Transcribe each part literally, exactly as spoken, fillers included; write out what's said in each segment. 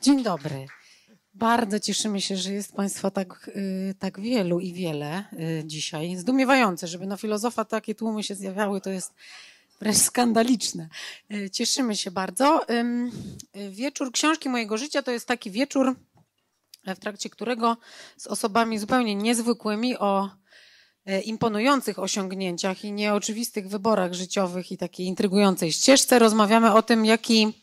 Dzień dobry. Bardzo cieszymy się, że jest Państwa tak, yy, tak wielu i wiele yy, dzisiaj. Zdumiewające, żeby na filozofa takie tłumy się zjawiały, to jest wręcz skandaliczne. Yy, cieszymy się bardzo. Yy, wieczór książki mojego życia to jest taki wieczór, w trakcie którego z osobami zupełnie niezwykłymi o imponujących osiągnięciach i nieoczywistych wyborach życiowych i takiej intrygującej ścieżce rozmawiamy o tym, jaki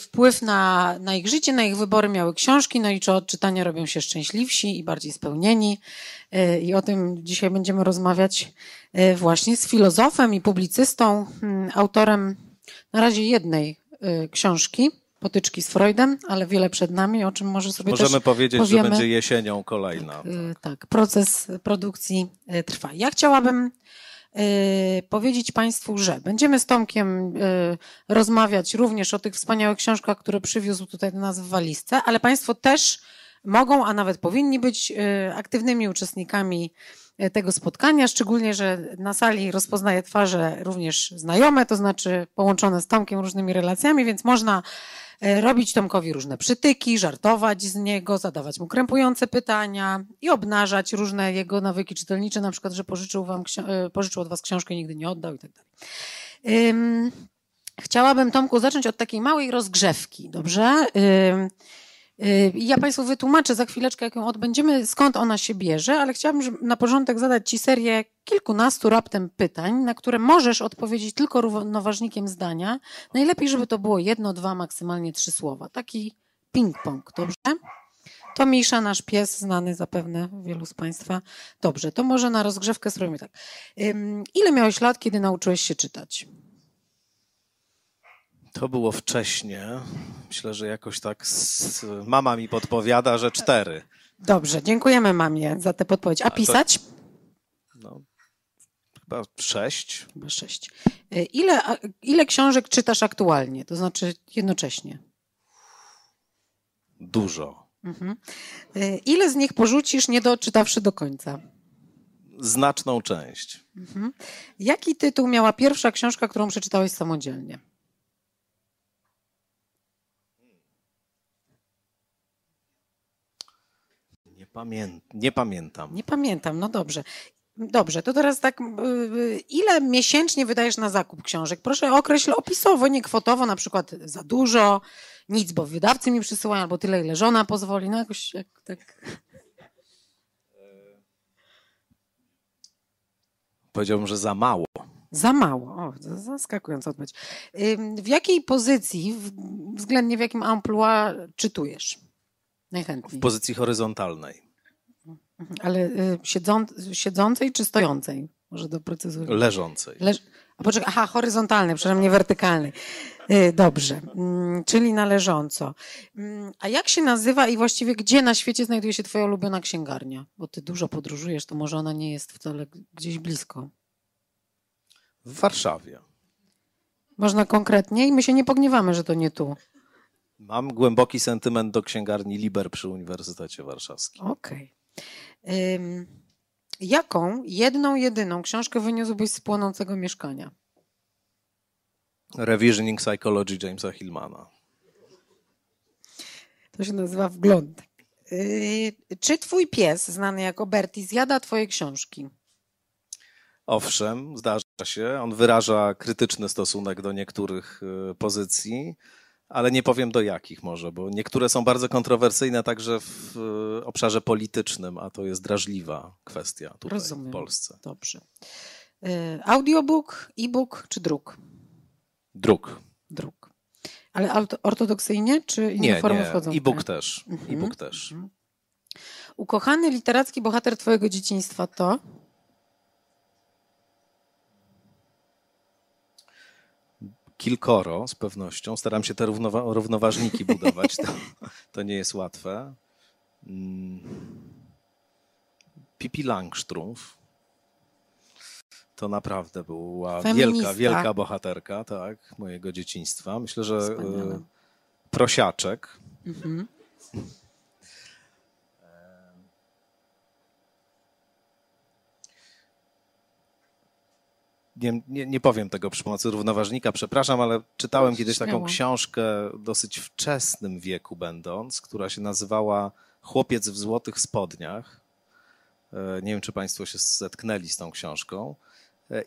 wpływ na, na ich życie, na ich wybory miały książki, no i czy od czytania robią się szczęśliwsi i bardziej spełnieni. I o tym dzisiaj będziemy rozmawiać właśnie z filozofem i publicystą, autorem na razie jednej książki, Potyczki z Freudem, ale wiele przed nami, o czym może sobie Możemy też powiedzieć, powiemy. Że będzie jesienią kolejna. Tak, tak, proces produkcji trwa. Ja chciałabym powiedzieć Państwu, że będziemy z Tomkiem rozmawiać również o tych wspaniałych książkach, które przywiózł tutaj do nas w walizce, ale Państwo też mogą, a nawet powinni być aktywnymi uczestnikami tego spotkania, szczególnie, że na sali rozpoznaję twarze również znajome, to znaczy połączone z Tomkiem różnymi relacjami, więc można robić Tomkowi różne przytyki, żartować z niego, zadawać mu krępujące pytania i obnażać różne jego nawyki czytelnicze, na przykład, że pożyczył, wam, pożyczył od was książkę, nigdy nie oddał i tak dalej. Chciałabym, Tomku, zacząć od takiej małej rozgrzewki, dobrze? Ja Państwu wytłumaczę za chwileczkę, jak ją odbędziemy, skąd ona się bierze, ale chciałabym na początek zadać Ci serię kilkunastu raptem pytań, na które możesz odpowiedzieć tylko równoważnikiem zdania. Najlepiej, żeby to było jedno, dwa, maksymalnie trzy słowa. Taki ping-pong, dobrze? To Misza, nasz pies, znany zapewne wielu z Państwa. Dobrze, to może na rozgrzewkę zrobimy tak. Ile miałeś lat, kiedy nauczyłeś się czytać? To było wcześnie. Myślę, że jakoś tak z... mama mi podpowiada, że cztery. Dobrze, dziękujemy mamie za tę podpowiedź. A, A pisać? To... No, chyba sześć. Chyba sześć. Ile, ile książek czytasz aktualnie? To znaczy jednocześnie? Dużo. Mhm. Ile z nich porzucisz, nie doczytawszy do końca? Znaczną część. Mhm. Jaki tytuł miała pierwsza książka, którą przeczytałeś samodzielnie? Pamię... Nie pamiętam. Nie pamiętam, no dobrze. Dobrze, to teraz tak, ile miesięcznie wydajesz na zakup książek? Proszę określ opisowo, nie kwotowo, na przykład za dużo, nic, bo wydawcy mi przysyłają, albo tyle, ile żona pozwoli, no jakoś jak, tak... Powiedziałbym, że za mało. Za mało, o, zaskakująca odpowiedź. W jakiej pozycji, względnie w jakim amplua czytujesz? Najchętniej. W pozycji horyzontalnej. Ale y, siedzą, siedzącej czy stojącej? Może doprecyzuję. Leżącej. Leż... A poczekaj, aha, horyzontalnej, przepraszam, nie wertykalnej. Y, dobrze, y, czyli na leżąco. Y, a jak się nazywa i właściwie gdzie na świecie znajduje się twoja ulubiona księgarnia? Bo ty dużo podróżujesz, to może ona nie jest wcale gdzieś blisko. W Warszawie. Można konkretniej? My się nie pogniewamy, że to nie tu. Mam głęboki sentyment do księgarni Liber przy Uniwersytecie Warszawskim. Okej. Okay. Jaką jedną, jedyną książkę wyniósłbyś z płonącego mieszkania? Revisioning Psychology Jamesa Hillmana. To się nazywa wgląd. Czy twój pies, znany jako Berti, zjada twoje książki? Owszem, zdarza się. On wyraża krytyczny stosunek do niektórych pozycji. Ale nie powiem do jakich może, bo niektóre są bardzo kontrowersyjne także w obszarze politycznym, a to jest drażliwa kwestia tutaj Rozumiem. W Polsce. Dobrze. Audiobook, e-book czy druk? Druk. Druk. Ale ortodoksyjnie czy inne nie, formy nie. wchodzą? E-book też. Mhm. E-book też. Mhm. Ukochany literacki bohater twojego dzieciństwa to? kilkoro z pewnością. Staram się te równowa równoważniki budować. To, to nie jest łatwe. Pippi Langstrumpf. To naprawdę była Feminista. wielka, wielka bohaterka tak, mojego dzieciństwa. Myślę, że Wspaniale. Prosiaczek. Mhm. Nie, nie, nie powiem tego przy pomocy równoważnika, przepraszam, ale czytałem kiedyś taką książkę dosyć wczesnym wieku będąc, która się nazywała Chłopiec w złotych spodniach. Nie wiem, czy państwo się zetknęli z tą książką.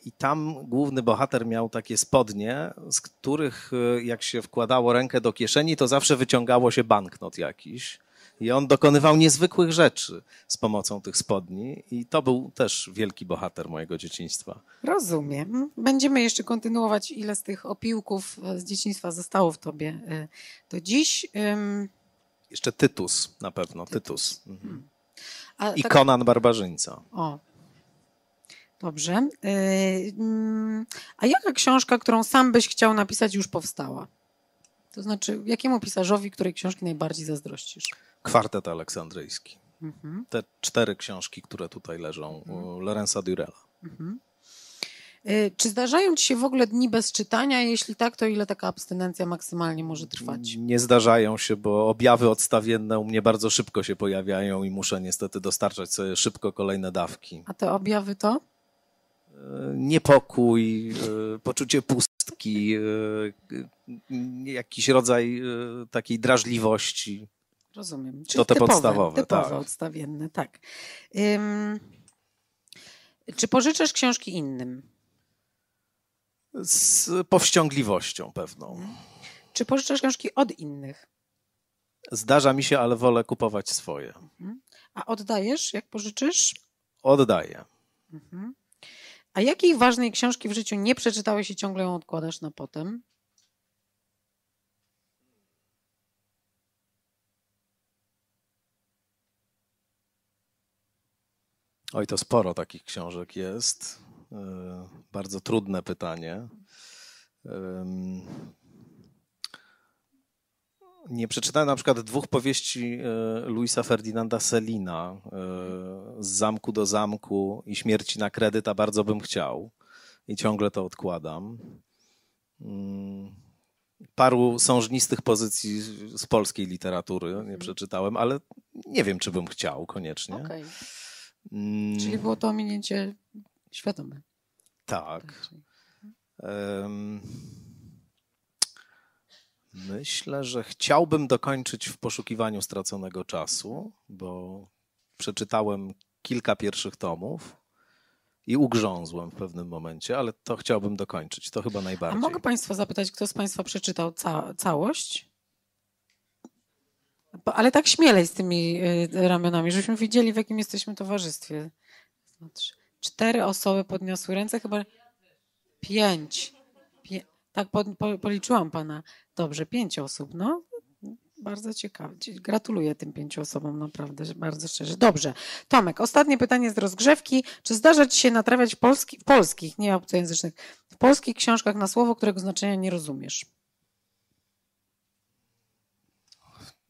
I tam główny bohater miał takie spodnie, z których jak się wkładało rękę do kieszeni, to zawsze wyciągało się banknot jakiś. I on dokonywał niezwykłych rzeczy z pomocą tych spodni i to był też wielki bohater mojego dzieciństwa. Rozumiem. Będziemy jeszcze kontynuować, ile z tych opiłków z dzieciństwa zostało w tobie do dziś. Jeszcze Tytus na pewno, Tytus. Tytus. Mhm. A, I tak... Conan Barbarzyńca. O. Dobrze. A jaka książka, którą sam byś chciał napisać, już powstała? To znaczy, jakiemu pisarzowi, której książki najbardziej zazdrościsz? Kwartet aleksandryjski. Mhm. Te cztery książki, które tutaj leżą, mhm. Lawrence'a Durrella. Mhm. Czy zdarzają ci się w ogóle dni bez czytania? Jeśli tak, to ile taka abstynencja maksymalnie może trwać? Nie zdarzają się, bo objawy odstawienne u mnie bardzo szybko się pojawiają i muszę niestety dostarczać sobie szybko kolejne dawki. A te objawy to? Niepokój, poczucie pustki, jakiś rodzaj takiej drażliwości. Rozumiem. Czyli to te typowe, podstawowe. Typowe, tak. Odstawienne, tak. Um, czy pożyczasz książki innym? Z powściągliwością pewną. Czy pożyczasz książki od innych? Zdarza mi się, ale wolę kupować swoje. A oddajesz, jak pożyczysz? Oddaję. Mhm. A jakiej ważnej książki w życiu nie przeczytałeś i ciągle ją odkładasz na potem? Oj, to sporo takich książek jest. Bardzo trudne pytanie. Nie przeczytałem na przykład dwóch powieści Luisa Ferdinanda Selina, Z zamku do zamku i Śmierci na kredyt, a bardzo bym chciał i ciągle to odkładam. Paru sążnistych pozycji z polskiej literatury nie przeczytałem, ale nie wiem, czy bym chciał koniecznie. Okay. Hmm. Czyli było to ominięcie świadome. Tak. Um, myślę, że chciałbym dokończyć W poszukiwaniu straconego czasu, bo przeczytałem kilka pierwszych tomów i ugrzązłem w pewnym momencie, ale to chciałbym dokończyć. To chyba najbardziej. A mogę państwa zapytać, kto z państwa przeczytał ca- całość? Ale tak śmielej z tymi ramionami, żebyśmy widzieli, w jakim jesteśmy towarzystwie. Znaczy, cztery osoby podniosły ręce, chyba pięć. Pię... Tak, pod, po, policzyłam pana. Dobrze, pięć osób. No, bardzo ciekawe. Gratuluję tym pięciu osobom, naprawdę, bardzo szczerze. Dobrze. Tomek, ostatnie pytanie z rozgrzewki. Czy zdarza ci się natrafiać w polski, polskich, nie obcojęzycznych, w polskich książkach na słowo, którego znaczenia nie rozumiesz?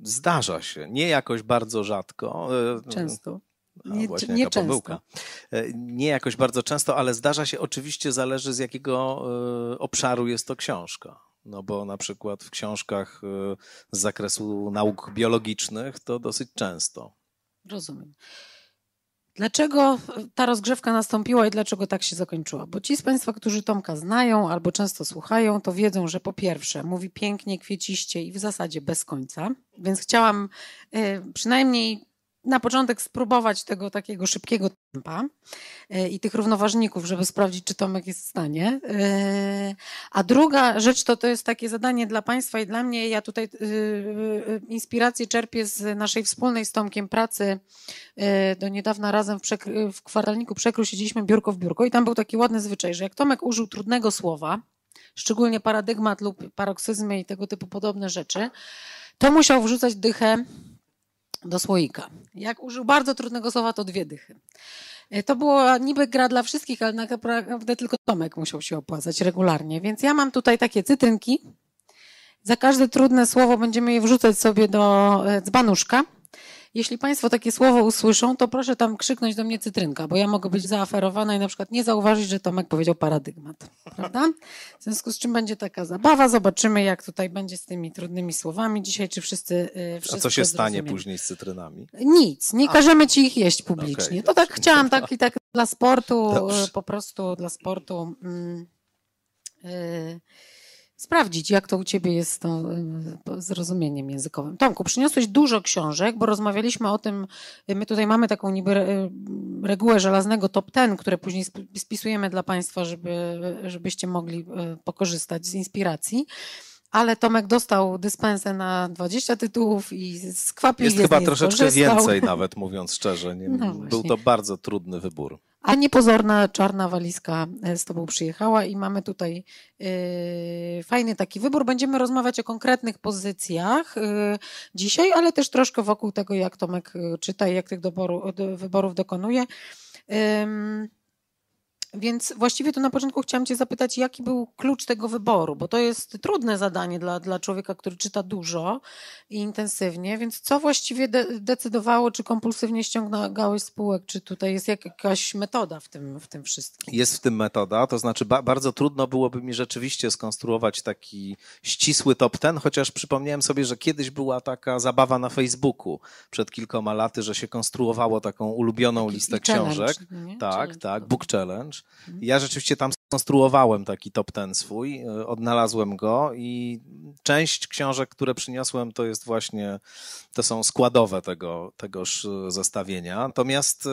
Zdarza się. Nie jakoś bardzo rzadko. Często. Nie, właśnie, nie często. Pomyłka. Nie jakoś bardzo często, ale zdarza się, oczywiście zależy z jakiego obszaru jest to książka. No bo na przykład w książkach z zakresu nauk biologicznych to dosyć często. Rozumiem. Dlaczego ta rozgrzewka nastąpiła i dlaczego tak się zakończyła? Bo ci z państwa, którzy Tomka znają albo często słuchają, to wiedzą, że po pierwsze mówi pięknie, kwieciście i w zasadzie bez końca, więc chciałam przynajmniej na początek spróbować tego takiego szybkiego tempa i tych równoważników, żeby sprawdzić, czy Tomek jest w stanie. A druga rzecz to to jest takie zadanie dla państwa i dla mnie. Ja tutaj inspirację czerpię z naszej wspólnej z Tomkiem pracy. Do niedawna razem w, w kwartalniku Przekrój siedzieliśmy biurko w biurko i tam był taki ładny zwyczaj, że jak Tomek użył trudnego słowa, szczególnie paradygmat lub paroksyzmy i tego typu podobne rzeczy, to musiał wrzucać dychę do słoika. Jak użył bardzo trudnego słowa, to dwie dychy. To było niby gra dla wszystkich, ale naprawdę tylko Tomek musiał się opłacać regularnie. Więc ja mam tutaj takie cytrynki. Za każde trudne słowo będziemy je wrzucać sobie do dzbanuszka. Jeśli Państwo takie słowo usłyszą, to proszę tam krzyknąć do mnie cytrynka, bo ja mogę być zaaferowana i na przykład nie zauważyć, że Tomek powiedział paradygmat. Prawda? W związku z czym będzie taka zabawa. Zobaczymy, jak tutaj będzie z tymi trudnymi słowami dzisiaj, czy wszyscy... wszyscy A co się stanie później z cytrynami? Nic. Nie A. każemy ci ich jeść publicznie. Okay, to tak chciałam, tak i tak dla sportu, dobrze. po prostu dla sportu... Yy, yy. Sprawdzić, jak to u ciebie jest z tą zrozumieniem językowym. Tomku, przyniosłeś dużo książek, bo rozmawialiśmy o tym, my tutaj mamy taką niby regułę żelaznego top ten, które później spisujemy dla Państwa, żeby, żebyście mogli pokorzystać z inspiracji. Ale Tomek dostał dyspensę na dwadzieścia tytułów i skwapliwie z niej korzystał. Jest chyba troszeczkę więcej nawet, mówiąc szczerze. Nie, no był to bardzo trudny wybór. A niepozorna czarna walizka z tobą przyjechała i mamy tutaj yy, fajny taki wybór. Będziemy rozmawiać o konkretnych pozycjach yy, dzisiaj, ale też troszkę wokół tego, jak Tomek czyta i jak tych doboru, do, wyborów dokonuje. Yy. Więc właściwie to na początku chciałam cię zapytać, jaki był klucz tego wyboru, bo to jest trudne zadanie dla, dla człowieka, który czyta dużo i intensywnie, więc co właściwie de- decydowało, czy kompulsywnie ściągałeś spółek, czy tutaj jest jakaś metoda w tym, w tym wszystkim? Jest w tym metoda, to znaczy ba- bardzo trudno byłoby mi rzeczywiście skonstruować taki ścisły top ten, chociaż przypomniałem sobie, że kiedyś była taka zabawa na Facebooku przed kilkoma laty, że się konstruowało taką ulubioną taki listę książek. Nie? Tak, challenge. Tak, book challenge. Ja rzeczywiście tam skonstruowałem taki top ten swój, odnalazłem go i część książek, które przyniosłem, to jest właśnie, to są składowe tego, tegoż zestawienia. Natomiast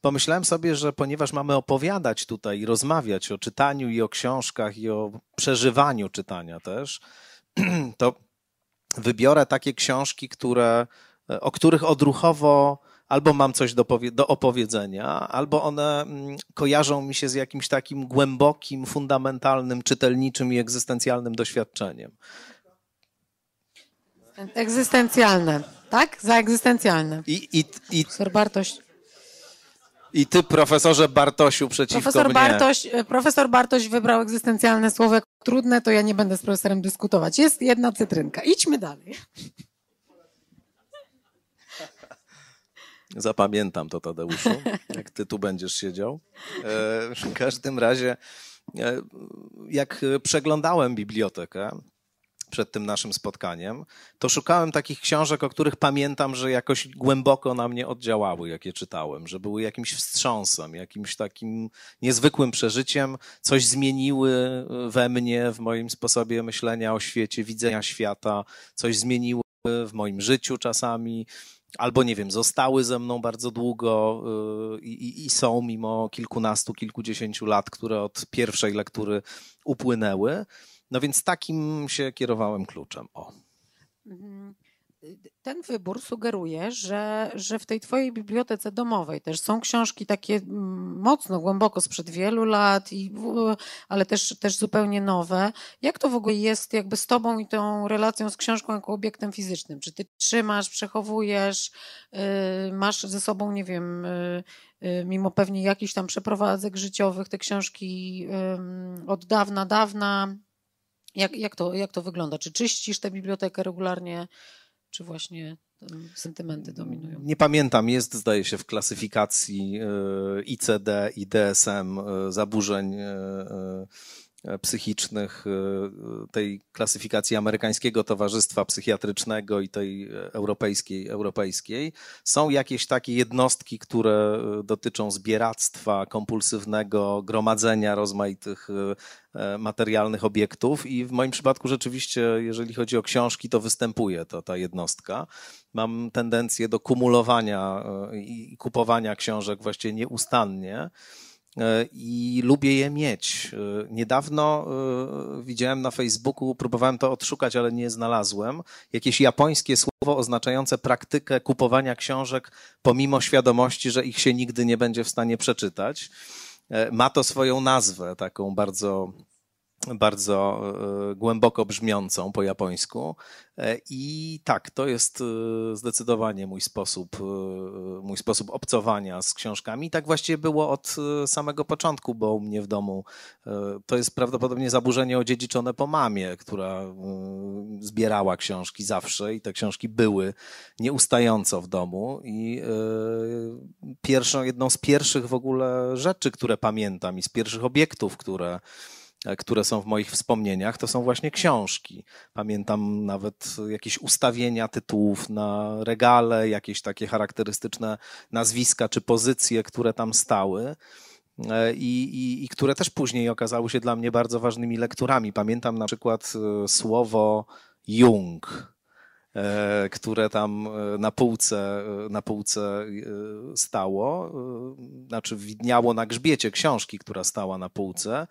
pomyślałem sobie, że ponieważ mamy opowiadać tutaj i rozmawiać o czytaniu i o książkach i o przeżywaniu czytania też, to wybiorę takie książki, które, o których odruchowo albo mam coś do, powie- do opowiedzenia, albo one kojarzą mi się z jakimś takim głębokim, fundamentalnym, czytelniczym i egzystencjalnym doświadczeniem. Egzystencjalne, tak? Za egzystencjalne. I, i, i... Profesor Bartoś. I ty, profesorze Bartosiu, przeciwko profesor mnie. Bartoś, profesor Bartoś wybrał egzystencjalne słowo jako trudne, to ja nie będę z profesorem dyskutować. Jest jedna cytrynka. Idźmy dalej. Zapamiętam to, Tadeuszu, jak ty tu będziesz siedział. W każdym razie, jak przeglądałem bibliotekę przed tym naszym spotkaniem, to szukałem takich książek, o których pamiętam, że jakoś głęboko na mnie oddziałały, jak je czytałem, że były jakimś wstrząsem, jakimś takim niezwykłym przeżyciem, coś zmieniły we mnie, w moim sposobie myślenia o świecie, widzenia świata, coś zmieniły w moim życiu czasami. Albo, nie wiem, zostały ze mną bardzo długo i, i są mimo kilkunastu, kilkudziesięciu lat, które od pierwszej lektury upłynęły. No więc takim się kierowałem kluczem. O. Ten wybór sugeruje, że, że w tej twojej bibliotece domowej też są książki takie mocno, głęboko sprzed wielu lat, i, ale też, też zupełnie nowe. Jak to w ogóle jest jakby z tobą i tą relacją z książką jako obiektem fizycznym? Czy ty trzymasz, przechowujesz, masz ze sobą, nie wiem, mimo pewnie jakichś tam przeprowadzek życiowych, te książki od dawna, dawna? Jak, jak, to, jak to wygląda? Czy czyścisz tę bibliotekę regularnie? Czy właśnie sentymenty dominują? Nie pamiętam, jest zdaje się w klasyfikacji I C D i D S M zaburzeń psychicznych, tej klasyfikacji amerykańskiego towarzystwa psychiatrycznego i tej europejskiej, europejskiej. Są jakieś takie jednostki, które dotyczą zbieractwa kompulsywnego, gromadzenia rozmaitych materialnych obiektów i w moim przypadku rzeczywiście, jeżeli chodzi o książki, to występuje to ta jednostka. Mam tendencję do kumulowania i kupowania książek właściwie nieustannie. I lubię je mieć. Niedawno widziałem na Facebooku, próbowałem to odszukać, ale nie znalazłem, jakieś japońskie słowo oznaczające praktykę kupowania książek pomimo świadomości, że ich się nigdy nie będzie w stanie przeczytać. Ma to swoją nazwę, taką bardzo bardzo głęboko brzmiącą po japońsku. I tak, to jest zdecydowanie mój sposób, mój sposób obcowania z książkami. I tak właściwie było od samego początku, bo u mnie w domu to jest prawdopodobnie zaburzenie odziedziczone po mamie, która zbierała książki zawsze i te książki były nieustająco w domu. I pierwszą, jedną z pierwszych w ogóle rzeczy, które pamiętam i z pierwszych obiektów, które które są w moich wspomnieniach, to są właśnie książki. Pamiętam nawet jakieś ustawienia tytułów na regale, jakieś takie charakterystyczne nazwiska czy pozycje, które tam stały i, i, i które też później okazały się dla mnie bardzo ważnymi lekturami. Pamiętam na przykład słowo Jung, które tam na półce, na półce stało, znaczy widniało na grzbiecie książki, która stała na półce.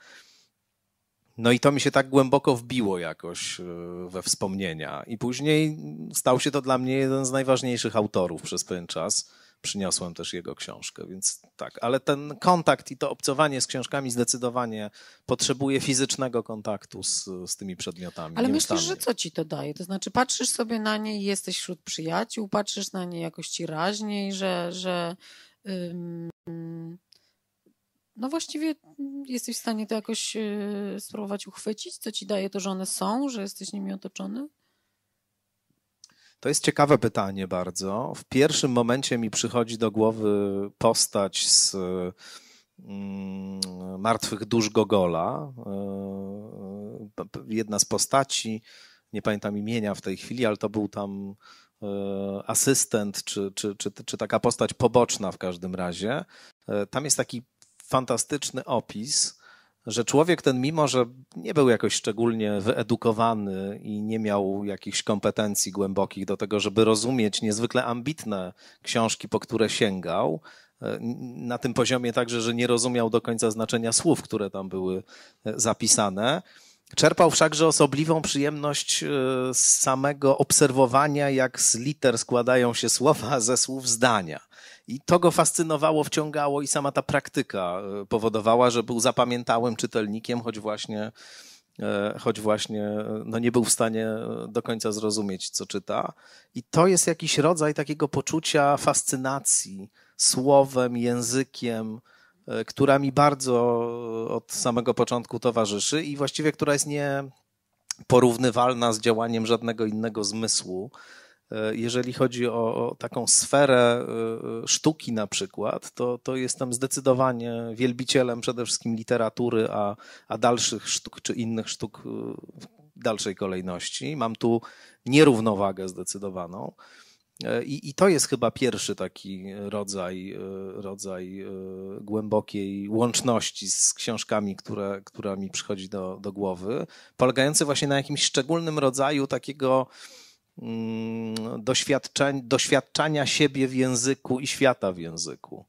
No i to mi się tak głęboko wbiło jakoś we wspomnienia. I później stał się to dla mnie jeden z najważniejszych autorów przez pewien czas. Przyniosłem też jego książkę, więc tak. Ale ten kontakt i to obcowanie z książkami zdecydowanie potrzebuje fizycznego kontaktu z, z tymi przedmiotami. Ale myślisz, że co ci to daje? To znaczy patrzysz sobie na nie i jesteś wśród przyjaciół, patrzysz na nie jakoś ci raźniej, że... że ym... no właściwie jesteś w stanie to jakoś spróbować uchwycić, co ci daje to, że one są, że jesteś nimi otoczony? To jest ciekawe pytanie bardzo. W pierwszym momencie mi przychodzi do głowy postać z Martwych Dusz Gogola. Jedna z postaci, nie pamiętam imienia w tej chwili, ale to był tam asystent czy, czy, czy, czy taka postać poboczna w każdym razie. Tam jest taki fantastyczny opis, że człowiek ten, mimo że nie był jakoś szczególnie wyedukowany i nie miał jakichś kompetencji głębokich do tego, żeby rozumieć niezwykle ambitne książki, po które sięgał, na tym poziomie także, że nie rozumiał do końca znaczenia słów, które tam były zapisane, czerpał wszakże osobliwą przyjemność z samego obserwowania, jak z liter składają się słowa, a ze słów zdania. I to go fascynowało, wciągało i sama ta praktyka powodowała, że był zapamiętałym czytelnikiem, choć właśnie, choć właśnie no nie był w stanie do końca zrozumieć, co czyta. I to jest jakiś rodzaj takiego poczucia fascynacji słowem, językiem, która mi bardzo od samego początku towarzyszy i właściwie która jest nieporównywalna z działaniem żadnego innego zmysłu. Jeżeli chodzi o, o taką sferę sztuki na przykład, to, to jestem zdecydowanie wielbicielem przede wszystkim literatury, a, a dalszych sztuk czy innych sztuk w dalszej kolejności. Mam tu nierównowagę zdecydowaną. I, i to jest chyba pierwszy taki rodzaj, rodzaj głębokiej łączności z książkami, które, która mi przychodzi do, do głowy, polegający właśnie na jakimś szczególnym rodzaju takiego doświadczania siebie w języku i świata w języku.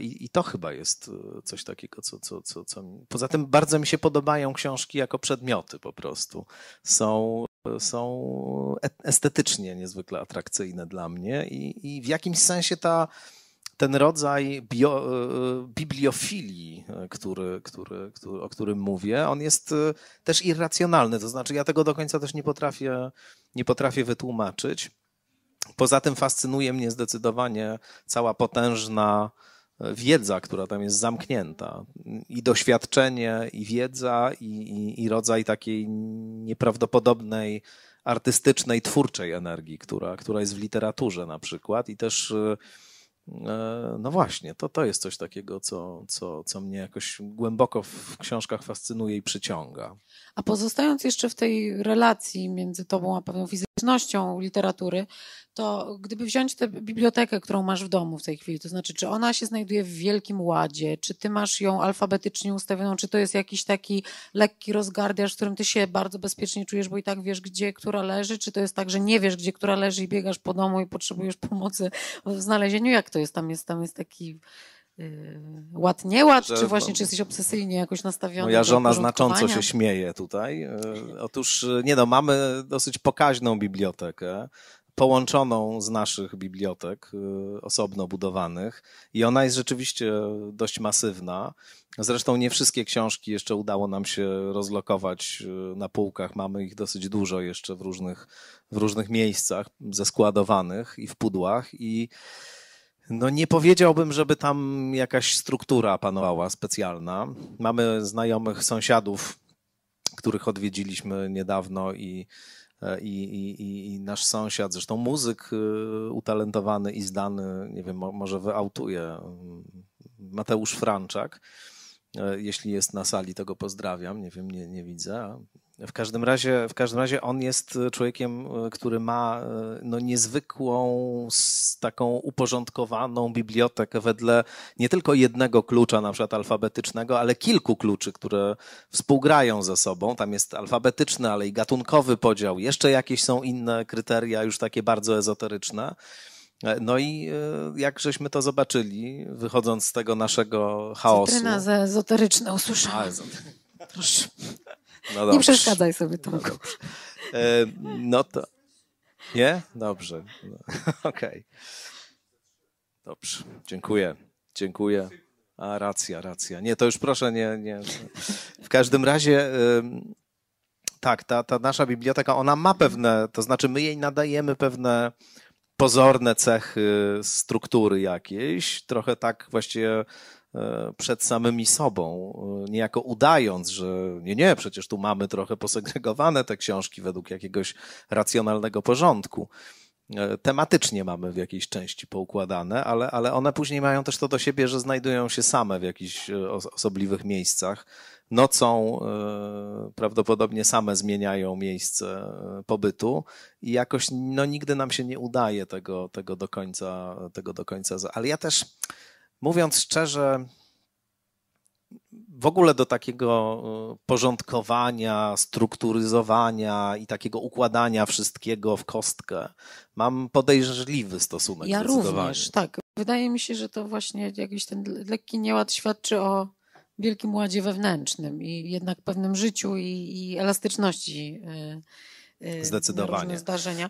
I, i to chyba jest coś takiego, co, co, co, co... Poza tym bardzo mi się podobają książki jako przedmioty po prostu. Są, są estetycznie niezwykle atrakcyjne dla mnie i, i w jakimś sensie ta, ten rodzaj bio, bibliofilii, który, który, który, o którym mówię, on jest też irracjonalny. To znaczy ja tego do końca też nie potrafię Nie potrafię wytłumaczyć. Poza tym fascynuje mnie zdecydowanie cała potężna wiedza, która tam jest zamknięta. I doświadczenie, i wiedza, i, i, i rodzaj takiej nieprawdopodobnej, artystycznej, twórczej energii, która, która jest w literaturze na przykład. I też, no właśnie, to, to jest coś takiego, co, co, co mnie jakoś głęboko w książkach fascynuje i przyciąga. A pozostając jeszcze w tej relacji między tobą a pewną fizycznością literatury, to gdyby wziąć tę bibliotekę, którą masz w domu w tej chwili, to znaczy czy ona się znajduje w wielkim ładzie, czy ty masz ją alfabetycznie ustawioną, czy to jest jakiś taki lekki rozgardiaż, w którym ty się bardzo bezpiecznie czujesz, bo i tak wiesz, gdzie która leży, czy to jest tak, że nie wiesz, gdzie która leży i biegasz po domu i potrzebujesz pomocy w znalezieniu, jak to jest, tam jest, tam jest taki... ład nieład, czy właśnie czy jesteś obsesyjnie jakoś nastawiony? Moja żona znacząco się śmieje tutaj. Otóż nie no, mamy dosyć pokaźną bibliotekę. połączoną z naszych bibliotek osobno budowanych i ona jest rzeczywiście dość masywna. Zresztą nie wszystkie książki jeszcze udało nam się rozlokować na półkach. Mamy ich dosyć dużo jeszcze w różnych, w różnych miejscach zeskładowanych i w pudłach i no nie powiedziałbym, żeby tam jakaś struktura panowała specjalna. Mamy znajomych sąsiadów, których odwiedziliśmy niedawno i I, i, i nasz sąsiad, zresztą muzyk utalentowany i zdany, nie wiem, może wyautuje, Mateusz Franczak, jeśli jest na sali, to go pozdrawiam, nie wiem, nie, nie widzę. W każdym razie, w każdym razie on jest człowiekiem, który ma no, niezwykłą, taką uporządkowaną bibliotekę wedle nie tylko jednego klucza, na przykład alfabetycznego, ale kilku kluczy, które współgrają ze sobą. Tam jest alfabetyczny, ale i gatunkowy podział. Jeszcze jakieś są inne kryteria, już takie bardzo ezoteryczne. No i jak żeśmy to zobaczyli, wychodząc z tego naszego chaosu... Cytryna za ezoteryczne usłyszałam. Proszę. No nie przeszkadzaj sobie, Tomku. No, e, no to... Nie? Dobrze. No, okej. Okay. Dobrze. Dziękuję. Dziękuję. A, racja, racja. Nie, to już proszę nie... nie. W każdym razie... Y, tak, ta, ta nasza biblioteka, ona ma pewne... To znaczy my jej nadajemy pewne pozorne cechy struktury jakiejś. Trochę tak właściwie... przed samymi sobą, niejako udając, że nie, nie, przecież tu mamy trochę posegregowane te książki według jakiegoś racjonalnego porządku. Tematycznie mamy w jakiejś części poukładane, ale, ale one później mają też to do siebie, że znajdują się same w jakichś osobliwych miejscach. Nocą prawdopodobnie same zmieniają miejsce pobytu i jakoś no, nigdy nam się nie udaje tego, tego do końca, tego do końca. Ale ja też... Mówiąc szczerze, w ogóle do takiego porządkowania, strukturyzowania i takiego układania wszystkiego w kostkę mam podejrzliwy stosunek. Ja również, tak. Wydaje mi się, że to właśnie jakiś ten lekki nieład świadczy o wielkim ładzie wewnętrznym i jednak pewnym życiu i, i elastyczności. Zdecydowanie.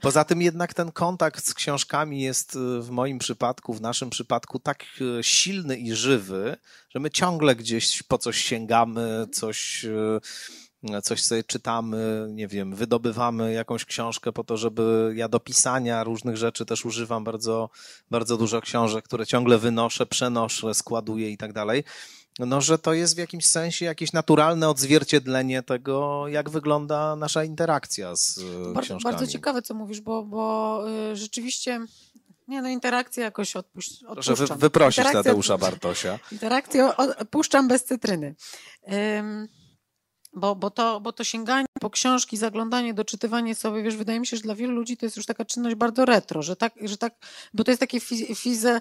Poza tym jednak ten kontakt z książkami jest w moim przypadku, w naszym przypadku tak silny i żywy, że my ciągle gdzieś po coś sięgamy, coś, coś sobie czytamy, nie wiem, wydobywamy jakąś książkę po to, żeby ja do pisania różnych rzeczy też używam bardzo, bardzo dużo książek, które ciągle wynoszę, przenoszę, składuję i tak dalej. No, że to jest w jakimś sensie jakieś naturalne odzwierciedlenie tego, jak wygląda nasza interakcja z książkami. Bardzo, bardzo ciekawe, co mówisz, bo, bo rzeczywiście, nie no, interakcję jakoś odpuść, odpuszczam. Proszę wyprosić Tadeusza Bartosia. Interakcję odpuszczam bez cytryny. Um, bo, bo, to, bo to sięganie po książki, zaglądanie, doczytywanie sobie, wiesz, wydaje mi się, że dla wielu ludzi to jest już taka czynność bardzo retro, że tak, że tak bo to jest takie fizy,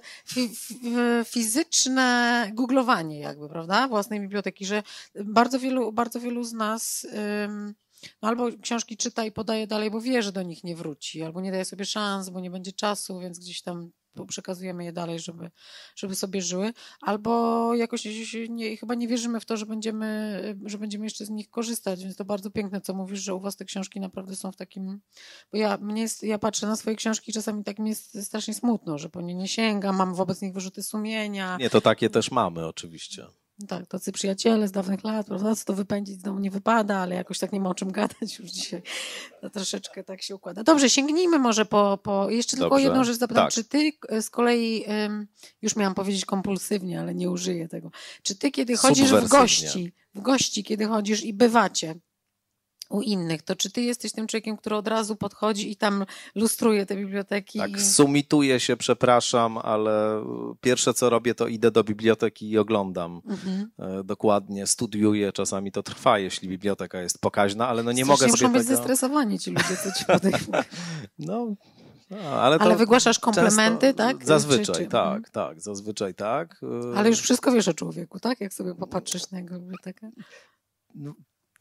fizyczne googlowanie jakby, prawda, własnej biblioteki, że bardzo wielu, bardzo wielu z nas ym, no albo książki czyta i podaje dalej, bo wie, że do nich nie wróci, albo nie daje sobie szans, bo nie będzie czasu, więc gdzieś tam przekazujemy je dalej, żeby, żeby sobie żyły, albo jakoś nie, chyba nie wierzymy w to, że będziemy, że będziemy jeszcze z nich korzystać, więc to bardzo piękne, co mówisz, że u was te książki naprawdę są w takim, bo ja, mnie jest, ja patrzę na swoje książki i czasami tak mi jest strasznie smutno, że po nie nie sięgam, mam wobec nich wyrzuty sumienia. Nie, to takie też mamy oczywiście. Tak, tacy przyjaciele z dawnych lat, prawda, co to wypędzić z domu nie wypada, ale jakoś tak nie ma o czym gadać już dzisiaj. To troszeczkę tak się układa. Dobrze, sięgnijmy może po... po... Jeszcze Dobrze. Tylko jedną rzecz zapytam. Tak. Czy ty z kolei, już miałam powiedzieć kompulsywnie, ale nie użyję tego. Czy ty, kiedy chodzisz w gości, w gości, kiedy chodzisz i bywacie u innych, to czy ty jesteś tym człowiekiem, który od razu podchodzi i tam lustruje te biblioteki? Tak, sumituję się, przepraszam, ale pierwsze co robię, to idę do biblioteki i oglądam. Mhm. Dokładnie, studiuję, czasami to trwa, jeśli biblioteka jest pokaźna, ale no nie mogę sobie tego... Muszą być zestresowani ci ludzie, co ci podejmują. No... No, ale ale wygłaszasz komplementy, często, tak? Zazwyczaj, czy, czy? tak, tak, zazwyczaj tak. Ale już wszystko wiesz o człowieku, tak? Jak sobie popatrzysz na jego bibliotekę. No.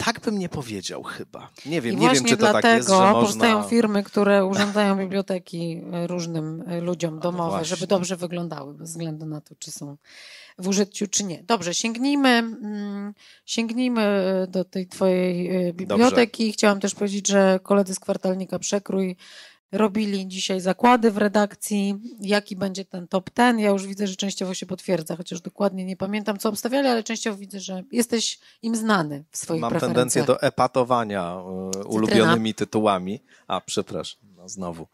Tak bym nie powiedział chyba. Nie wiem, nie wiem czy to tak jest, że można... powstają firmy, które urządzają biblioteki różnym ludziom domowe, no żeby dobrze wyglądały, bez względu na to, czy są w użyciu, czy nie. Dobrze, sięgnijmy, sięgnijmy do tej twojej biblioteki. Dobrze. Chciałam też powiedzieć, że koledzy z Kwartalnika Przekrój robili dzisiaj zakłady w redakcji, jaki będzie ten top ten. Ja już widzę, że częściowo się potwierdza, chociaż dokładnie nie pamiętam, co obstawiali, ale częściowo widzę, że jesteś im znany w swoich Mam preferencjach. Mam tendencję do epatowania y, ulubionymi tytułami. A, przepraszam, no znowu.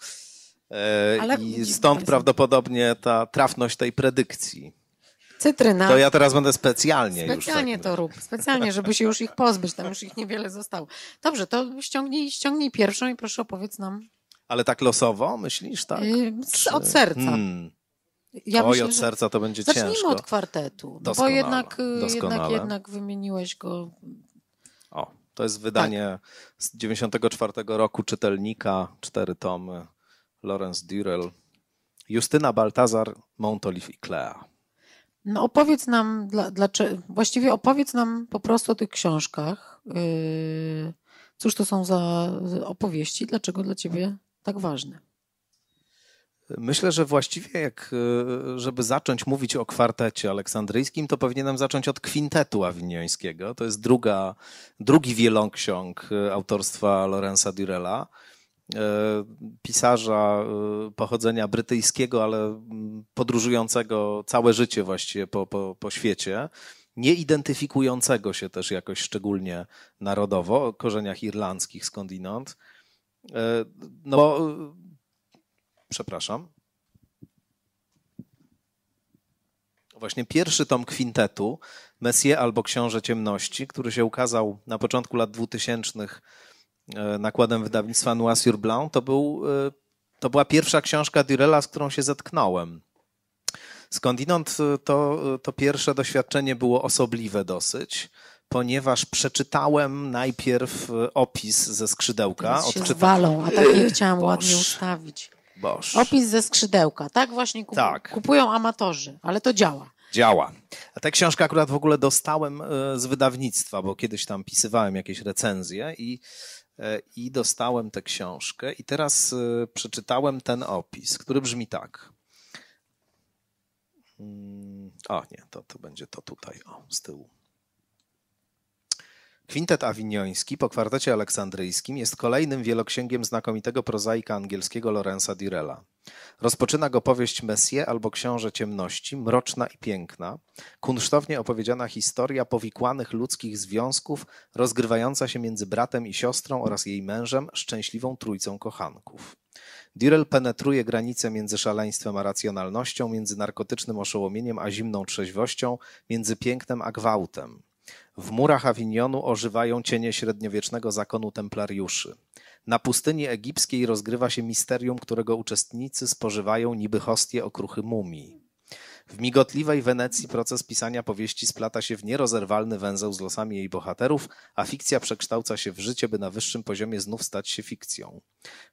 Y, ale I stąd prawdopodobnie ta trafność tej predykcji. Cytryna. To ja teraz będę specjalnie, specjalnie już. Specjalnie tak to rób. Specjalnie, żeby się już ich pozbyć. Tam już ich niewiele zostało. Dobrze, to ściągnij, ściągnij pierwszą i proszę opowiedz nam. Ale tak losowo, myślisz, tak? Czy... Od serca. Hmm. Ja Oj, myślę, od serca to będzie zacznijmy ciężko. Zacznijmy od kwartetu, doskonale, bo jednak, jednak, jednak wymieniłeś go. O, to jest wydanie tak. z dziewięćdziesiątego czwartego roku Czytelnika, cztery tomy, Lawrence Durrell, Justyna, Baltazar, Mountolive i Clea. No opowiedz nam, dla, dla, właściwie opowiedz nam po prostu o tych książkach. Cóż to są za opowieści? Dlaczego dla ciebie tak ważne? Myślę, że właściwie jak, żeby zacząć mówić o kwartecie aleksandryjskim, to powinienem zacząć od kwintetu awiniońskiego. To jest druga, drugi wielonksiąg autorstwa Lawrence'a Durrella, pisarza pochodzenia brytyjskiego, ale podróżującego całe życie właściwie po, po, po świecie, nie identyfikującego się też jakoś szczególnie narodowo, o korzeniach irlandzkich skądinąd. No bo, przepraszam. Właśnie pierwszy tom kwintetu, Messier albo Książę Ciemności, który się ukazał na początku lat dwutysięcznych nakładem wydawnictwa Noir sur Blanc, to, był, to była pierwsza książka Durrella, z którą się zetknąłem. Skądinąd to, to pierwsze doświadczenie było osobliwe dosyć, ponieważ przeczytałem najpierw opis ze skrzydełka. Teraz się zwalą, a tak nie chciałam Boż. ładnie ustawić. Boż. Opis ze skrzydełka, tak właśnie kup tak. kupują amatorzy, ale to działa. Działa. A tę książkę akurat w ogóle dostałem z wydawnictwa, bo kiedyś tam pisywałem jakieś recenzje i, i dostałem tę książkę i teraz przeczytałem ten opis, który brzmi tak. O nie, to, to będzie to tutaj, o, z tyłu. Kwintet awinioński po kwartecie aleksandryjskim jest kolejnym wieloksięgiem znakomitego prozaika angielskiego Lawrence'a Durrella. Rozpoczyna go powieść Messier albo Książę Ciemności, mroczna i piękna, kunsztownie opowiedziana historia powikłanych ludzkich związków, rozgrywająca się między bratem i siostrą oraz jej mężem, szczęśliwą trójcą kochanków. Durrell penetruje granice między szaleństwem a racjonalnością, między narkotycznym oszołomieniem a zimną trzeźwością, między pięknem a gwałtem. W murach Awinionu ożywają cienie średniowiecznego zakonu templariuszy. Na pustyni egipskiej rozgrywa się misterium, którego uczestnicy spożywają niby hostie okruchy mumii. W migotliwej Wenecji proces pisania powieści splata się w nierozerwalny węzeł z losami jej bohaterów, a fikcja przekształca się w życie, by na wyższym poziomie znów stać się fikcją.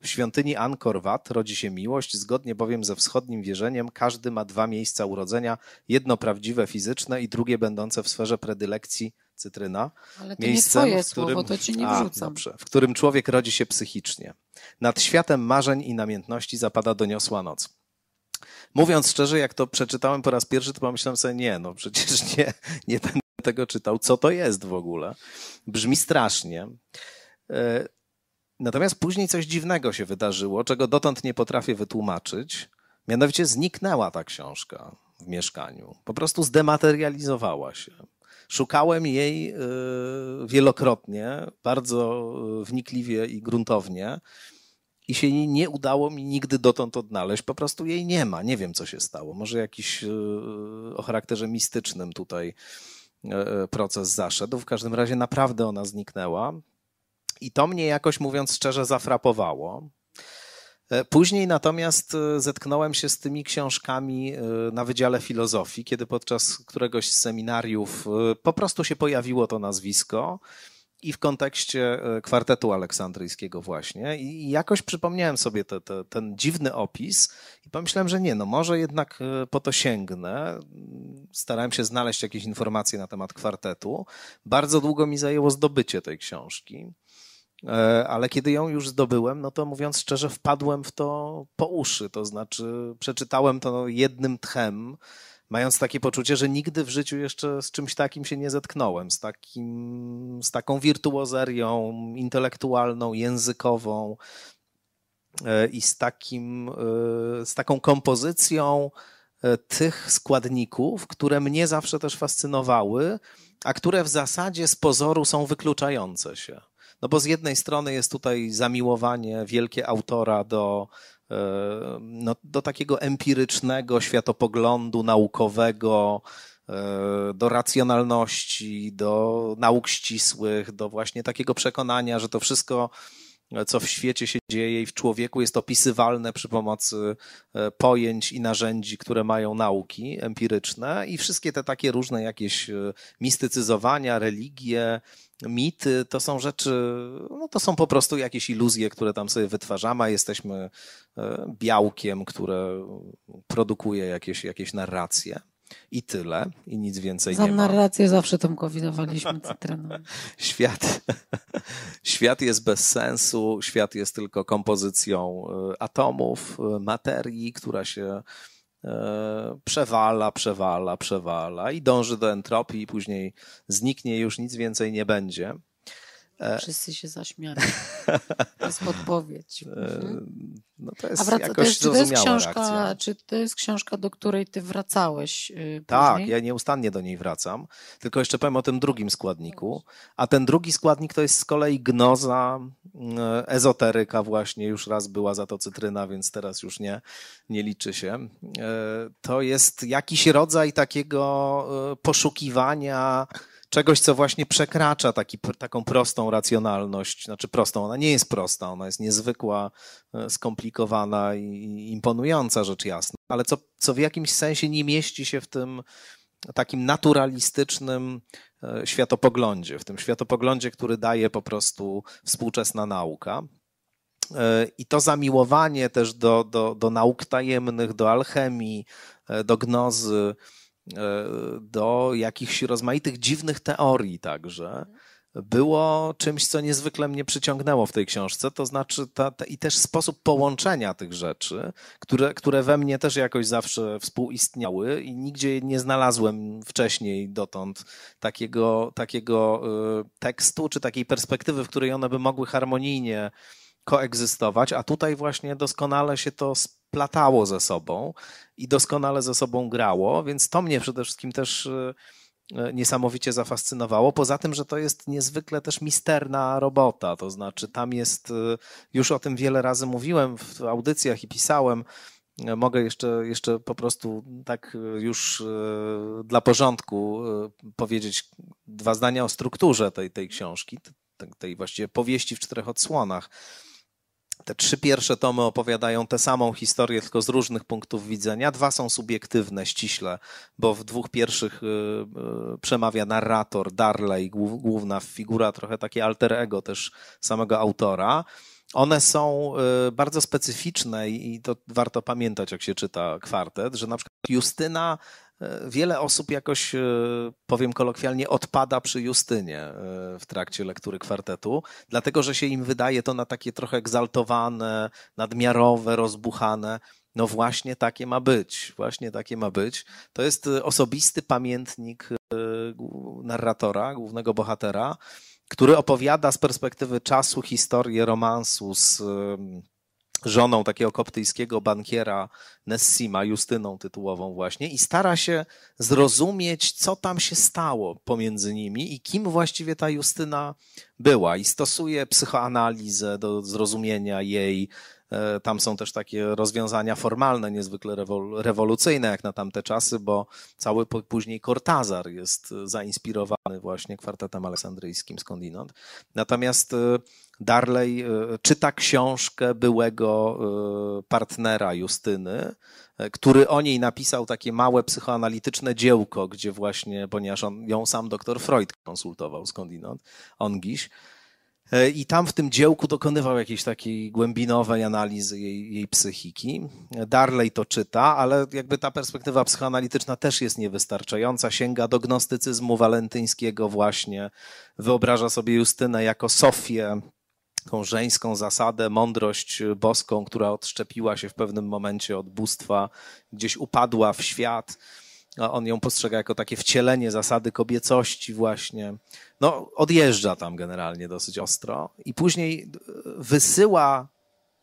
W świątyni Angkor Wat rodzi się miłość, zgodnie bowiem ze wschodnim wierzeniem każdy ma dwa miejsca urodzenia, jedno prawdziwe fizyczne i drugie będące w sferze predylekcji, cytryna, ale to miejscem, nie twoje w którym, słowo, to ci nie wrzucam. A, dobrze, w którym człowiek rodzi się psychicznie. Nad światem marzeń i namiętności zapada doniosła noc. Mówiąc szczerze, jak to przeczytałem po raz pierwszy, to pomyślałem sobie, nie, no przecież nie, nie będę tego czytał. Co to jest w ogóle? Brzmi strasznie. Natomiast później coś dziwnego się wydarzyło, czego dotąd nie potrafię wytłumaczyć. Mianowicie zniknęła ta książka w mieszkaniu. Po prostu zdematerializowała się. Szukałem jej wielokrotnie, bardzo wnikliwie i gruntownie. I się jej nie udało mi nigdy dotąd odnaleźć. Po prostu jej nie ma. Nie wiem, co się stało. Może jakiś o charakterze mistycznym tutaj proces zaszedł. W każdym razie naprawdę ona zniknęła. I to mnie jakoś, mówiąc szczerze, zafrapowało. Później natomiast zetknąłem się z tymi książkami na Wydziale Filozofii, kiedy podczas któregoś z seminariów po prostu się pojawiło to nazwisko. I w kontekście kwartetu aleksandryjskiego właśnie. I jakoś przypomniałem sobie te, te, ten dziwny opis i pomyślałem, że nie, no może jednak po to sięgnę. Starałem się znaleźć jakieś informacje na temat kwartetu. Bardzo długo mi zajęło zdobycie tej książki, ale kiedy ją już zdobyłem, no to mówiąc szczerze, wpadłem w to po uszy. To znaczy przeczytałem to jednym tchem, mając takie poczucie, że nigdy w życiu jeszcze z czymś takim się nie zetknąłem, z, takim, z taką wirtuozerią intelektualną, językową. i z takim, z taką kompozycją tych składników, które mnie zawsze też fascynowały, a które w zasadzie z pozoru są wykluczające się. No bo z jednej strony jest tutaj zamiłowanie wielkie autora do, no, do takiego empirycznego światopoglądu naukowego, do racjonalności, do nauk ścisłych, do właśnie takiego przekonania, że to wszystko, co w świecie się dzieje i w człowieku, jest opisywalne przy pomocy pojęć i narzędzi, które mają nauki empiryczne, i wszystkie te takie różne jakieś mistycyzowania, religie, mity, to są rzeczy, no to są po prostu jakieś iluzje, które tam sobie wytwarzamy, a jesteśmy białkiem, które produkuje jakieś, jakieś narracje. I tyle, i nic więcej Za nie ma. Za narrację zawsze Tomkowi dawaliśmy cytryną. Świat, świat jest bez sensu, świat jest tylko kompozycją atomów, materii, która się przewala, przewala, przewala i dąży do entropii, i później zniknie, już nic więcej nie będzie. Wszyscy się zaśmiali. To jest podpowiedź. No to jest wraca, jakoś to jest, zrozumiała to jest książka, reakcja. Czy to jest książka, do której ty wracałeś później? Tak, ja nieustannie do niej wracam. Tylko jeszcze powiem o tym drugim składniku. A ten drugi składnik to jest z kolei gnoza, ezoteryka właśnie. Już raz była za to cytryna, więc teraz już nie, nie liczy się. To jest jakiś rodzaj takiego poszukiwania czegoś, co właśnie przekracza taki, taką prostą racjonalność, znaczy prostą, ona nie jest prosta, ona jest niezwykła, skomplikowana i imponująca, rzecz jasna, ale co, co w jakimś sensie nie mieści się w tym takim naturalistycznym światopoglądzie, w tym światopoglądzie, który daje po prostu współczesna nauka. I to zamiłowanie też do, do, do nauk tajemnych, do alchemii, do gnozy, do jakichś rozmaitych dziwnych teorii także, było czymś, co niezwykle mnie przyciągnęło w tej książce, to znaczy ta, ta, i też sposób połączenia tych rzeczy, które, które we mnie też jakoś zawsze współistniały i nigdzie nie znalazłem wcześniej dotąd takiego, takiego tekstu czy takiej perspektywy, w której one by mogły harmonijnie koegzystować, a tutaj właśnie doskonale się to splatało ze sobą i doskonale ze sobą grało, więc to mnie przede wszystkim też niesamowicie zafascynowało, poza tym, że to jest niezwykle też misterna robota, to znaczy tam jest, już o tym wiele razy mówiłem w audycjach i pisałem, mogę jeszcze, jeszcze po prostu tak już dla porządku powiedzieć dwa zdania o strukturze tej, tej książki, tej właściwie powieści w czterech odsłonach. Te trzy pierwsze tomy opowiadają tę samą historię, tylko z różnych punktów widzenia. Dwa są subiektywne, ściśle, bo w dwóch pierwszych przemawia narrator, Darley, główna figura, trochę takie alter ego też samego autora. One są bardzo specyficzne i to warto pamiętać, jak się czyta Kwartet, że na przykład Justyna, wiele osób jakoś, powiem kolokwialnie, odpada przy Justynie w trakcie lektury Kwartetu, dlatego że się im wydaje to na takie trochę egzaltowane, nadmiarowe, rozbuchane. No właśnie takie ma być, właśnie takie ma być. To jest osobisty pamiętnik narratora, głównego bohatera, który opowiada z perspektywy czasu historię romansu z żoną takiego koptyjskiego bankiera Nessima, Justyną tytułową właśnie, i stara się zrozumieć, co tam się stało pomiędzy nimi i kim właściwie ta Justyna była, i stosuje psychoanalizę do zrozumienia jej. Tam są też takie rozwiązania formalne, niezwykle rewolucyjne jak na tamte czasy, bo cały później Cortázar jest zainspirowany właśnie Kwartetem Aleksandryjskim skądinąd. Natomiast Darley czyta książkę byłego partnera Justyny, który o niej napisał takie małe psychoanalityczne dziełko, gdzie właśnie, ponieważ on, ją sam doktor Freud konsultował skądinąd, ongiś, i tam w tym dziełku dokonywał jakiejś takiej głębinowej analizy jej, jej psychiki. Darley to czyta, ale jakby ta perspektywa psychoanalityczna też jest niewystarczająca. Sięga do gnostycyzmu walentyńskiego właśnie. Wyobraża sobie Justynę jako Sofię, tą żeńską zasadę, mądrość boską, która odszczepiła się w pewnym momencie od bóstwa, gdzieś upadła w świat. On ją postrzega jako takie wcielenie zasady kobiecości właśnie. No, odjeżdża tam generalnie dosyć ostro i później wysyła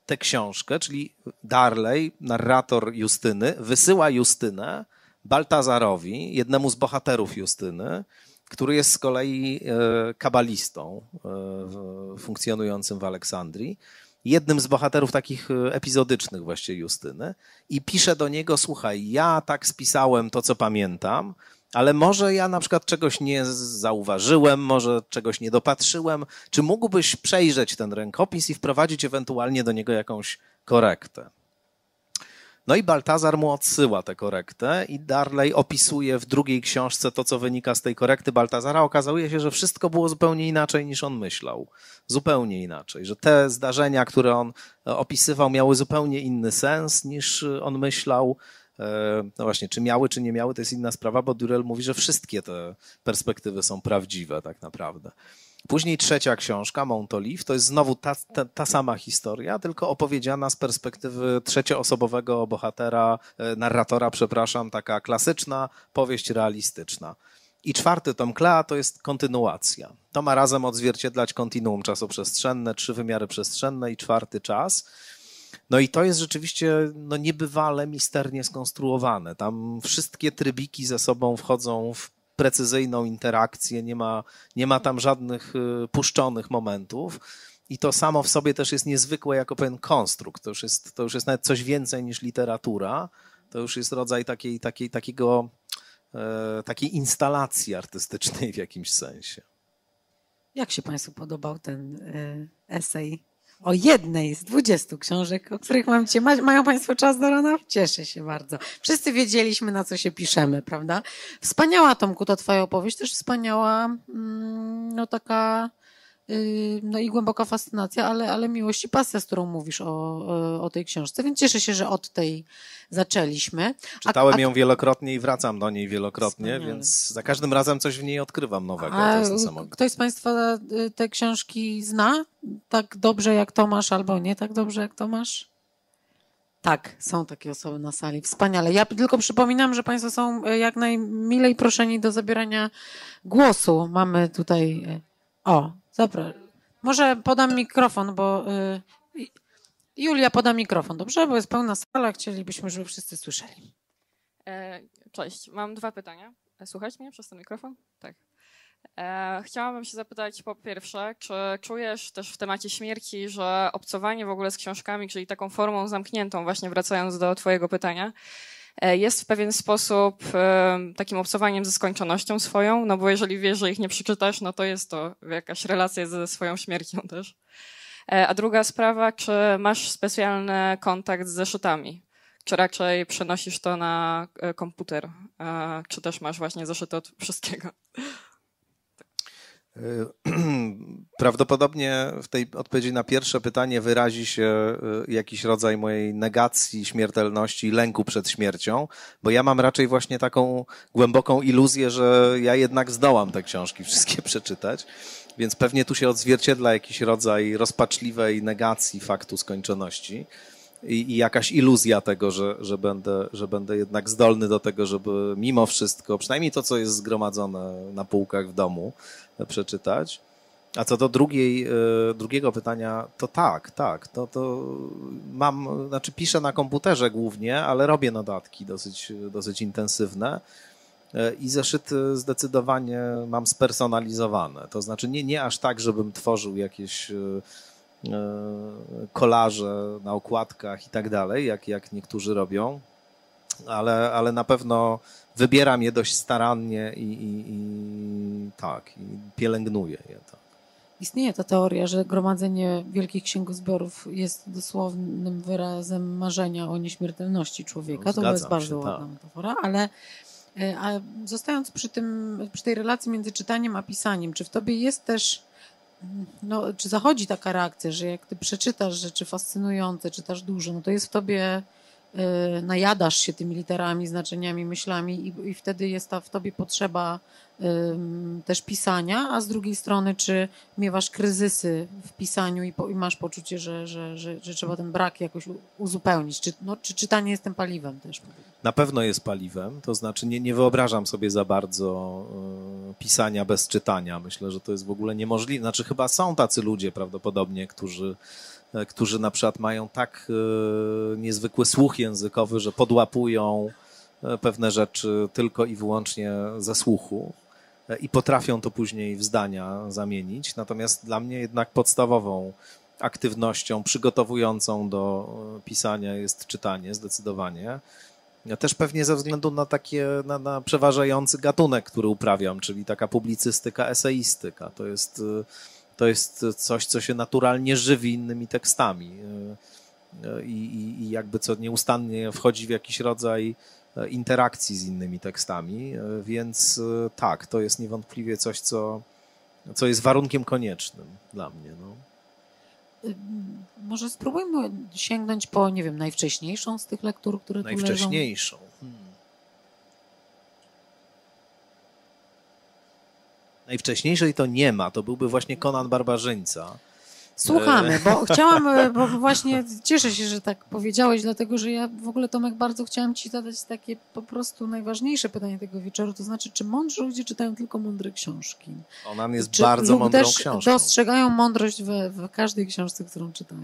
tę książkę, czyli Darley, narrator Justyny, wysyła Justynę Baltazarowi, jednemu z bohaterów Justyny, który jest z kolei kabalistą funkcjonującym w Aleksandrii, jednym z bohaterów takich epizodycznych właśnie Justyny, i pisze do niego: słuchaj, ja tak spisałem to, co pamiętam, ale może ja na przykład czegoś nie zauważyłem, może czegoś nie dopatrzyłem. Czy mógłbyś przejrzeć ten rękopis i wprowadzić ewentualnie do niego jakąś korektę? No i Baltazar mu odsyła tę korektę i Darley opisuje w drugiej książce to, co wynika z tej korekty Baltazara. Okazuje się, że wszystko było zupełnie inaczej, niż on myślał. Zupełnie inaczej, że te zdarzenia, które on opisywał, miały zupełnie inny sens, niż on myślał. No właśnie, czy miały, czy nie miały, to jest inna sprawa, bo Durrell mówi, że wszystkie te perspektywy są prawdziwe tak naprawdę. Później trzecia książka, Mountolive, to jest znowu ta, ta, ta sama historia, tylko opowiedziana z perspektywy trzecioosobowego bohatera, narratora, przepraszam, taka klasyczna powieść realistyczna. I czwarty tom Clea to jest kontynuacja. To ma razem odzwierciedlać kontinuum czasoprzestrzenne, trzy wymiary przestrzenne i czwarty czas. No i to jest rzeczywiście no, niebywale misternie skonstruowane. Tam wszystkie trybiki ze sobą wchodzą w precyzyjną interakcję, nie ma, nie ma tam żadnych puszczonych momentów i to samo w sobie też jest niezwykłe jako pewien konstrukt. To już jest, to już jest nawet coś więcej niż literatura, to już jest rodzaj takiej, takiej, takiego, e, takiej instalacji artystycznej w jakimś sensie. Jak się Państwu podobał ten y, esej o jednej z dwudziestu książek, o których mam cię, mają Państwo czas do rana? Cieszę się bardzo. Wszyscy wiedzieliśmy, na co się piszemy, prawda? Wspaniała, Tomku, ta Twoja opowieść, też wspaniała, no taka, no i głęboka fascynacja, ale, ale miłość i pasja, z którą mówisz o, o tej książce, więc cieszę się, że od tej zaczęliśmy. Czytałem a, a... ją wielokrotnie i wracam do niej wielokrotnie, wspaniale. Więc za każdym razem coś w niej odkrywam nowego. A ktoś z Państwa te książki zna tak dobrze jak Tomasz albo nie tak dobrze jak Tomasz? Tak, są takie osoby na sali. Wspaniale. Ja tylko przypominam, że Państwo są jak najmilej proszeni do zabierania głosu. Mamy tutaj... O, dobra. Może podam mikrofon, bo... Y, Julia poda mikrofon, dobrze? Bo jest pełna sala, chcielibyśmy, żeby wszyscy słyszeli. E, cześć, mam dwa pytania. Słuchajcie mnie przez ten mikrofon? Tak. E, chciałabym się zapytać po pierwsze, czy czujesz też w temacie śmierci, że obcowanie w ogóle z książkami, czyli taką formą zamkniętą, właśnie wracając do twojego pytania, jest w pewien sposób takim obcowaniem ze skończonością swoją, no bo jeżeli wiesz, że ich nie przeczytasz, no to jest to jakaś relacja ze swoją śmiercią też. A druga sprawa, czy masz specjalny kontakt z zeszytami? Czy raczej przenosisz to na komputer? Czy też masz właśnie zeszyty od wszystkiego? Prawdopodobnie w tej odpowiedzi na pierwsze pytanie wyrazi się jakiś rodzaj mojej negacji śmiertelności i lęku przed śmiercią, bo ja mam raczej właśnie taką głęboką iluzję, że ja jednak zdołam te książki wszystkie przeczytać, więc pewnie tu się odzwierciedla jakiś rodzaj rozpaczliwej negacji faktu skończoności i, i jakaś iluzja tego, że, że, będę, że będę jednak zdolny do tego, żeby mimo wszystko, przynajmniej to, co jest zgromadzone na półkach w domu, przeczytać. A co do drugiej, drugiego pytania, to tak, tak, to, to mam, znaczy piszę na komputerze głównie, ale robię notatki dosyć, dosyć intensywne i zeszyty zdecydowanie mam spersonalizowane. To znaczy nie, nie aż tak, żebym tworzył jakieś kolaże na okładkach i tak dalej, jak, jak niektórzy robią, ale, ale na pewno wybieram je dość starannie i, i, i tak, i pielęgnuję je. Tak. Istnieje ta teoria, że gromadzenie wielkich księgozbiorów jest dosłownym wyrazem marzenia o nieśmiertelności człowieka. No, to jest bardzo ładna metafora, ale a zostając przy tym, przy tej relacji między czytaniem a pisaniem, czy w tobie jest też, no, czy zachodzi taka reakcja, że jak ty przeczytasz rzeczy fascynujące, czytasz dużo, no to jest w tobie... najadasz się tymi literami, znaczeniami, myślami i, i wtedy jest ta w tobie potrzeba ym, też pisania, a z drugiej strony czy miewasz kryzysy w pisaniu i, po, i masz poczucie, że, że, że, że trzeba ten brak jakoś uzupełnić? Czy, no, czy czytanie jest tym paliwem też? Na pewno jest paliwem, to znaczy nie, nie wyobrażam sobie za bardzo y, pisania bez czytania. Myślę, że to jest w ogóle niemożliwe. Znaczy chyba są tacy ludzie prawdopodobnie, którzy którzy na przykład mają tak niezwykły słuch językowy, że podłapują pewne rzeczy tylko i wyłącznie ze słuchu i potrafią to później w zdania zamienić. Natomiast dla mnie jednak podstawową aktywnością przygotowującą do pisania jest czytanie zdecydowanie. Ja też pewnie ze względu na takie na, na przeważający gatunek, który uprawiam, czyli taka publicystyka, eseistyka. To jest, to jest coś, co się naturalnie żywi innymi tekstami i, i, i jakby co nieustannie wchodzi w jakiś rodzaj interakcji z innymi tekstami, więc tak, to jest niewątpliwie coś, co, co jest warunkiem koniecznym dla mnie. No. Może spróbujmy sięgnąć po, nie wiem, najwcześniejszą z tych lektur, które tu leżą. Najwcześniejszą. Hmm. Najwcześniejszej to nie ma, to byłby właśnie Conan Barbarzyńca. Słuchamy, bo chciałam, bo właśnie cieszę się, że tak powiedziałeś, dlatego że ja w ogóle, Tomek, bardzo chciałam ci zadać takie po prostu najważniejsze pytanie tego wieczoru, to znaczy, czy mądrzy ludzie czytają tylko mądre książki? Ona jest czy bardzo mądrą książką. Czy dostrzegają mądrość we, w każdej książce, którą czytają?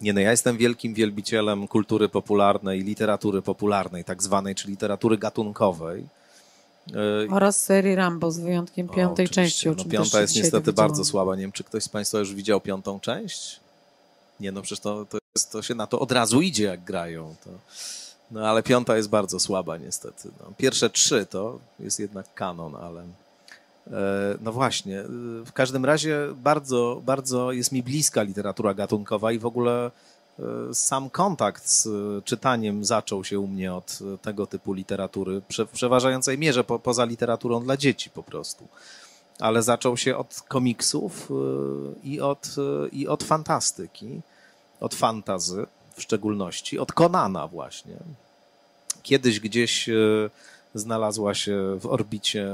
Nie, no ja jestem wielkim wielbicielem kultury popularnej, literatury popularnej, tak zwanej, czy literatury gatunkowej. Oraz serii Rambo, z wyjątkiem piątej o, części. O czym no, piąta jest niestety bardzo słaba. Nie wiem, czy ktoś z Państwa już widział piątą część? Nie, no przecież to, to, jest, to się na to od razu idzie, jak grają. To, no ale piąta jest bardzo słaba niestety. No, pierwsze trzy to jest jednak kanon, ale... No właśnie, w każdym razie bardzo, bardzo jest mi bliska literatura gatunkowa i w ogóle sam kontakt z czytaniem zaczął się u mnie od tego typu literatury, w przeważającej mierze po, poza literaturą dla dzieci po prostu. Ale zaczął się od komiksów i od, i od fantastyki, od fantasy w szczególności, od Conana właśnie. Kiedyś gdzieś znalazła się w orbicie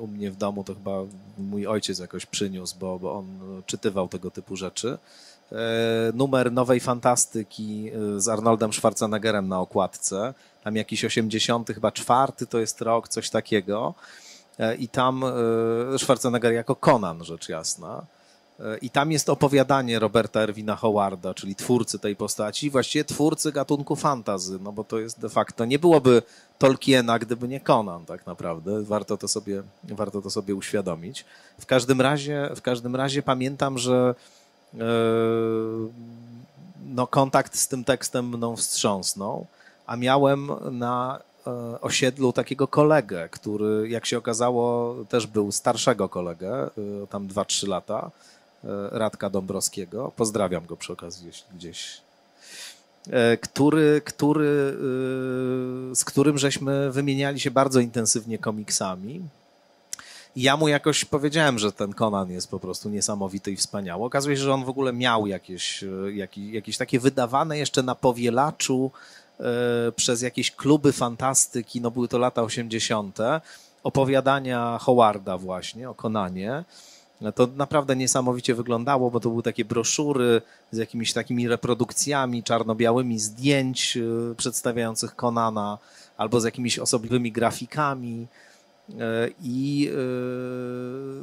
u mnie w domu, to chyba mój ojciec jakoś przyniósł, bo, bo on czytywał tego typu rzeczy. Numer Nowej Fantastyki z Arnoldem Schwarzeneggerem na okładce, tam jakiś osiemdziesiąty, chyba czwarty to jest rok, coś takiego i tam Schwarzenegger jako Conan, rzecz jasna, i tam jest opowiadanie Roberta Erwina Howarda, czyli twórcy tej postaci, właściwie twórcy gatunku fantasy, no bo to jest de facto, nie byłoby Tolkiena, gdyby nie Conan tak naprawdę, warto to sobie, warto to sobie uświadomić. W każdym razie, w każdym razie pamiętam, że no kontakt z tym tekstem mną wstrząsnął, a miałem na osiedlu takiego kolegę, który jak się okazało też był starszego kolegę, tam dwa trzy lata, Radka Dąbrowskiego, pozdrawiam go przy okazji, jeśli gdzieś, który, który, z którym żeśmy wymieniali się bardzo intensywnie komiksami. Ja mu jakoś powiedziałem, że ten Conan jest po prostu niesamowity i wspaniały. Okazuje się, że on w ogóle miał jakieś, jakieś, jakieś takie wydawane jeszcze na powielaczu yy, przez jakieś kluby fantastyki, no były to lata osiemdziesiąte, opowiadania Howarda właśnie o Conanie. No to naprawdę niesamowicie wyglądało, bo to były takie broszury z jakimiś takimi reprodukcjami czarno-białymi zdjęć yy, przedstawiających Conana albo z jakimiś osobliwymi grafikami. I,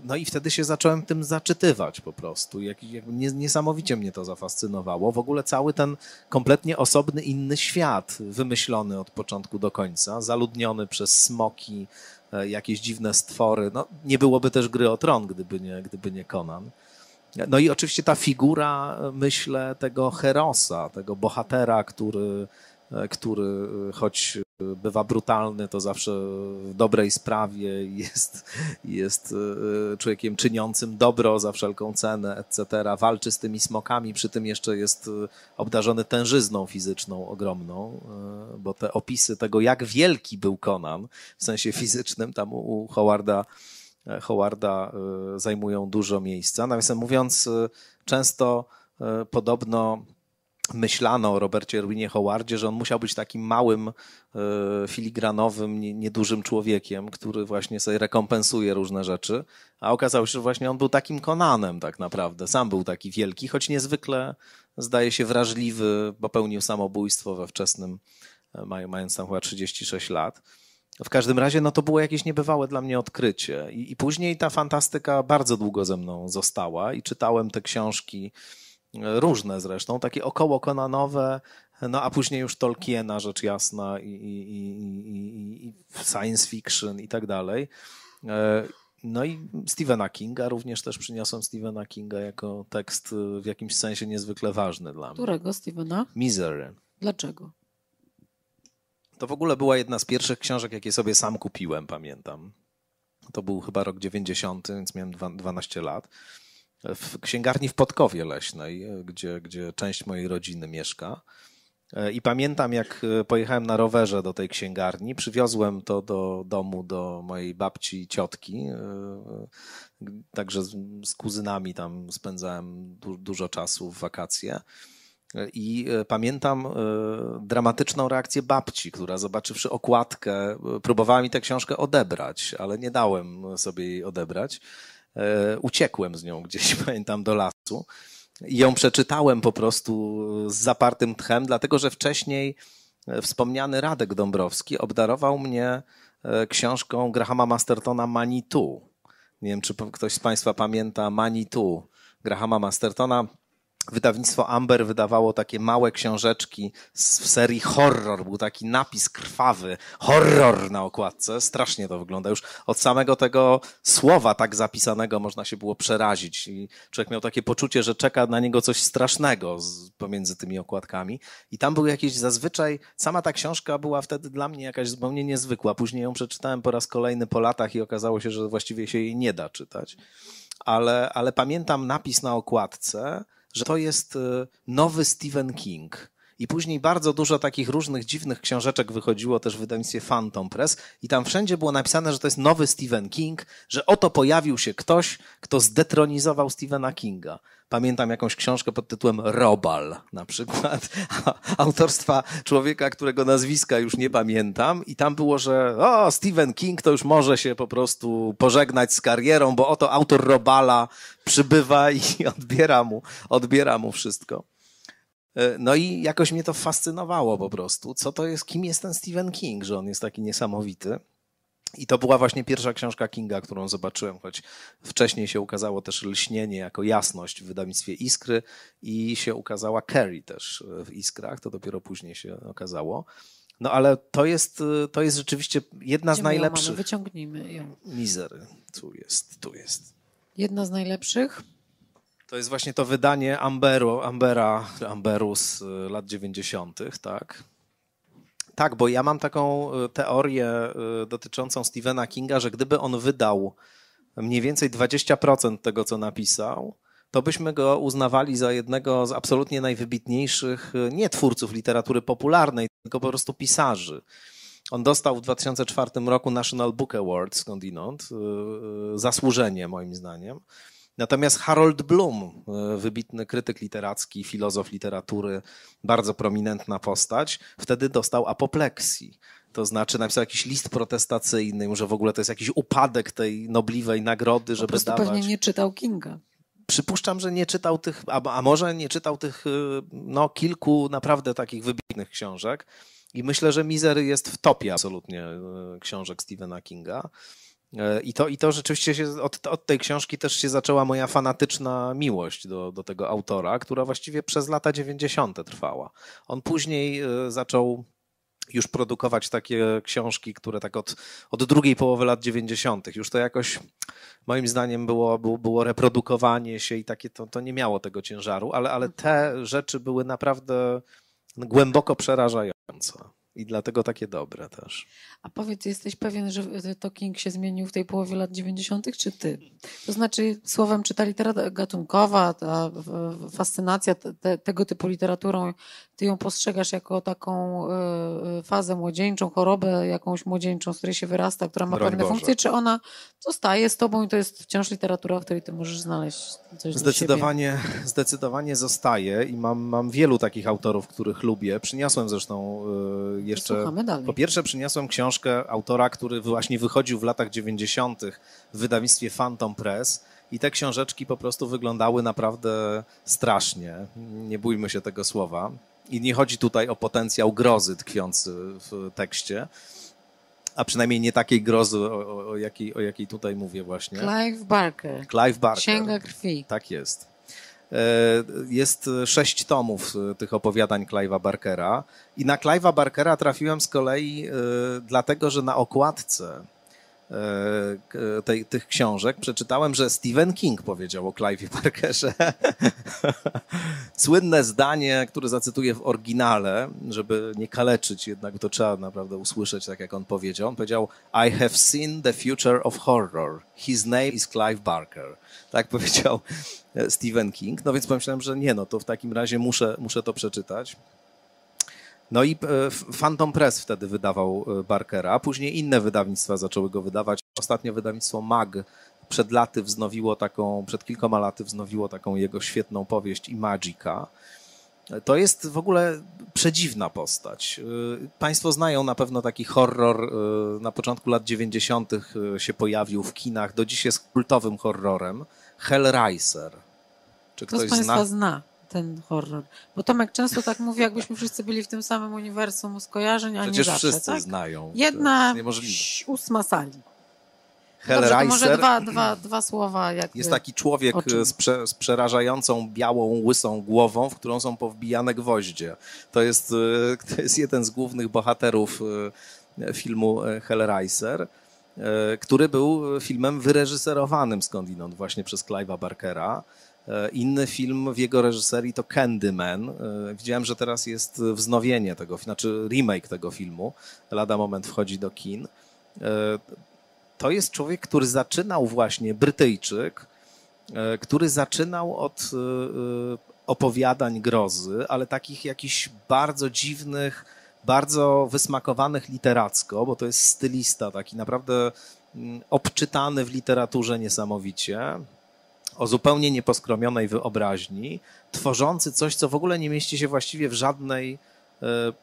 no i wtedy się zacząłem tym zaczytywać po prostu. Jak, jak niesamowicie mnie to zafascynowało. W ogóle cały ten kompletnie osobny, inny świat, wymyślony od początku do końca, zaludniony przez smoki, jakieś dziwne stwory. No, nie byłoby też Gry o Tron, gdyby nie, gdyby nie Conan. No i oczywiście ta figura, myślę, tego herosa, tego bohatera, który... który choć bywa brutalny, to zawsze w dobrej sprawie jest, jest człowiekiem czyniącym dobro za wszelką cenę, et cetera. Walczy z tymi smokami, przy tym jeszcze jest obdarzony tężyzną fizyczną ogromną, bo te opisy tego, jak wielki był Conan w sensie fizycznym, tam u Howarda, Howarda zajmują dużo miejsca. Nawiasem mówiąc, często podobno myślano o Robercie Erwinie Howardzie, że on musiał być takim małym, filigranowym, niedużym człowiekiem, który właśnie sobie rekompensuje różne rzeczy, a okazało się, że właśnie on był takim Conanem tak naprawdę. Sam był taki wielki, choć niezwykle, zdaje się, wrażliwy, popełnił samobójstwo we wczesnym, mając tam chyba trzydzieści sześć lat. W każdym razie no to było jakieś niebywałe dla mnie odkrycie. I, i później ta fantastyka bardzo długo ze mną została i czytałem te książki różne zresztą, takie około konanowe, no a później już Tolkiena rzecz jasna i, i, i, i science fiction i tak dalej. No i Stephena Kinga, również też przyniosłem Stephena Kinga jako tekst w jakimś sensie niezwykle ważny dla mnie. Którego Stephena? Misery. Dlaczego? To w ogóle była jedna z pierwszych książek, jakie sobie sam kupiłem, pamiętam. To był chyba rok dziewięćdziesiąty, więc miałem dwanaście lat. W księgarni w Podkowie Leśnej, gdzie, gdzie część mojej rodziny mieszka. I pamiętam, jak pojechałem na rowerze do tej księgarni, przywiozłem to do domu, do mojej babci i ciotki. Także z, z kuzynami tam spędzałem du, dużo czasu w wakacje. I pamiętam dramatyczną reakcję babci, która zobaczywszy okładkę, próbowała mi tę książkę odebrać, ale nie dałem sobie jej odebrać. Uciekłem z nią gdzieś, pamiętam, do lasu i ją przeczytałem po prostu z zapartym tchem, dlatego że wcześniej wspomniany Radek Dąbrowski obdarował mnie książką Grahama Mastertona Manitou. Nie wiem, czy ktoś z Państwa pamięta Manitou Grahama Mastertona. Wydawnictwo Amber wydawało takie małe książeczki w serii horror. Był taki napis krwawy, horror na okładce. Strasznie to wygląda. Już od samego tego słowa tak zapisanego można się było przerazić. I człowiek miał takie poczucie, że czeka na niego coś strasznego z, pomiędzy tymi okładkami. I tam były jakieś zazwyczaj... Sama ta książka była wtedy dla mnie jakaś zupełnie niezwykła. Później ją przeczytałem po raz kolejny po latach i okazało się, że właściwie się jej nie da czytać. Ale, ale pamiętam napis na okładce, że to jest nowy Stephen King. I później bardzo dużo takich różnych dziwnych książeczek wychodziło też w wydawnictwie Phantom Press i tam wszędzie było napisane, że to jest nowy Stephen King, że oto pojawił się ktoś, kto zdetronizował Stephena Kinga. Pamiętam jakąś książkę pod tytułem Robal na przykład, autorstwa człowieka, którego nazwiska już nie pamiętam i tam było, że o, Stephen King to już może się po prostu pożegnać z karierą, bo oto autor Robala przybywa i odbiera mu, odbiera mu wszystko. No i jakoś mnie to fascynowało po prostu, co to jest, kim jest ten Stephen King, że on jest taki niesamowity. I to była właśnie pierwsza książka Kinga, którą zobaczyłem, choć wcześniej się ukazało też Lśnienie jako Jasność w wydawnictwie Iskry i się ukazała Carrie też w Iskrach, to dopiero później się okazało. No ale to jest, to jest rzeczywiście jedna Gdzie z najlepszych. Mamy? Wyciągnijmy ją. Misery, tu jest, tu jest. Jedna z najlepszych. To jest właśnie to wydanie Amberu, Ambera, Amberu z lat dziewięćdziesiątych, tak? Tak, bo ja mam taką teorię dotyczącą Stephena Kinga, że gdyby on wydał mniej więcej dwadzieścia procent tego, co napisał, to byśmy go uznawali za jednego z absolutnie najwybitniejszych nie twórców literatury popularnej, tylko po prostu pisarzy. On dostał w dwa tysiące czwartym roku National Book Award skądinąd, zasłużenie moim zdaniem. Natomiast Harold Bloom, wybitny krytyk literacki, filozof literatury, bardzo prominentna postać, wtedy dostał apopleksji. To znaczy napisał jakiś list protestacyjny, że w ogóle to jest jakiś upadek tej nobliwej nagrody, żeby dawać... Po prostu pewnie nie czytał Kinga. Przypuszczam, że nie czytał tych, a, a może nie czytał tych no, kilku naprawdę takich wybitnych książek. I myślę, że Misery jest w topie absolutnie książek Stephena Kinga. I to, i to rzeczywiście się, od, od tej książki też się zaczęła moja fanatyczna miłość do, do tego autora, która właściwie przez lata dziewięćdziesiąte trwała. On później zaczął już produkować takie książki, które tak od, od drugiej połowy lat dziewięćdziesiątych. Już to jakoś moim zdaniem było, było, było reprodukowanie się i takie to, to nie miało tego ciężaru, ale, ale te rzeczy były naprawdę głęboko przerażające. I dlatego takie dobre też. A powiedz, jesteś pewien, że to King się zmienił w tej połowie lat dziewięćdziesiątych, czy ty? To znaczy, słowem, czy ta literatura gatunkowa, ta fascynacja te, tego typu literaturą, ty ją postrzegasz jako taką fazę młodzieńczą, chorobę jakąś młodzieńczą, z której się wyrasta, która ma Broń pewne Boże. funkcje, czy ona zostaje z tobą i to jest wciąż literatura, w której ty możesz znaleźć coś zdecydowanie, dla siebie? Zdecydowanie zostaje i mam, mam wielu takich autorów, których lubię. Przyniosłem zresztą... Yy, Jeszcze, po pierwsze przyniosłem książkę autora, który właśnie wychodził w latach dziewięćdziesiątych w wydawnictwie Phantom Press i te książeczki po prostu wyglądały naprawdę strasznie, nie bójmy się tego słowa. I nie chodzi tutaj o potencjał grozy tkwiący w tekście, a przynajmniej nie takiej grozy, o, o, jakiej, o jakiej tutaj mówię właśnie. Clive Barker. Clive Barker. Księga krwi. Tak jest. jest sześć tomów tych opowiadań Clive'a Barkera i na Clive'a Barkera trafiłem z kolei dlatego, że na okładce Tej, tych książek przeczytałem, że Stephen King powiedział o Clive'ie Barkerze. Słynne zdanie, które zacytuję w oryginale, żeby nie kaleczyć, jednak to trzeba naprawdę usłyszeć tak, jak on powiedział. On powiedział: I have seen the future of horror. His name is Clive Barker. Tak powiedział Stephen King. No więc pomyślałem, że nie, no to w takim razie muszę, muszę to przeczytać. No i Phantom Press wtedy wydawał Barkera, a później inne wydawnictwa zaczęły go wydawać. Ostatnie wydawnictwo Mag przed laty wznowiło taką, przed kilkoma laty wznowiło taką jego świetną powieść Imagica. To jest w ogóle przedziwna postać. Państwo znają na pewno taki horror, na początku lat dziewięćdziesiątych się pojawił w kinach, do dziś jest kultowym horrorem, Hellraiser. Czy ktoś Kto z Państwa zna? zna? ten horror. Bo Tomek często tak mówi, jakbyśmy wszyscy byli w tym samym uniwersum skojarzeń, a nie zawsze. Przecież wszyscy tak? znają. Jedna ósma sali. Hellraiser. Dobrze, może dwa, dwa, dwa słowa. Jakby jest taki człowiek z, prze, z przerażającą, białą, łysą głową, w którą są powbijane gwoździe. To jest, to jest jeden z głównych bohaterów filmu Hellraiser, który był filmem wyreżyserowanym skądinąd właśnie przez Clive'a Barkera. Inny film w jego reżyserii to Candyman. Widziałem, że teraz jest wznowienie tego, znaczy remake tego filmu. Lada moment wchodzi do kin. To jest człowiek, który zaczynał właśnie, Brytyjczyk, który zaczynał od opowiadań grozy, ale takich jakichś bardzo dziwnych, bardzo wysmakowanych literacko, bo to jest stylista taki naprawdę obczytany w literaturze niesamowicie, o zupełnie nieposkromionej wyobraźni, tworzący coś, co w ogóle nie mieści się właściwie w żadnej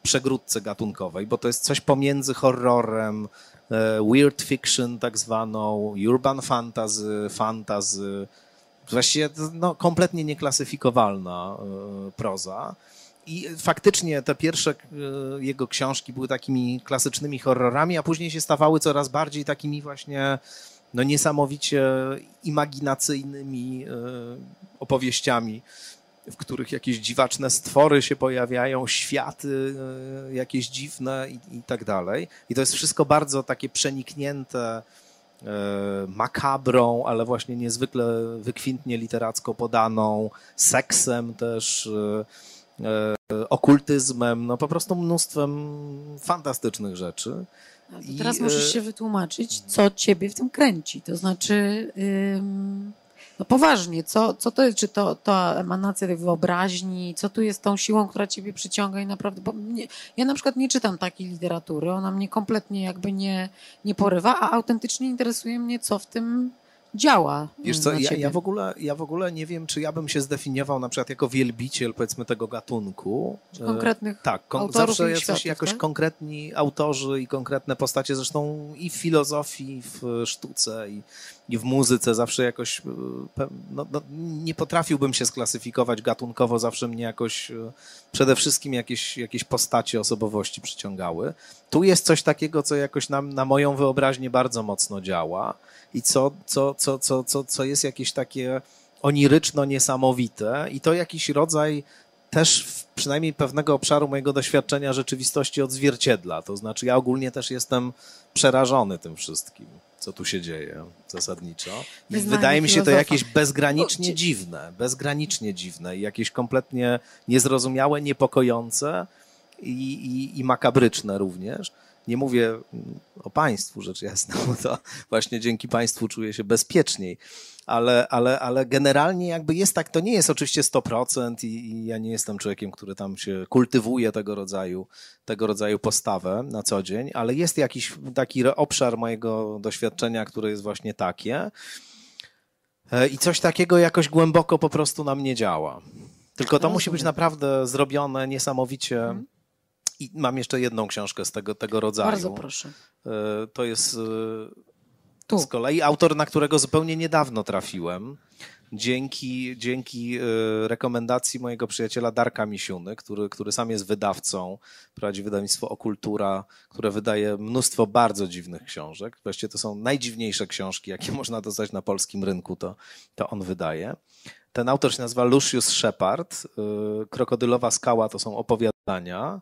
przegródce gatunkowej, bo to jest coś pomiędzy horrorem, weird fiction tak zwaną, urban fantasy, fantasy, właściwie no, kompletnie nieklasyfikowalna proza. I faktycznie te pierwsze jego książki były takimi klasycznymi horrorami, a później się stawały coraz bardziej takimi właśnie no niesamowicie imaginacyjnymi opowieściami, w których jakieś dziwaczne stwory się pojawiają, światy jakieś dziwne i, i tak dalej. I to jest wszystko bardzo takie przeniknięte makabrą, ale właśnie niezwykle wykwintnie literacko podaną, seksem też, okultyzmem, no po prostu mnóstwem fantastycznych rzeczy. No to teraz I, możesz się wytłumaczyć, co ciebie w tym kręci. To znaczy, ym, no poważnie, co, co to jest, czy to, to emanacja tej wyobraźni, co tu jest tą siłą, która ciebie przyciąga i naprawdę, bo mnie, ja na przykład nie czytam takiej literatury, ona mnie kompletnie jakby nie, nie porywa, a autentycznie interesuje mnie, co w tym działa. Wiesz co, ja, ja, w ogóle, ja w ogóle nie wiem, czy ja bym się zdefiniował na przykład jako wielbiciel, powiedzmy, tego gatunku. Konkretnych e, tak, kon autorów zawsze i jakoś, światów, jakoś tak? konkretni autorzy i konkretne postacie, zresztą i w filozofii, i w sztuce, i, i w muzyce zawsze jakoś no, no, nie potrafiłbym się sklasyfikować gatunkowo, zawsze mnie jakoś przede wszystkim jakieś, jakieś postacie, osobowości przyciągały. Tu jest coś takiego, co jakoś na, na moją wyobraźnię bardzo mocno działa i co, co, co, co, co, co jest jakieś takie oniryczno niesamowite i to jakiś rodzaj też przynajmniej pewnego obszaru mojego doświadczenia rzeczywistości odzwierciedla. To znaczy ja ogólnie też jestem przerażony tym wszystkim, co tu się dzieje zasadniczo. I wydaje mi się to jakieś bezgranicznie dziwne, bezgranicznie dziwne i jakieś kompletnie niezrozumiałe, niepokojące i, i, i makabryczne również. Nie mówię o państwu, rzecz jasna, bo to właśnie dzięki państwu czuję się bezpieczniej, ale, ale, ale generalnie jakby jest tak, to nie jest oczywiście sto procent i, i ja nie jestem człowiekiem, który tam się kultywuje tego rodzaju, tego rodzaju postawę na co dzień, ale jest jakiś taki obszar mojego doświadczenia, który jest właśnie takie i coś takiego jakoś głęboko po prostu na mnie działa. Tylko to musi być naprawdę zrobione niesamowicie. I mam jeszcze jedną książkę z tego, tego rodzaju. Bardzo proszę. To jest tu. Z kolei autor, na którego zupełnie niedawno trafiłem. Dzięki, dzięki rekomendacji mojego przyjaciela Darka Misiuny, który, który sam jest wydawcą, prowadzi wydawnictwo Kultura, które wydaje mnóstwo bardzo dziwnych książek. Właściwie to są najdziwniejsze książki, jakie można dostać na polskim rynku, to, to on wydaje. Ten autor się nazywa Lucius Shepard. Krokodylowa skała to są opowiadania.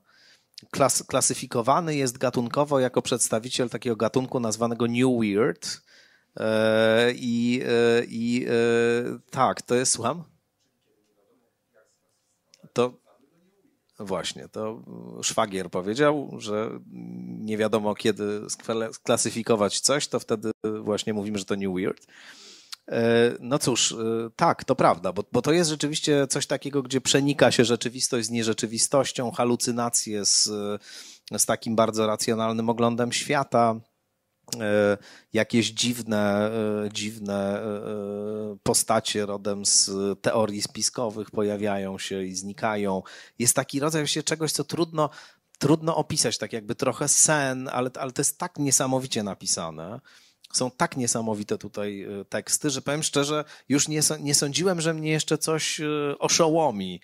Klas, klasyfikowany jest gatunkowo jako przedstawiciel takiego gatunku nazwanego New Weird. I, i tak, to jest, słucham? To właśnie, to szwagier powiedział, że nie wiadomo kiedy sklasyfikować coś, to wtedy właśnie mówimy, że to New Weird. No cóż, tak, to prawda, bo, bo to jest rzeczywiście coś takiego, gdzie przenika się rzeczywistość z nierzeczywistością, halucynacje z, z takim bardzo racjonalnym oglądem świata, jakieś dziwne, dziwne postacie rodem z teorii spiskowych pojawiają się i znikają. Jest taki rodzaj się czegoś, co trudno, trudno opisać, tak jakby trochę sen, ale, ale to jest tak niesamowicie napisane. Są tak niesamowite tutaj teksty, że powiem szczerze, już nie, nie sądziłem, że mnie jeszcze coś oszołomi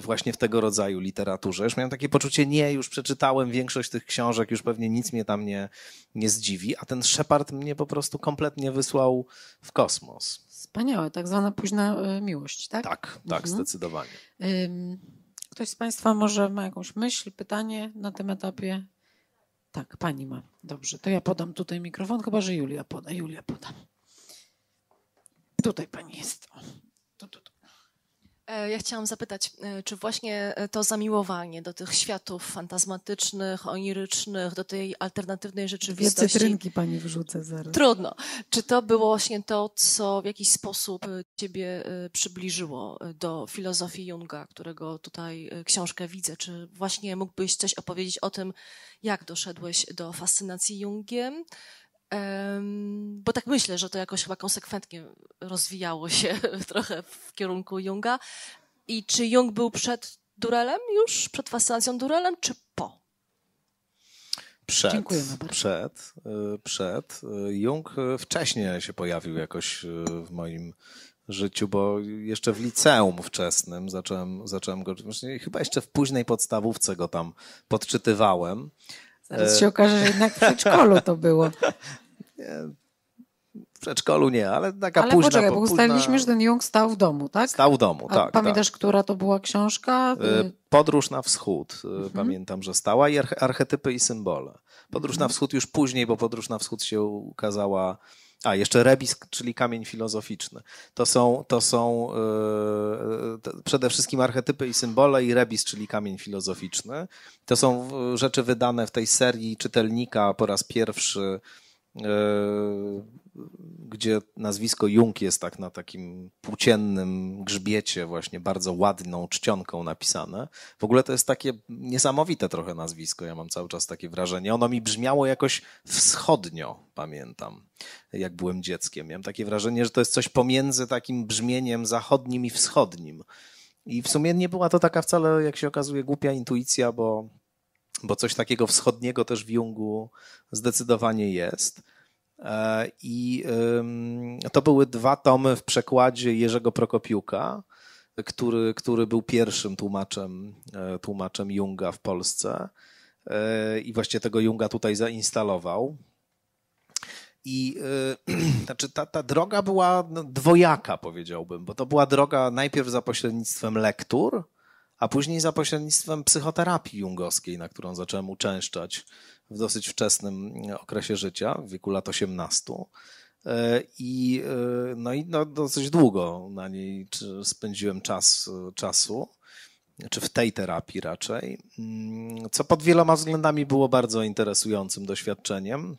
właśnie w tego rodzaju literaturze. Już miałem takie poczucie, nie, już przeczytałem większość tych książek, już pewnie nic mnie tam nie, nie zdziwi, a ten Shepard mnie po prostu kompletnie wysłał w kosmos. Wspaniałe, tak zwana późna miłość, tak? Tak, tak, mhm. Zdecydowanie. Ktoś z Państwa może ma jakąś myśl, pytanie na tym etapie? Tak, pani ma. Dobrze, to ja podam tutaj mikrofon, chyba że Julia poda. Julia poda. Tutaj pani jest. O, tu, tu, tu. Ja chciałam zapytać, czy właśnie to zamiłowanie do tych światów fantazmatycznych, onirycznych, do tej alternatywnej rzeczywistości. Dwie cytrynki pani wrzucę zaraz. Trudno. Czy to było właśnie to, co w jakiś sposób ciebie przybliżyło do filozofii Junga, którego tutaj książkę widzę? Czy właśnie mógłbyś coś opowiedzieć o tym, jak doszedłeś do fascynacji Jungiem? Bo tak myślę, że to jakoś chyba konsekwentnie rozwijało się trochę w kierunku Junga. I czy Jung był przed Durrellem już? Przed fascynacją Durrellem, czy po? Przed. Dziękujemy bardzo. Przed, przed. Jung wcześniej się pojawił jakoś w moim życiu, bo jeszcze w liceum wczesnym zacząłem, zacząłem go... Chyba jeszcze w późnej podstawówce go tam podczytywałem. Zaraz się okaże, że jednak w przedszkolu to było. W przedszkolu nie, ale taka ale późna... Ale poczekaj, bo ustaliliśmy, późna... że ten Jung stał w domu, tak? Stał w domu, A tak. Pamiętasz, tak. która to była książka? Podróż na wschód, mhm. pamiętam, że stała, i archetypy i symbole. Podróż mhm. na wschód już później, bo Podróż na wschód się ukazała... A, jeszcze Rebis, czyli Kamień filozoficzny. To są, to są yy, to przede wszystkim archetypy i symbole i Rebis, czyli Kamień filozoficzny. To są rzeczy wydane w tej serii Czytelnika po raz pierwszy, yy, gdzie nazwisko Jung jest tak na takim płóciennym grzbiecie właśnie bardzo ładną czcionką napisane. W ogóle to jest takie niesamowite trochę nazwisko, ja mam cały czas takie wrażenie. Ono mi brzmiało jakoś wschodnio, pamiętam, jak byłem dzieckiem. Miałem takie wrażenie, że to jest coś pomiędzy takim brzmieniem zachodnim i wschodnim. I w sumie nie była to taka wcale, jak się okazuje, głupia intuicja, bo, bo coś takiego wschodniego też w Jungu zdecydowanie jest. I to były dwa tomy w przekładzie Jerzego Prokopiuka, który, który był pierwszym tłumaczem, tłumaczem Junga w Polsce i właściwie tego Junga tutaj zainstalował. I yy, znaczy ta, ta droga była dwojaka, powiedziałbym, bo to była droga najpierw za pośrednictwem lektur, a później za pośrednictwem psychoterapii jungowskiej, na którą zacząłem uczęszczać w dosyć wczesnym okresie życia, w wieku lat osiemnastu. Yy, yy, no i no, dosyć długo na niej spędziłem czas, czasu, czy w tej terapii raczej, yy, co pod wieloma względami było bardzo interesującym doświadczeniem.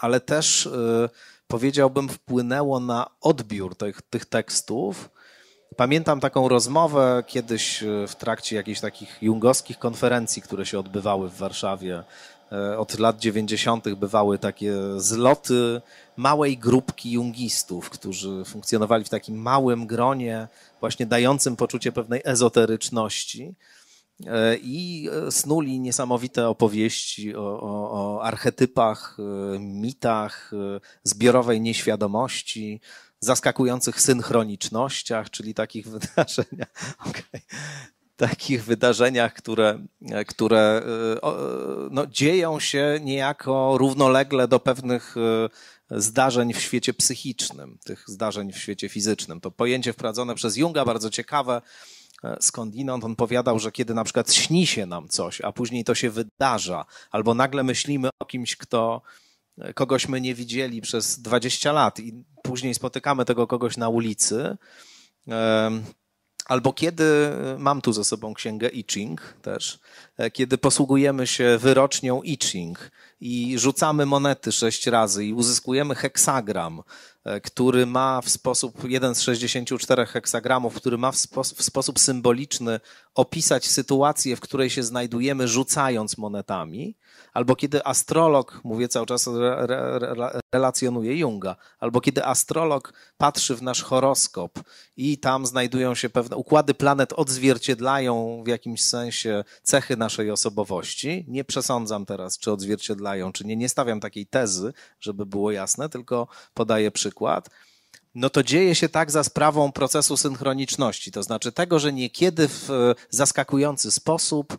Ale też y, powiedziałbym, wpłynęło na odbiór tych, tych tekstów. Pamiętam taką rozmowę kiedyś w trakcie jakichś takich jungowskich konferencji, które się odbywały w Warszawie. Y, od lat dziewięćdziesiątych bywały takie zloty małej grupki jungistów, którzy funkcjonowali w takim małym gronie, właśnie dającym poczucie pewnej ezoteryczności. I snuli niesamowite opowieści o, o, o archetypach, mitach, zbiorowej nieświadomości, zaskakujących synchronicznościach, czyli takich wydarzeniach. Okay. takich wydarzeniach, które, które no, dzieją się niejako równolegle do pewnych zdarzeń w świecie psychicznym, tych zdarzeń w świecie fizycznym. To pojęcie wprowadzone przez Junga, bardzo ciekawe, skądinąd on powiadał, że kiedy na przykład śni się nam coś, a później to się wydarza, albo nagle myślimy o kimś, kto, kogoś my nie widzieli przez dwadzieścia lat i później spotykamy tego kogoś na ulicy, albo kiedy, mam tu ze sobą księgę I Ching też, kiedy posługujemy się wyrocznią I Ching i rzucamy monety sześć razy i uzyskujemy heksagram, który ma w sposób, jeden z sześćdziesięciu czterech heksagramów, który ma w, spo, w sposób symboliczny opisać sytuację, w której się znajdujemy, rzucając monetami, albo kiedy astrolog, mówię cały czas, re, re, relacjonuje Junga, albo kiedy astrolog patrzy w nasz horoskop i tam znajdują się pewne układy planet, odzwierciedlają w jakimś sensie cechy naszej osobowości. Nie przesądzam teraz, czy odzwierciedlają, czy nie, nie stawiam takiej tezy, żeby było jasne, tylko podaję przykład. Przykład, no to dzieje się tak za sprawą procesu synchroniczności, to znaczy tego, że niekiedy w zaskakujący sposób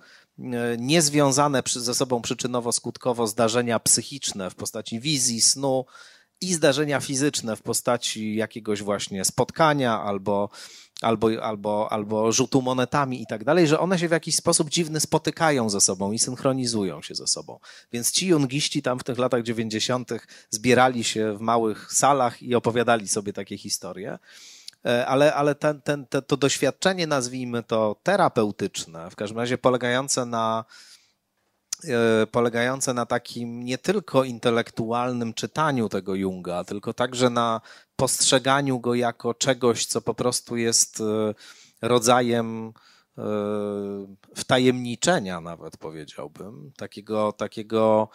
niezwiązane ze sobą przyczynowo-skutkowo zdarzenia psychiczne w postaci wizji, snu i zdarzenia fizyczne w postaci jakiegoś właśnie spotkania albo, albo, albo, albo rzutu monetami i tak dalej, że one się w jakiś sposób dziwny spotykają ze sobą i synchronizują się ze sobą. Więc ci jungiści tam w tych latach dziewięćdziesiątych zbierali się w małych salach i opowiadali sobie takie historie, ale, ale ten, ten, te, to doświadczenie, nazwijmy to terapeutyczne, w każdym razie polegające na polegające na takim nie tylko intelektualnym czytaniu tego Junga, tylko także na postrzeganiu go jako czegoś, co po prostu jest rodzajem wtajemniczenia, nawet powiedziałbym, takiego, takiego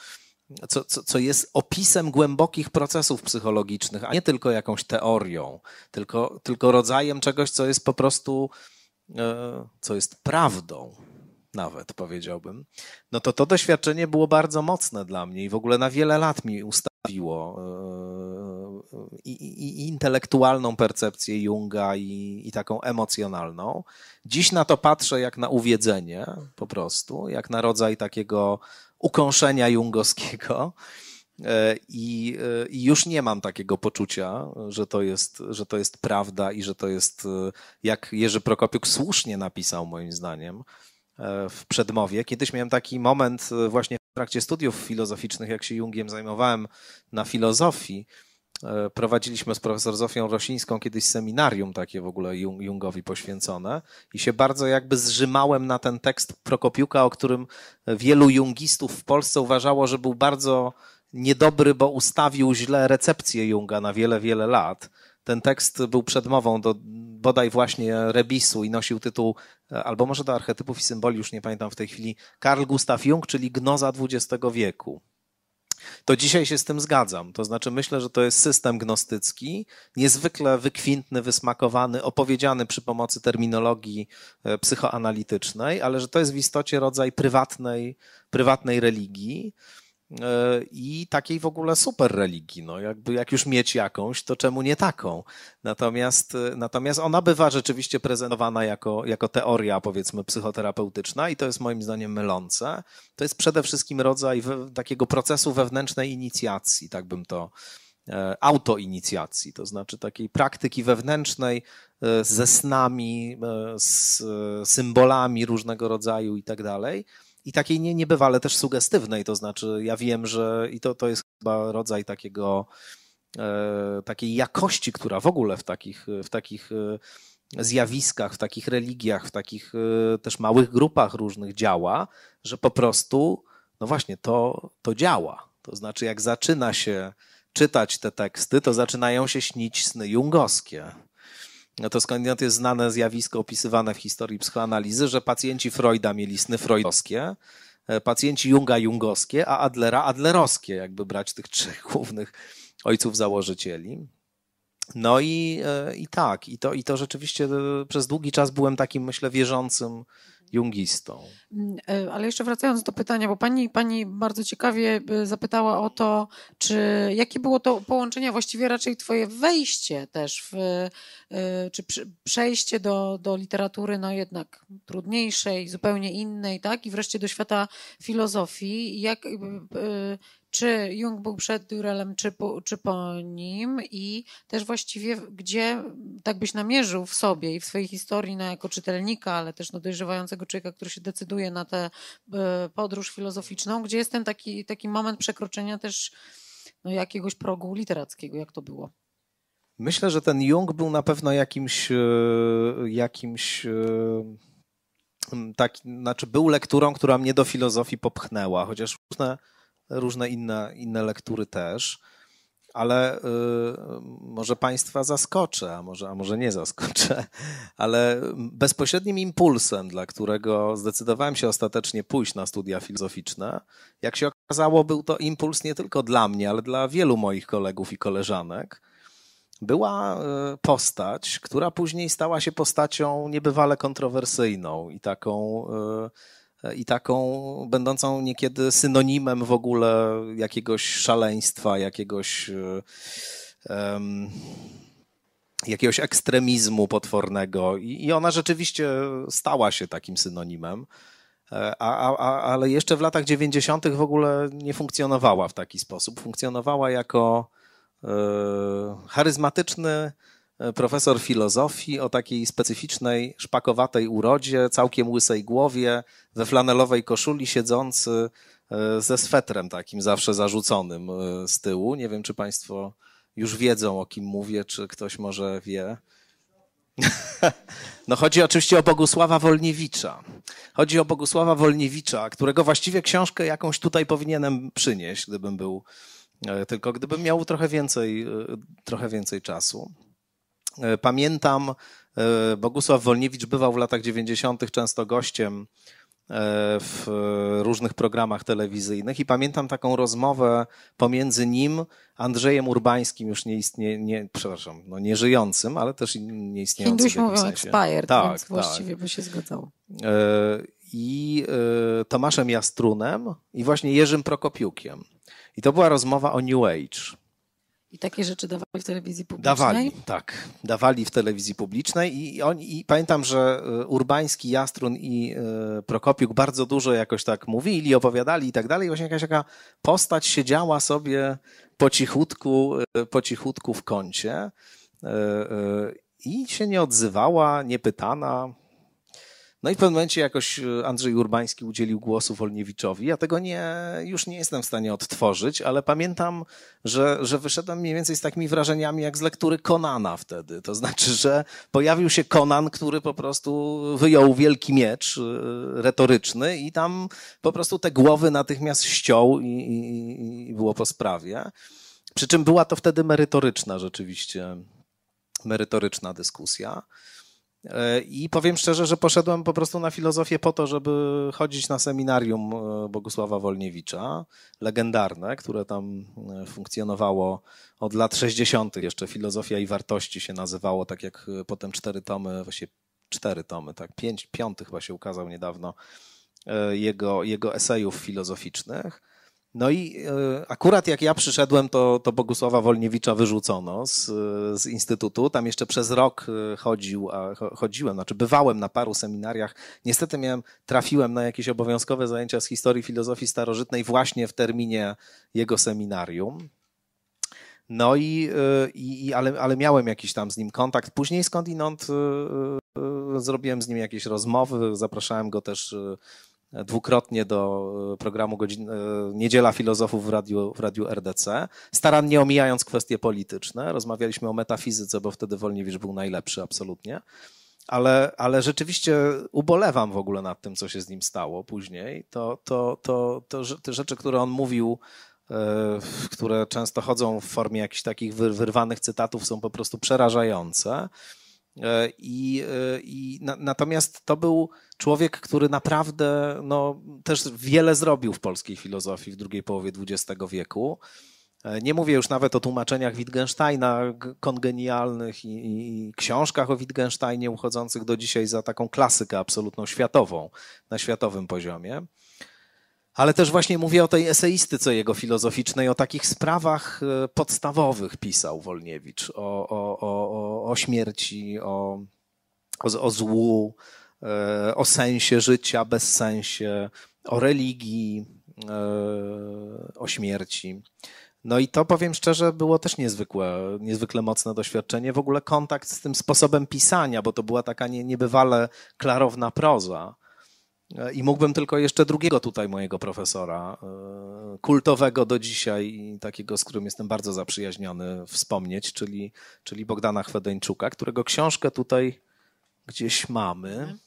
co, co, co jest opisem głębokich procesów psychologicznych, a nie tylko jakąś teorią, tylko, tylko rodzajem czegoś, co jest po prostu, co jest prawdą. Nawet powiedziałbym, no to to doświadczenie było bardzo mocne dla mnie i w ogóle na wiele lat mi ustawiło i, i, i intelektualną percepcję Junga i, i taką emocjonalną. Dziś na to patrzę jak na uwiedzenie po prostu, jak na rodzaj takiego ukąszenia jungowskiego i, i już nie mam takiego poczucia, że to jest, że to jest prawda i że to jest, jak Jerzy Prokopiuk słusznie napisał moim zdaniem, w przedmowie. Kiedyś miałem taki moment właśnie w trakcie studiów filozoficznych, jak się Jungiem zajmowałem na filozofii. Prowadziliśmy z profesor Zofią Rosińską kiedyś seminarium takie w ogóle Jungowi poświęcone i się bardzo jakby zrzymałem na ten tekst Prokopiuka, o którym wielu jungistów w Polsce uważało, że był bardzo niedobry, bo ustawił źle recepcję Junga na wiele, wiele lat. Ten tekst był przedmową do bodaj właśnie Rebisu i nosił tytuł, albo może do archetypów i symboli, już nie pamiętam w tej chwili, Carl Gustav Jung, czyli gnoza dwudziestego wieku. To dzisiaj się z tym zgadzam, to znaczy myślę, że to jest system gnostycki, niezwykle wykwintny, wysmakowany, opowiedziany przy pomocy terminologii psychoanalitycznej, ale że to jest w istocie rodzaj prywatnej, prywatnej religii, i takiej w ogóle super religii, no jakby jak już mieć jakąś, to czemu nie taką. Natomiast, natomiast ona bywa rzeczywiście prezentowana jako, jako teoria, powiedzmy, psychoterapeutyczna i to jest moim zdaniem mylące. To jest przede wszystkim rodzaj we, takiego procesu wewnętrznej inicjacji, tak bym to, e, autoinicjacji, to znaczy takiej praktyki wewnętrznej e, ze snami, e, z e, symbolami różnego rodzaju i tak dalej. I takiej nie, niebywale też sugestywnej, to znaczy ja wiem, że i to, to jest chyba rodzaj takiego, e, takiej jakości, która w ogóle w takich, w takich zjawiskach, w takich religiach, w takich e, też małych grupach różnych działa, że po prostu, no właśnie, to, to działa. To znaczy jak zaczyna się czytać te teksty, to zaczynają się śnić sny jungowskie. No to skądinąd jest znane zjawisko opisywane w historii psychoanalizy, że pacjenci Freuda mieli sny freudowskie, pacjenci Junga jungowskie, a Adlera adlerowskie, jakby brać tych trzech głównych ojców założycieli. No i, i tak, i to, i to rzeczywiście przez długi czas byłem takim, myślę, wierzącym jungistą. Ale jeszcze wracając do pytania, bo pani, pani bardzo ciekawie zapytała o to, czy jakie było to połączenie, właściwie raczej twoje wejście też, w, czy przejście do, do literatury no jednak trudniejszej, zupełnie innej, tak? I wreszcie do świata filozofii. Jak, czy Jung był przed Durrellem, czy po, czy po nim, i też właściwie gdzie tak byś namierzył w sobie i w swojej historii, no, jako czytelnika, ale też no, dojrzewającego człowieka, który się decyduje na tę podróż filozoficzną, gdzie jest ten taki, taki moment przekroczenia też no, jakiegoś progu literackiego, jak to było? Myślę, że ten Jung był na pewno jakimś, jakimś tak, znaczy był lekturą, która mnie do filozofii popchnęła, chociaż różne Różne inne, inne lektury też, ale yy, może Państwa zaskoczę, a może, a może nie zaskoczę, ale bezpośrednim impulsem, dla którego zdecydowałem się ostatecznie pójść na studia filozoficzne, jak się okazało, był to impuls nie tylko dla mnie, ale dla wielu moich kolegów i koleżanek. Była postać, która później stała się postacią niebywale kontrowersyjną i taką... Yy, i taką będącą niekiedy synonimem w ogóle jakiegoś szaleństwa, jakiegoś, um, jakiegoś ekstremizmu potwornego. I, i ona rzeczywiście stała się takim synonimem, a, a, a, ale jeszcze w latach dziewięćdziesiątych w ogóle nie funkcjonowała w taki sposób. Funkcjonowała jako y, charyzmatyczny profesor filozofii o takiej specyficznej, szpakowatej urodzie, całkiem łysej głowie, we flanelowej koszuli siedzący ze swetrem takim zawsze zarzuconym z tyłu. Nie wiem, czy Państwo już wiedzą, o kim mówię, czy ktoś może wie. No chodzi oczywiście o Bogusława Wolniewicza. Chodzi o Bogusława Wolniewicza, którego właściwie książkę jakąś tutaj powinienem przynieść, gdybym był, tylko gdybym miał trochę więcej, trochę więcej czasu. Pamiętam, Bogusław Wolniewicz bywał w latach dziewięćdziesiątych często gościem w różnych programach telewizyjnych i pamiętam taką rozmowę pomiędzy nim, Andrzejem Urbańskim, już nie istnie, nie, przepraszam, no nie żyjącym, ale też nie istniejącym. Hinduś mówią expired, tak, więc właściwie tak by się zgadzało. I Tomaszem Jastrunem i właśnie Jerzym Prokopiukiem. I to była rozmowa o New Age. I takie rzeczy dawali w telewizji publicznej? Dawali, tak. Dawali w telewizji publicznej i, oni, i pamiętam, że Urbański, Jastrun i y, Prokopiuk bardzo dużo jakoś tak mówili, opowiadali i tak dalej. I właśnie jakaś taka postać siedziała sobie po cichutku, po cichutku w kącie y, y, i się nie odzywała, nie pytana. No i w pewnym momencie jakoś Andrzej Urbański udzielił głosu Wolniewiczowi. Ja tego nie, już nie jestem w stanie odtworzyć, ale pamiętam, że, że wyszedłem mniej więcej z takimi wrażeniami jak z lektury Conana wtedy. To znaczy, że pojawił się Conan, który po prostu wyjął wielki miecz retoryczny i tam po prostu te głowy natychmiast ściął i, i, i było po sprawie. Przy czym była to wtedy merytoryczna rzeczywiście, merytoryczna dyskusja. I powiem szczerze, że poszedłem po prostu na filozofię po to, żeby chodzić na seminarium Bogusława Wolniewicza, legendarne, które tam funkcjonowało od lat sześćdziesiątych jeszcze. Filozofia i wartości się nazywało, tak jak potem cztery tomy, właśnie cztery tomy, tak, pięć, piąty chyba się ukazał niedawno jego, jego esejów filozoficznych. No i akurat jak ja przyszedłem, to, to Bogusława Wolniewicza wyrzucono z, z instytutu. Tam jeszcze przez rok chodził, a chodziłem, znaczy bywałem na paru seminariach. Niestety miałem, trafiłem na jakieś obowiązkowe zajęcia z historii filozofii starożytnej właśnie w terminie jego seminarium. No i, i, i ale, ale miałem jakiś tam z nim kontakt. Później skądinąd zrobiłem z nim jakieś rozmowy, zapraszałem go też dwukrotnie do programu godzin, Niedziela Filozofów w radiu, w radiu R D C, starannie omijając kwestie polityczne. Rozmawialiśmy o metafizyce, bo wtedy Wolniewicz był najlepszy absolutnie. Ale, ale rzeczywiście ubolewam w ogóle nad tym, co się z nim stało później. To, to, to, to, to te rzeczy, które on mówił, yy, które często chodzą w formie jakichś takich wyrwanych cytatów, są po prostu przerażające. I, i na, natomiast to był człowiek, który naprawdę no, też wiele zrobił w polskiej filozofii w drugiej połowie dwudziestego wieku. Nie mówię już nawet o tłumaczeniach Wittgensteina kongenialnych i, i książkach o Wittgensteinie uchodzących do dzisiaj za taką klasykę absolutną światową, na światowym poziomie. Ale też właśnie mówię o tej eseistyce jego filozoficznej, o takich sprawach podstawowych pisał Wolniewicz, o, o, o, o śmierci, o, o, o złu, o sensie życia, bezsensie, o religii, o śmierci. No i to, powiem szczerze, było też niezwykłe, niezwykle mocne doświadczenie. W ogóle kontakt z tym sposobem pisania, bo to była taka niebywale klarowna proza. I mógłbym tylko jeszcze drugiego tutaj mojego profesora, kultowego do dzisiaj i takiego, z którym jestem bardzo zaprzyjaźniony, wspomnieć, czyli, czyli Bogdana Chwedeńczuka, którego książkę tutaj gdzieś mamy.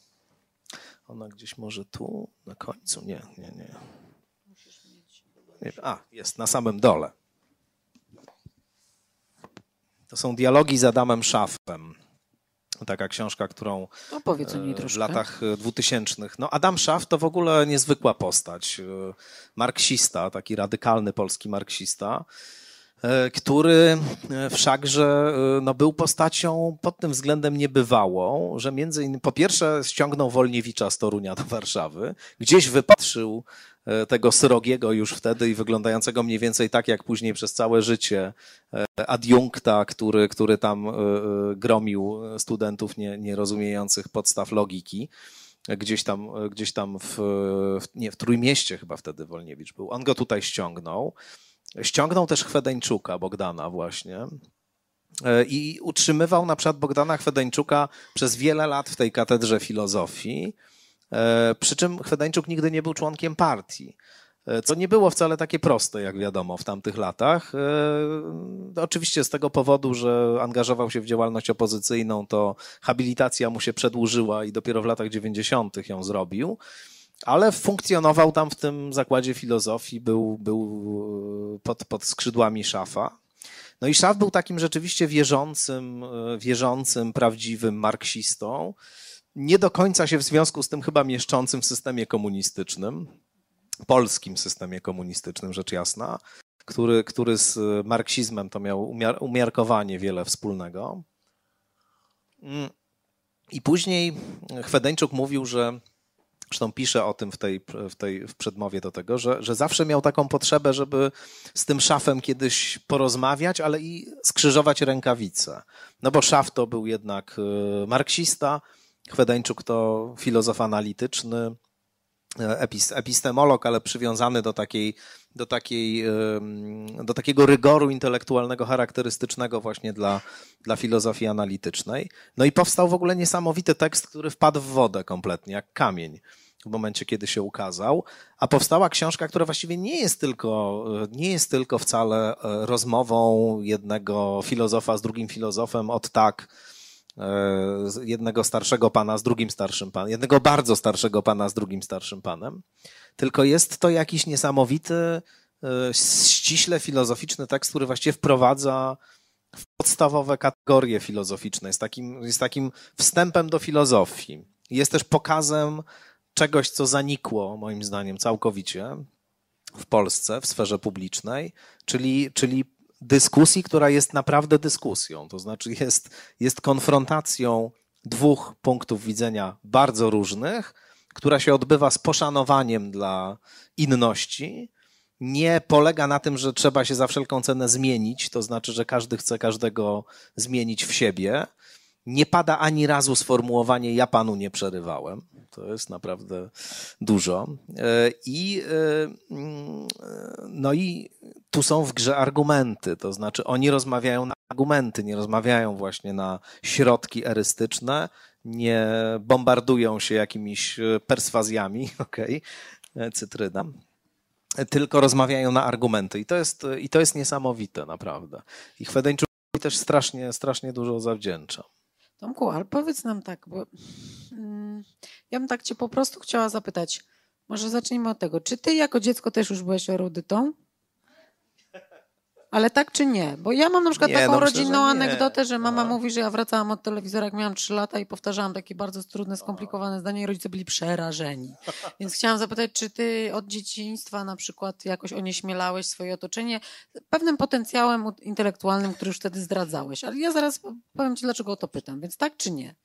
Ona gdzieś może tu na końcu? Nie, nie, nie. A, jest na samym dole. To są dialogi z Adamem Szaffem. Taka książka, którą opowiedz o niej troszkę. W latach dwutysięcznych. No Adam Szaff to w ogóle niezwykła postać. Marksista, taki radykalny polski marksista, który wszakże no, był postacią pod tym względem niebywałą, że między innymi po pierwsze ściągnął Wolniewicza z Torunia do Warszawy, gdzieś wypatrzył tego srogiego już wtedy i wyglądającego mniej więcej tak jak później przez całe życie adiunkta, który, który tam gromił studentów nie, nie rozumiejących podstaw logiki. Gdzieś tam, gdzieś tam w, nie, w Trójmieście chyba wtedy Wolniewicz był. On go tutaj ściągnął. Ściągnął też Chwedeńczuka, Bogdana właśnie, i utrzymywał na przykład Bogdana Chwedeńczuka przez wiele lat w tej katedrze filozofii, przy czym Chwedeńczuk nigdy nie był członkiem partii, co nie było wcale takie proste, jak wiadomo, w tamtych latach. Oczywiście z tego powodu, że angażował się w działalność opozycyjną, to habilitacja mu się przedłużyła i dopiero w latach dziewięćdziesiątych ją zrobił. Ale funkcjonował tam w tym zakładzie filozofii, był, był pod, pod skrzydłami Szaffa. No i Szaff był takim rzeczywiście wierzącym, wierzącym, prawdziwym marksistą, nie do końca się w związku z tym chyba mieszczącym w systemie komunistycznym, polskim systemie komunistycznym, rzecz jasna, który, który z marksizmem to miał umiar, umiarkowanie wiele wspólnego. I później Chwedeńczuk mówił, że zresztą pisze o tym w tej, w tej w przedmowie do tego, że, że zawsze miał taką potrzebę, żeby z tym Szaffem kiedyś porozmawiać, ale i skrzyżować rękawice. No bo Szaff to był jednak marksista, Chwedeńczuk to filozof analityczny, epistemolog, ale przywiązany do takiej, do takiej, do takiego rygoru intelektualnego charakterystycznego właśnie dla, dla filozofii analitycznej. No i powstał w ogóle niesamowity tekst, który wpadł w wodę kompletnie, jak kamień w momencie, kiedy się ukazał, a powstała książka, która właściwie nie jest tylko, nie jest tylko wcale rozmową jednego filozofa z drugim filozofem od tak, jednego starszego pana z drugim starszym panem, jednego bardzo starszego pana z drugim starszym panem, tylko jest to jakiś niesamowity, ściśle filozoficzny tekst, który właściwie wprowadza w podstawowe kategorie filozoficzne, jest takim, jest takim wstępem do filozofii. Jest też pokazem czegoś, co zanikło moim zdaniem całkowicie w Polsce, w sferze publicznej, czyli, czyli dyskusji, która jest naprawdę dyskusją, to znaczy jest, jest konfrontacją dwóch punktów widzenia bardzo różnych, która się odbywa z poszanowaniem dla inności, nie polega na tym, że trzeba się za wszelką cenę zmienić, to znaczy, że każdy chce każdego zmienić w siebie. Nie pada ani razu sformułowanie ja panu nie przerywałem. To jest naprawdę dużo. I, no i tu są w grze argumenty, to znaczy oni rozmawiają na argumenty, nie rozmawiają właśnie na środki erystyczne, nie bombardują się jakimiś perswazjami, okej, okay, cytryna, tylko rozmawiają na argumenty i to jest, i to jest niesamowite naprawdę. I Chwedeńczukowi też strasznie, strasznie dużo zawdzięczam. Tomku, ale powiedz nam tak, bo mm, ja bym tak cię po prostu chciała zapytać, może zacznijmy od tego, czy ty jako dziecko też już byłeś erudytą? Ale tak czy nie? Bo ja mam na przykład nie, taką no, rodzinną myślę, że anegdotę, że mama no. mówi, że ja wracałam od telewizora, jak miałam trzy lata i powtarzałam takie bardzo trudne, skomplikowane zdania i rodzice byli przerażeni. Więc chciałam zapytać, czy ty od dzieciństwa na przykład jakoś onieśmielałeś swoje otoczenie pewnym potencjałem intelektualnym, który już wtedy zdradzałeś? Ale ja zaraz powiem ci, dlaczego o to pytam. Więc tak czy nie?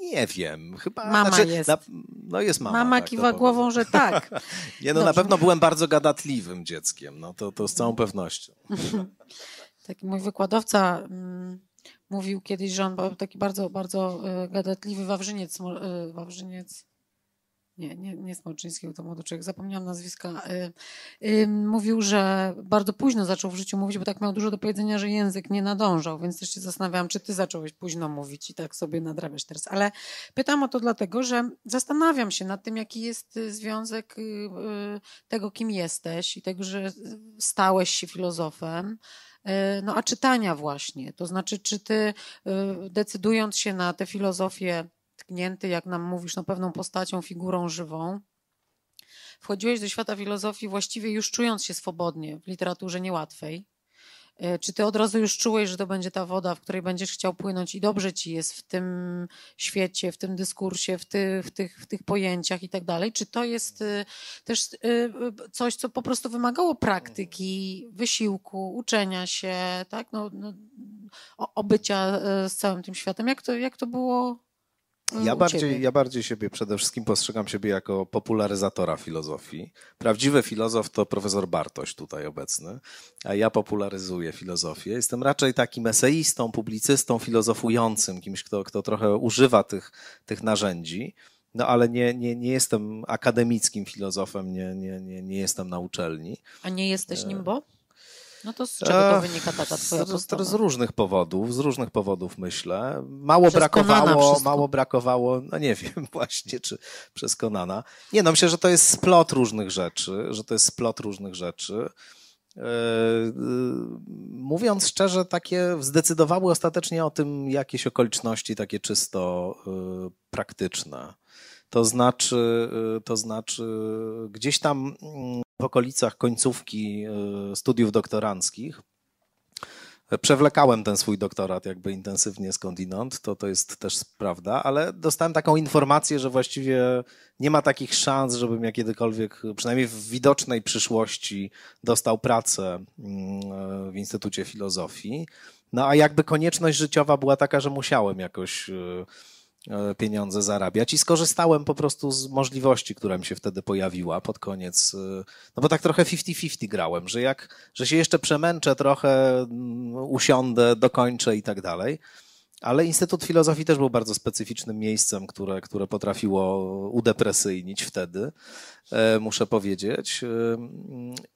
Nie wiem. Chyba, mama znaczy, jest. Na, no jest mama. Mama tak, kiwa głową, że tak. Nie, no Dobrze. Na pewno byłem bardzo gadatliwym dzieckiem. No to, to z całą pewnością. Taki mój wykładowca mm, mówił kiedyś, że on był taki bardzo, bardzo y, gadatliwy Wawrzyniec. Y, Wawrzyniec. Nie, nie, nie Smolczyńskiego, to młody człowiek, zapomniałam nazwiska. Yy, yy, mówił, że bardzo późno zaczął w życiu mówić, bo tak miał dużo do powiedzenia, że język nie nadążał, więc też się zastanawiałam, czy ty zacząłeś późno mówić i tak sobie nadrabiasz teraz. Ale pytam o to dlatego, że zastanawiam się nad tym, jaki jest związek yy, tego, kim jesteś i tego, że stałeś się filozofem. No a czytania właśnie, to znaczy, czy ty yy, decydując się na tę filozofię, tknięty, jak nam mówisz, no pewną postacią, figurą żywą. Wchodziłeś do świata filozofii właściwie już czując się swobodnie w literaturze niełatwej. Czy ty od razu już czułeś, że to będzie ta woda, w której będziesz chciał płynąć i dobrze ci jest w tym świecie, w tym dyskursie, w tych, w tych, w tych pojęciach i tak dalej? Czy to jest też coś, co po prostu wymagało praktyki, wysiłku, uczenia się, tak? No, no, obycia z całym tym światem? Jak to, jak to było? Ja bardziej, ja bardziej siebie, przede wszystkim postrzegam siebie jako popularyzatora filozofii. Prawdziwy filozof to profesor Bartoś tutaj obecny, a ja popularyzuję filozofię. Jestem raczej takim eseistą, publicystą, filozofującym, kimś, kto, kto trochę używa tych, tych narzędzi. No ale nie, nie, nie jestem akademickim filozofem, nie, nie, nie, nie jestem na uczelni. A nie jesteś nim, bo? No to z czego to wynika taka twoja postawa? Z różnych powodów, z różnych powodów myślę. Mało przez brakowało, mało brakowało, no nie wiem właśnie, czy przez Conana. Nie, no myślę, że to jest splot różnych rzeczy, że to jest splot różnych rzeczy. Mówiąc szczerze, takie zdecydowały ostatecznie o tym jakieś okoliczności takie czysto praktyczne. To znaczy, to znaczy gdzieś tam w okolicach końcówki studiów doktoranckich przewlekałem ten swój doktorat jakby intensywnie skądinąd, to, to jest też prawda, ale dostałem taką informację, że właściwie nie ma takich szans, żebym ja kiedykolwiek, przynajmniej w widocznej przyszłości, dostał pracę w Instytucie Filozofii. No a jakby konieczność życiowa była taka, że musiałem jakoś pieniądze zarabiać i skorzystałem po prostu z możliwości, która mi się wtedy pojawiła pod koniec, no bo tak trochę fifty fifty grałem, że jak, że się jeszcze przemęczę trochę, usiądę, dokończę i tak dalej, ale Instytut Filozofii też był bardzo specyficznym miejscem, które, które potrafiło udepresyjnić wtedy, muszę powiedzieć.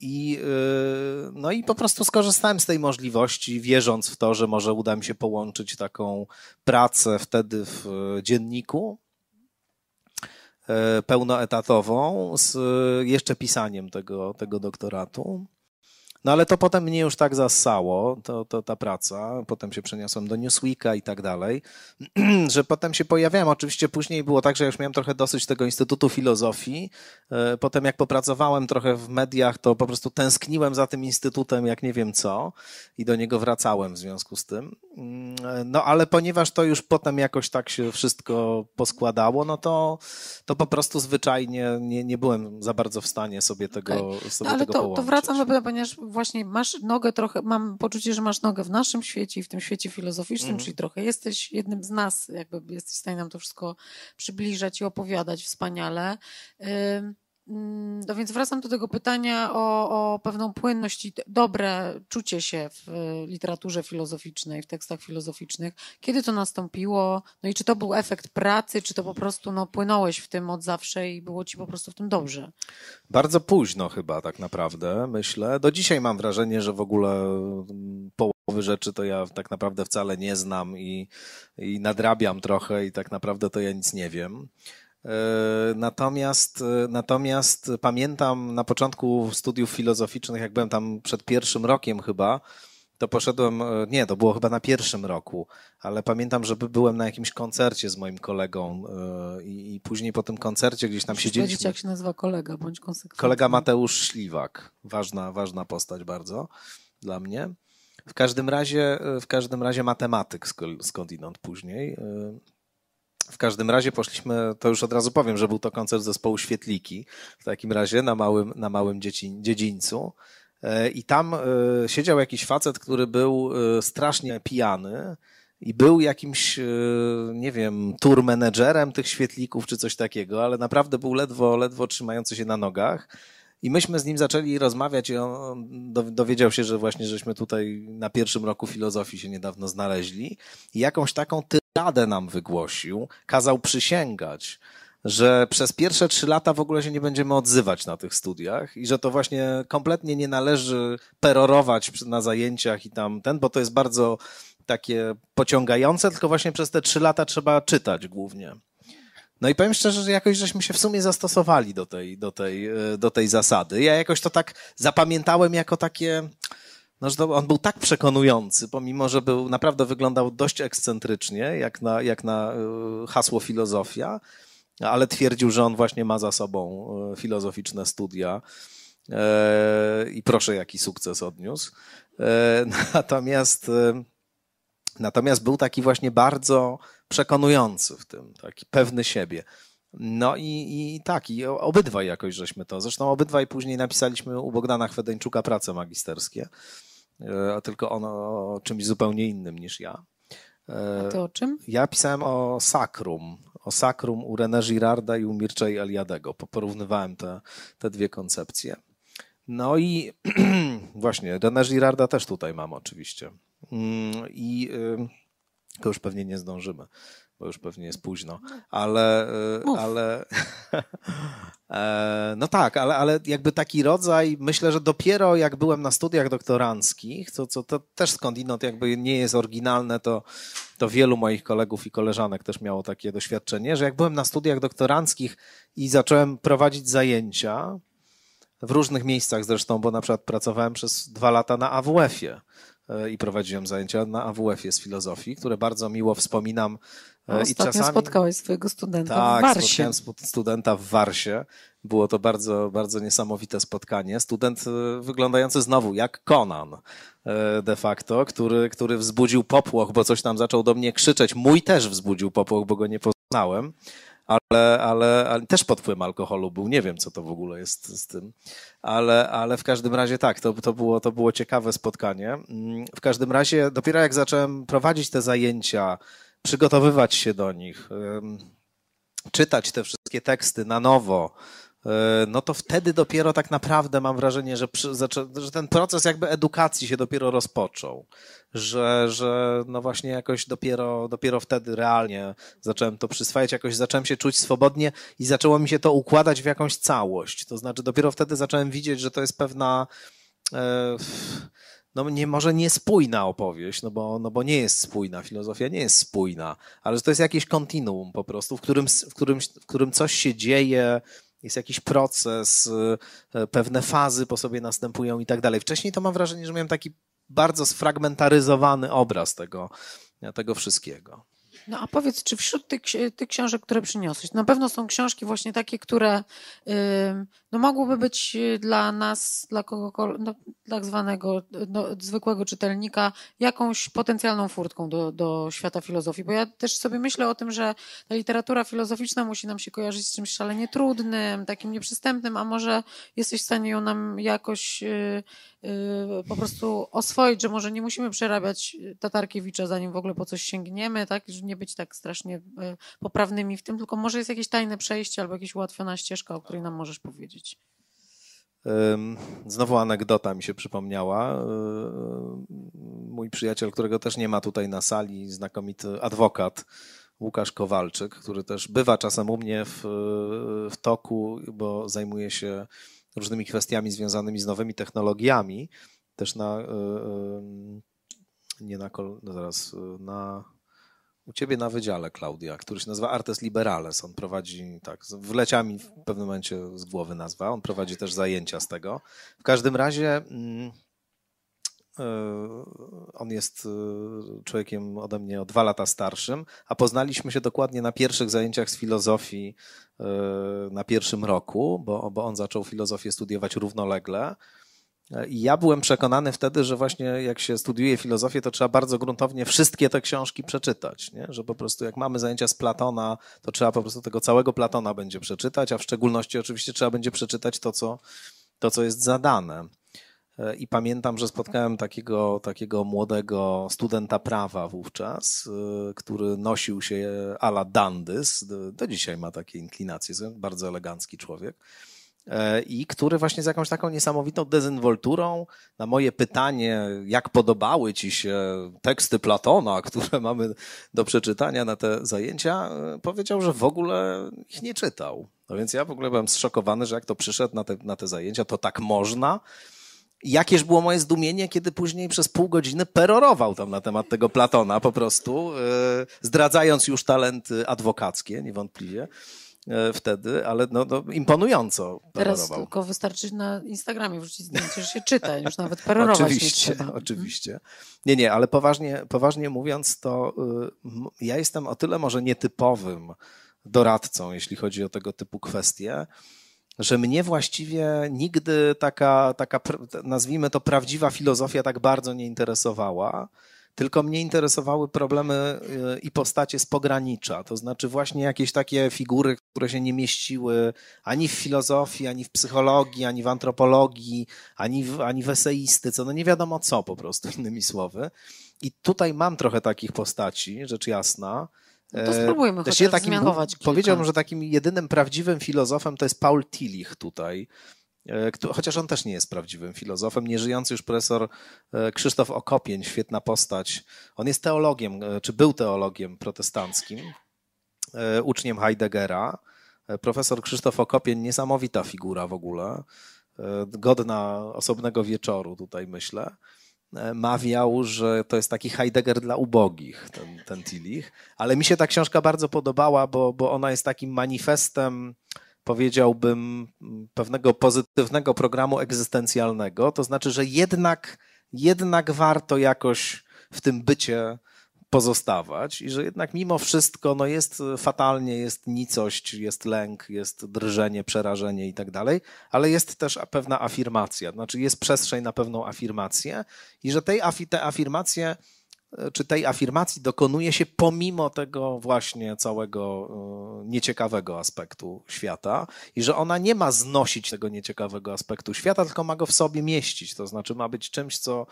I, no i po prostu skorzystałem z tej możliwości, wierząc w to, że może uda mi się połączyć taką pracę wtedy w dzienniku pełnoetatową z jeszcze pisaniem tego, tego doktoratu. No ale to potem mnie już tak zassało, to, to ta praca, potem się przeniosłem do Newsweeka i tak dalej, że potem się pojawiałem. Oczywiście później było tak, że ja już miałem trochę dosyć tego Instytutu Filozofii. Potem jak popracowałem trochę w mediach, to po prostu tęskniłem za tym instytutem jak nie wiem co i do niego wracałem w związku z tym. No ale ponieważ to już potem jakoś tak się wszystko poskładało, no to, to po prostu zwyczajnie nie, nie byłem za bardzo w stanie sobie tego, okay. sobie no, ale tego to, połączyć. To wracam, ponieważ właśnie masz nogę trochę, mam poczucie, że masz nogę w naszym świecie i w tym świecie filozoficznym, mm. czyli trochę jesteś jednym z nas, jakby jesteś w stanie nam to wszystko przybliżać i opowiadać wspaniale. Y No więc wracam do tego pytania o, o pewną płynność i dobre czucie się w literaturze filozoficznej, w tekstach filozoficznych. Kiedy to nastąpiło? No i czy to był efekt pracy, czy to po prostu no, płynąłeś w tym od zawsze i było ci po prostu w tym dobrze? Bardzo późno chyba tak naprawdę, myślę. Do dzisiaj mam wrażenie, że w ogóle połowy rzeczy to ja tak naprawdę wcale nie znam i, i nadrabiam trochę i tak naprawdę to ja nic nie wiem. Natomiast, natomiast pamiętam na początku studiów filozoficznych, jak byłem tam przed pierwszym rokiem chyba, to poszedłem, nie, to było chyba na pierwszym roku, ale pamiętam, że byłem na jakimś koncercie z moim kolegą i, i później po tym koncercie gdzieś tam siedzieliśmy. Wiecie, jak się nazywa kolega, bądź konsekwentny. Kolega Mateusz Śliwak, ważna, ważna postać bardzo. dla mnie. W każdym razie, w każdym razie matematyk skądinąd później. W każdym razie poszliśmy, to już od razu powiem, że był to koncert zespołu Świetliki, w takim razie na małym, na małym dziedzińcu. I tam siedział jakiś facet, który był strasznie pijany i był jakimś, nie wiem, tour menedżerem tych Świetlików czy coś takiego, ale naprawdę był ledwo, ledwo trzymający się na nogach. I myśmy z nim zaczęli rozmawiać i on dowiedział się, że właśnie żeśmy tutaj na pierwszym roku filozofii się niedawno znaleźli i jakąś taką tyradę nam wygłosił, kazał przysięgać, że przez pierwsze trzy lata w ogóle się nie będziemy odzywać na tych studiach i że to właśnie kompletnie nie należy perorować na zajęciach i tam ten, bo to jest bardzo takie pociągające, tylko właśnie przez te trzy lata trzeba czytać głównie. No i powiem szczerze, że jakoś żeśmy się w sumie zastosowali do tej, do tej, do tej zasady. Ja jakoś to tak zapamiętałem jako takie, no, że to on był tak przekonujący, pomimo że był, naprawdę wyglądał dość ekscentrycznie, jak na, jak na hasło filozofia, ale twierdził, że on właśnie ma za sobą filozoficzne studia i proszę, jaki sukces odniósł. Natomiast... Natomiast był taki właśnie bardzo przekonujący w tym, taki pewny siebie. No i, i tak, i obydwaj jakoś żeśmy to, zresztą obydwaj później napisaliśmy u Bogdana Chwedeńczuka prace magisterskie, tylko on o czymś zupełnie innym niż ja. A ty o czym? Ja pisałem o sakrum, o sakrum u René Girarda i u Mircea Eliadego, porównywałem te, te dwie koncepcje. No i właśnie, René Girarda też tutaj mam oczywiście. I to już pewnie nie zdążymy, bo już pewnie jest późno, ale, ale no tak, ale, ale jakby taki rodzaj, myślę, że dopiero jak byłem na studiach doktoranckich, co, co to też skądinąd jakby nie jest oryginalne, to, to wielu moich kolegów i koleżanek też miało takie doświadczenie, że jak byłem na studiach doktoranckich i zacząłem prowadzić zajęcia w różnych miejscach zresztą, bo na przykład pracowałem przez dwa lata na A W F-ie, i prowadziłem zajęcia na A W F-ie z filozofii, które bardzo miło wspominam. No, ostatnio I czasami... spotkałeś swojego studenta tak, w Warsie. Tak, spotkałem studenta w Warsie. Było to bardzo, bardzo niesamowite spotkanie. Student wyglądający znowu jak Conan de facto, który, który wzbudził popłoch, bo coś tam zaczął do mnie krzyczeć. Mój też wzbudził popłoch, bo go nie poznałem. Ale, ale, ale też pod wpływem alkoholu był, nie wiem co to w ogóle jest z tym, ale, ale w każdym razie tak, to, to, było, to było ciekawe spotkanie. W każdym razie dopiero jak zacząłem prowadzić te zajęcia, przygotowywać się do nich, czytać te wszystkie teksty na nowo, no to wtedy dopiero tak naprawdę mam wrażenie, że, przy, że ten proces jakby edukacji się dopiero rozpoczął, że, że no właśnie jakoś dopiero, dopiero wtedy realnie zacząłem to przyswajać, jakoś zacząłem się czuć swobodnie i zaczęło mi się to układać w jakąś całość, to znaczy dopiero wtedy zacząłem widzieć, że to jest pewna... Yy, no nie, może niespójna opowieść, no bo, no bo nie jest spójna, filozofia nie jest spójna, ale że to jest jakieś kontinuum po prostu, w którym, w którym, w którym coś się dzieje, jest jakiś proces, pewne fazy po sobie następują i tak dalej. Wcześniej to mam wrażenie, że miałem taki bardzo sfragmentaryzowany obraz tego, tego wszystkiego. No a powiedz, czy wśród tych, tych książek, które przyniosłeś, na pewno są książki właśnie takie, które no, mogłyby być dla nas, dla kogokolwiek, no, tak zwanego no, zwykłego czytelnika, jakąś potencjalną furtką do, do świata filozofii. Bo ja też sobie myślę o tym, że ta literatura filozoficzna musi nam się kojarzyć z czymś szalenie trudnym, takim nieprzystępnym, a może jesteś w stanie ją nam jakoś yy, yy, po prostu oswoić, że może nie musimy przerabiać Tatarkiewicza, zanim w ogóle po coś sięgniemy, tak? Nie być tak strasznie poprawnymi w tym, tylko może jest jakieś tajne przejście albo jakaś ułatwiona ścieżka, o której nam możesz powiedzieć. Znowu anegdota mi się przypomniała. Mój przyjaciel, którego też nie ma tutaj na sali, znakomity adwokat Łukasz Kowalczyk, który też bywa czasem u mnie w, w toku, bo zajmuje się różnymi kwestiami związanymi z nowymi technologiami. Też na... nie na... No zaraz, na... U ciebie na wydziale, Klaudia, który się nazywa Artes Liberales. On prowadzi, tak, wleciała mi w pewnym momencie z głowy nazwa. On prowadzi też zajęcia z tego. W każdym razie yy, on jest człowiekiem ode mnie o dwa lata starszym, a poznaliśmy się dokładnie na pierwszych zajęciach z filozofii yy, na pierwszym roku, bo, bo on zaczął filozofię studiować równolegle. I ja byłem przekonany wtedy, że właśnie jak się studiuje filozofię, to trzeba bardzo gruntownie wszystkie te książki przeczytać, nie? Że po prostu jak mamy zajęcia z Platona, to trzeba po prostu tego całego Platona będzie przeczytać, a w szczególności oczywiście trzeba będzie przeczytać to, co, to, co jest zadane. I pamiętam, że spotkałem takiego, takiego młodego studenta prawa wówczas, który nosił się a la Dandys, do dzisiaj ma takie inklinacje, bardzo elegancki człowiek, i który właśnie z jakąś taką niesamowitą dezynwolturą na moje pytanie, jak podobały ci się teksty Platona, które mamy do przeczytania na te zajęcia, powiedział, że w ogóle ich nie czytał. No więc ja w ogóle byłem zszokowany, że jak to przyszedł na te, na te zajęcia, to tak można. Jakież było moje zdumienie, kiedy później przez pół godziny perorował tam na temat tego Platona po prostu, zdradzając już talenty adwokackie niewątpliwie wtedy, ale no, no imponująco perorował. Teraz tylko wystarczy na Instagramie wrzucić zdjęcie, że się czyta, już nawet perorować oczywiście, nie trzeba. Oczywiście. Nie, nie, ale poważnie, poważnie mówiąc, to ja jestem o tyle może nietypowym doradcą, jeśli chodzi o tego typu kwestie, że mnie właściwie nigdy taka, taka, nazwijmy to, prawdziwa filozofia tak bardzo nie interesowała, tylko mnie interesowały problemy i postacie z pogranicza, to znaczy właśnie jakieś takie figury, które się nie mieściły ani w filozofii, ani w psychologii, ani w antropologii, ani w, ani w eseistyce, no nie wiadomo co po prostu, innymi słowy. I tutaj mam trochę takich postaci, rzecz jasna. No to spróbujmy chociaż ja takim, zmianować kilka. Powiedziałbym, że takim jedynym prawdziwym filozofem to jest Paul Tillich tutaj, chociaż on też nie jest prawdziwym filozofem, nieżyjący już profesor Krzysztof Okopień, świetna postać. On jest teologiem, czy był teologiem protestanckim, uczniem Heideggera. Profesor Krzysztof Okopień, niesamowita figura w ogóle, godna osobnego wieczoru tutaj myślę. Mawiał, że to jest taki Heidegger dla ubogich, ten, ten Tillich. Ale mi się ta książka bardzo podobała, bo, bo ona jest takim manifestem, powiedziałbym, pewnego pozytywnego programu egzystencjalnego. To znaczy, że jednak, jednak warto jakoś w tym bycie pozostawać i że jednak mimo wszystko no jest fatalnie, jest nicość, jest lęk, jest drżenie, przerażenie i tak dalej, ale jest też pewna afirmacja, znaczy jest przestrzeń na pewną afirmację i że tej afi, te afirmacje, czy tej afirmacji dokonuje się pomimo tego właśnie całego nieciekawego aspektu świata i że ona nie ma znosić tego nieciekawego aspektu świata, tylko ma go w sobie mieścić, to znaczy ma być czymś, co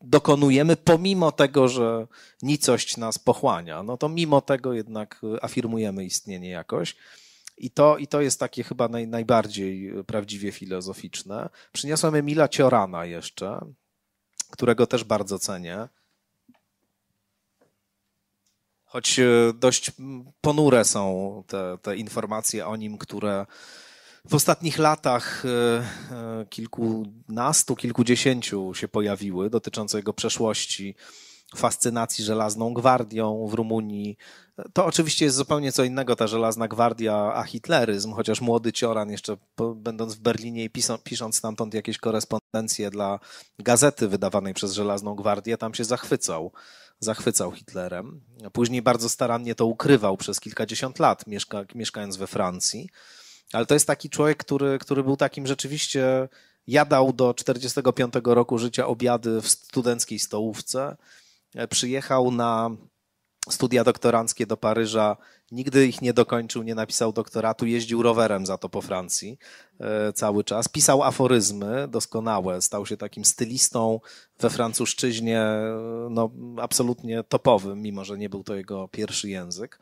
dokonujemy pomimo tego, że nicość nas pochłania, no to mimo tego jednak afirmujemy istnienie jakoś i to, i to jest takie chyba naj, najbardziej prawdziwie filozoficzne. Przyniosłem Emila Ciorana jeszcze, którego też bardzo cenię, choć dość ponure są te, te informacje o nim, które w ostatnich latach kilkunastu, kilkudziesięciu się pojawiły dotyczące jego przeszłości, fascynacji Żelazną Gwardią w Rumunii. To oczywiście jest zupełnie co innego ta Żelazna Gwardia, a hitleryzm, chociaż młody Cioran jeszcze będąc w Berlinie i pisząc stamtąd jakieś korespondencje dla gazety wydawanej przez Żelazną Gwardię, tam się zachwycał. Zachwycał Hitlerem. Później bardzo starannie to ukrywał przez kilkadziesiąt lat, mieszka, mieszkając we Francji. Ale to jest taki człowiek, który, który był takim rzeczywiście, jadał do czterdziestego piątego roku życia obiady w studenckiej stołówce, przyjechał na studia doktoranckie do Paryża, nigdy ich nie dokończył, nie napisał doktoratu, jeździł rowerem za to po Francji cały czas, pisał aforyzmy doskonałe, stał się takim stylistą we francuszczyźnie no, absolutnie topowym, mimo że nie był to jego pierwszy język.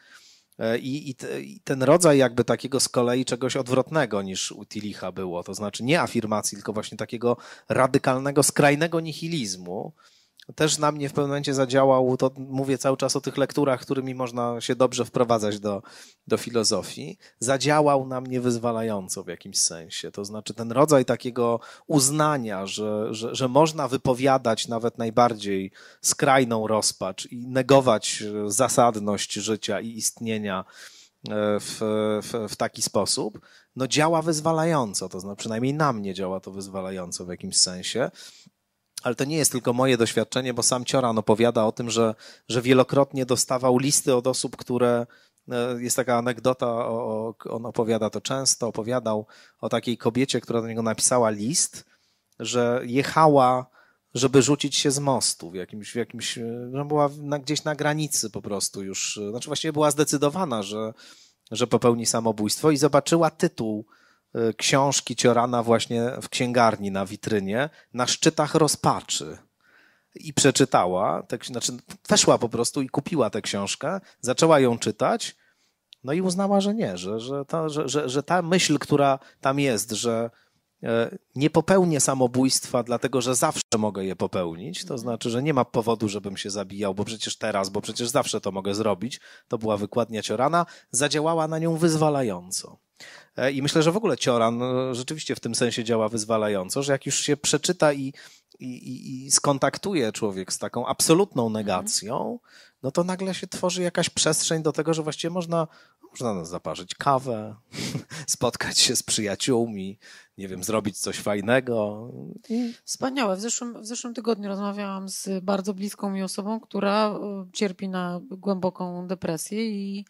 I, i, te, I ten rodzaj jakby takiego z kolei czegoś odwrotnego niż u Tillicha było, to znaczy nie afirmacji, tylko właśnie takiego radykalnego, skrajnego nihilizmu. Też na mnie w pewnym momencie zadziałał, to mówię cały czas o tych lekturach, którymi można się dobrze wprowadzać do, do filozofii, zadziałał na mnie wyzwalająco w jakimś sensie. To znaczy ten rodzaj takiego uznania, że, że, że można wypowiadać nawet najbardziej skrajną rozpacz i negować zasadność życia i istnienia w, w, w taki sposób, no działa wyzwalająco, to znaczy przynajmniej na mnie działa to wyzwalająco w jakimś sensie. Ale to nie jest tylko moje doświadczenie, bo sam Cioran opowiada o tym, że, że wielokrotnie dostawał listy od osób, które... Jest taka anegdota, o, on opowiada to często, opowiadał o takiej kobiecie, która do niego napisała list że jechała, żeby rzucić się z mostu w jakimś, w jakimś no była na, gdzieś na granicy po prostu już, znaczy właściwie była zdecydowana, że, że popełni samobójstwo i zobaczyła tytuł książki Ciorana właśnie w księgarni na witrynie, Na szczytach rozpaczy. I przeczytała, tak, znaczy weszła po prostu i kupiła tę książkę, zaczęła ją czytać, no i uznała, że nie, że, że, ta, że, że, że ta myśl, która tam jest, że nie popełnię samobójstwa, dlatego że zawsze mogę je popełnić, to znaczy, że nie ma powodu, żebym się zabijał, bo przecież teraz, bo przecież zawsze to mogę zrobić, to była wykładnia Ciorana, zadziałała na nią wyzwalająco. I myślę, że w ogóle Cioran rzeczywiście w tym sensie działa wyzwalająco, że jak już się przeczyta i, i, i skontaktuje człowiek z taką absolutną negacją, no to nagle się tworzy jakaś przestrzeń do tego, że właściwie można, można zaparzyć kawę, spotkać się z przyjaciółmi, nie wiem, zrobić coś fajnego. Wspaniałe. W zeszłym, w zeszłym tygodniu rozmawiałam z bardzo bliską mi osobą, która cierpi na głęboką depresję i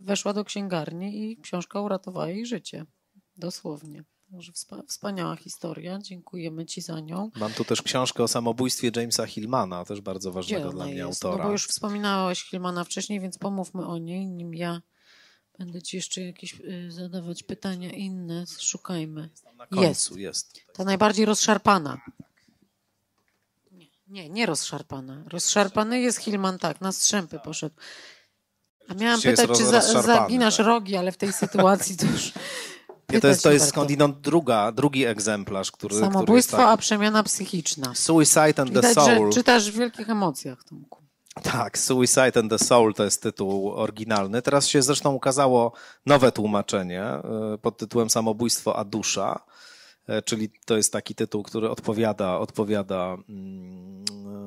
weszła do księgarni i książka uratowała jej życie. Dosłownie. Także wspaniała historia. Dziękujemy ci za nią. Mam tu też książkę o samobójstwie Jamesa Hillmana, też bardzo ważnego Dzielna dla mnie jest, autora. No bo już wspominałaś Hillmana wcześniej, więc pomówmy o niej, nim ja będę ci jeszcze jakieś y, zadawać pytania inne. Szukajmy. Jest tam na końcu, jest. jest. Ta najbardziej rozszarpana. Nie, nie, nie rozszarpana. Rozszarpany jest Hillman, tak, na strzępy poszedł. A miałam pytać, roz, czy za, zaginasz tak. rogi, ale w tej sytuacji to już... Nie, to jest, to jest skądinąd druga, drugi egzemplarz, który... Samobójstwo, który tak... a przemiana psychiczna. Suicide and Widać, the Soul. Że czytasz w wielkich emocjach, Tomku. Tak, Suicide and the Soul to jest tytuł oryginalny. Teraz się zresztą ukazało nowe tłumaczenie pod tytułem Samobójstwo a dusza, czyli to jest taki tytuł, który odpowiada, odpowiada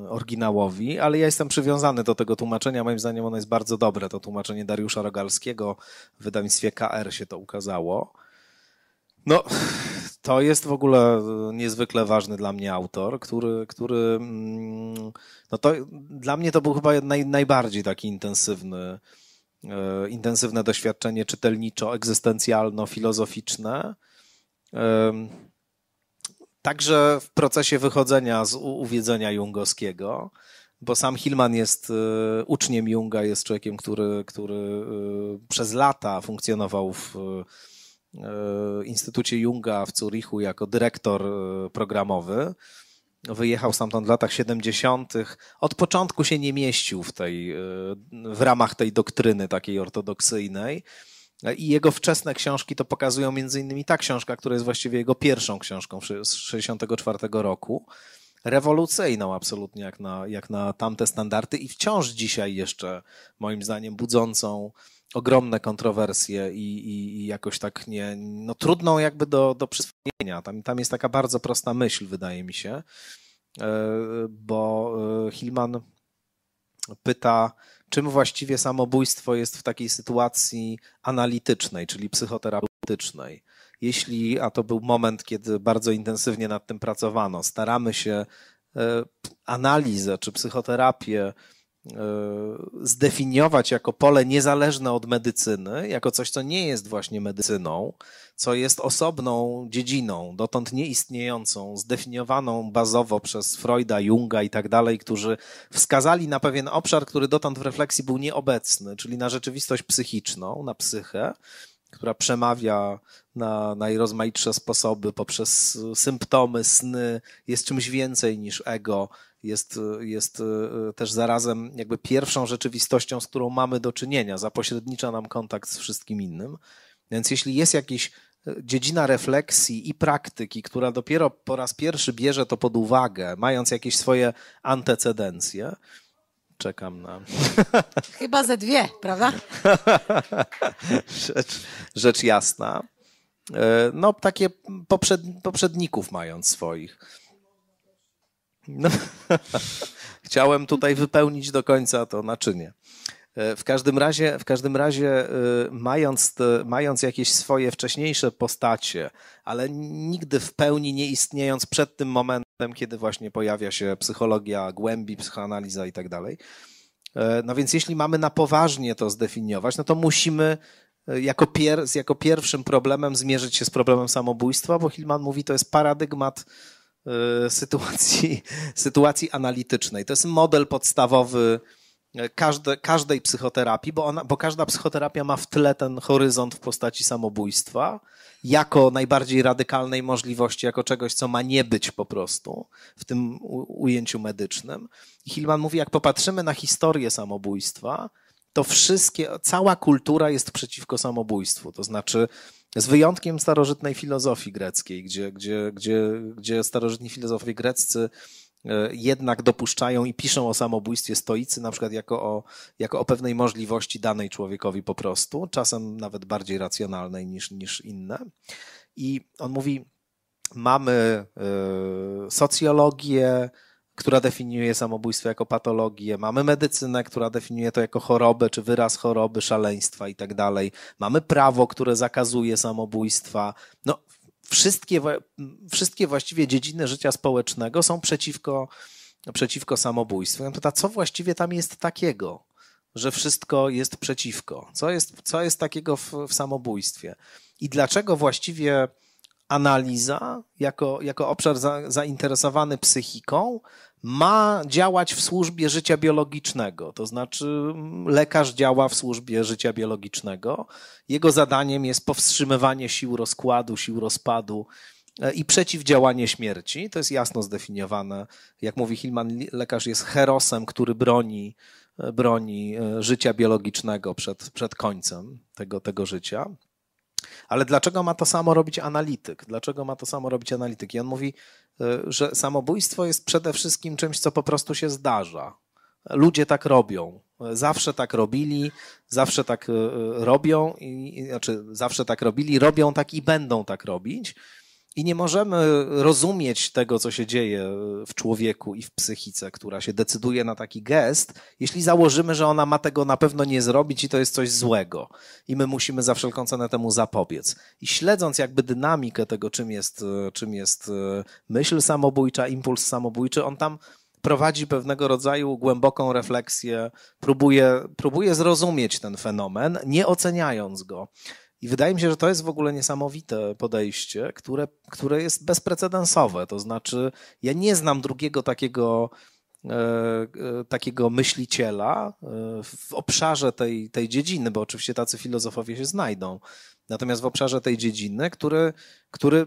oryginałowi, ale ja jestem przywiązany do tego tłumaczenia. Moim zdaniem ono jest bardzo dobre. To tłumaczenie Dariusza Rogalskiego w wydawnictwie K R się to ukazało. No, to jest w ogóle niezwykle ważny dla mnie autor, który, który no to dla mnie to był chyba naj, najbardziej taki intensywny, e, intensywne doświadczenie czytelniczo-egzystencjalno-filozoficzne. E, także w procesie wychodzenia z uwiedzenia jungowskiego, bo sam Hillman jest e, uczniem Junga, jest człowiekiem, który, który e, przez lata funkcjonował w Instytucie Junga w Zurichu jako dyrektor programowy. Wyjechał stamtąd w latach siedemdziesiątych. Od początku się nie mieścił w, tej, w ramach tej doktryny takiej ortodoksyjnej. I jego wczesne książki to pokazują między innymi ta książka, która jest właściwie jego pierwszą książką z tysiąc dziewięćset sześćdziesiątego czwartego roku. Rewolucyjną absolutnie jak na, jak na tamte standardy i wciąż dzisiaj jeszcze moim zdaniem budzącą ogromne kontrowersje i, i, i jakoś tak nie, no trudną jakby do, do przyswojenia. Tam, tam jest taka bardzo prosta myśl, wydaje mi się, bo Hillman pyta, czym właściwie samobójstwo jest w takiej sytuacji analitycznej, czyli psychoterapeutycznej. Jeśli, a to był moment, kiedy bardzo intensywnie nad tym pracowano, staramy się analizę czy psychoterapię zdefiniować jako pole niezależne od medycyny, jako coś, co nie jest właśnie medycyną, co jest osobną dziedziną, dotąd nieistniejącą, zdefiniowaną bazowo przez Freuda, Junga i tak dalej, którzy wskazali na pewien obszar, który dotąd w refleksji był nieobecny, czyli na rzeczywistość psychiczną, na psychę, która przemawia na najrozmaitsze sposoby poprzez symptomy, sny, jest czymś więcej niż ego, jest, jest też zarazem jakby pierwszą rzeczywistością, z którą mamy do czynienia, zapośrednicza nam kontakt z wszystkim innym. Więc jeśli jest jakaś dziedzina refleksji i praktyki, która dopiero po raz pierwszy bierze to pod uwagę, mając jakieś swoje antecedencje, czekam na... Chyba ze dwie, prawda? Rzecz, rzecz jasna. No takie poprzed, poprzedników mając swoich. No. Chciałem tutaj wypełnić do końca to naczynie. W każdym razie, w każdym razie mając, mając jakieś swoje wcześniejsze postacie, ale nigdy w pełni nie istniejąc przed tym momentem, kiedy właśnie pojawia się psychologia głębi, psychoanaliza i tak dalej. No więc jeśli mamy na poważnie to zdefiniować, no to musimy jako, pier, jako pierwszym problemem zmierzyć się z problemem samobójstwa, bo Hillman mówi, to jest paradygmat sytuacji, sytuacji analitycznej. To jest model podstawowy każde, każdej psychoterapii, bo, ona, bo każda psychoterapia ma w tle ten horyzont w postaci samobójstwa jako najbardziej radykalnej możliwości, jako czegoś, co ma nie być po prostu w tym u, ujęciu medycznym. I Hillman mówi, jak popatrzymy na historię samobójstwa, to wszystkie, cała kultura jest przeciwko samobójstwu. To znaczy, z wyjątkiem starożytnej filozofii greckiej, gdzie, gdzie, gdzie, gdzie starożytni filozofowie greccy jednak dopuszczają i piszą o samobójstwie, stoicy na przykład jako o, jako o pewnej możliwości danej człowiekowi po prostu, czasem nawet bardziej racjonalnej niż, niż inne. I on mówi, mamy y, socjologię, która definiuje samobójstwo jako patologię. Mamy medycynę, która definiuje to jako chorobę, czy wyraz choroby, szaleństwa i tak dalej. Mamy prawo, które zakazuje samobójstwa. No, wszystkie, wszystkie właściwie dziedziny życia społecznego są przeciwko, przeciwko samobójstwu. Ja pytam, co właściwie tam jest takiego, że wszystko jest przeciwko? Co jest, co jest takiego w, w samobójstwie? I dlaczego właściwie analiza jako, jako obszar za, zainteresowany psychiką ma działać w służbie życia biologicznego, to znaczy lekarz działa w służbie życia biologicznego, jego zadaniem jest powstrzymywanie sił rozkładu, sił rozpadu i przeciwdziałanie śmierci, to jest jasno zdefiniowane, jak mówi Hillman, lekarz jest herosem, który broni, broni życia biologicznego przed, przed końcem tego, tego życia. Ale dlaczego ma to samo robić analityk? Dlaczego ma to samo robić analityk? I on mówi, że samobójstwo jest przede wszystkim czymś, co po prostu się zdarza. Ludzie tak robią. Zawsze tak robili, zawsze tak robią, i, znaczy zawsze tak robili, robią tak i będą tak robić. I nie możemy rozumieć tego, co się dzieje w człowieku i w psychice, która się decyduje na taki gest, jeśli założymy, że ona ma tego na pewno nie zrobić i to jest coś złego. I my musimy za wszelką cenę temu zapobiec. I śledząc jakby dynamikę tego, czym jest, czym jest myśl samobójcza, impuls samobójczy, on tam prowadzi pewnego rodzaju głęboką refleksję, próbuje, próbuje zrozumieć ten fenomen, nie oceniając go. I wydaje mi się, że to jest w ogóle niesamowite podejście, które, które jest bezprecedensowe. To znaczy, ja nie znam drugiego takiego, e, takiego myśliciela w obszarze tej, tej dziedziny, bo oczywiście tacy filozofowie się znajdą. Natomiast w obszarze tej dziedziny, który, który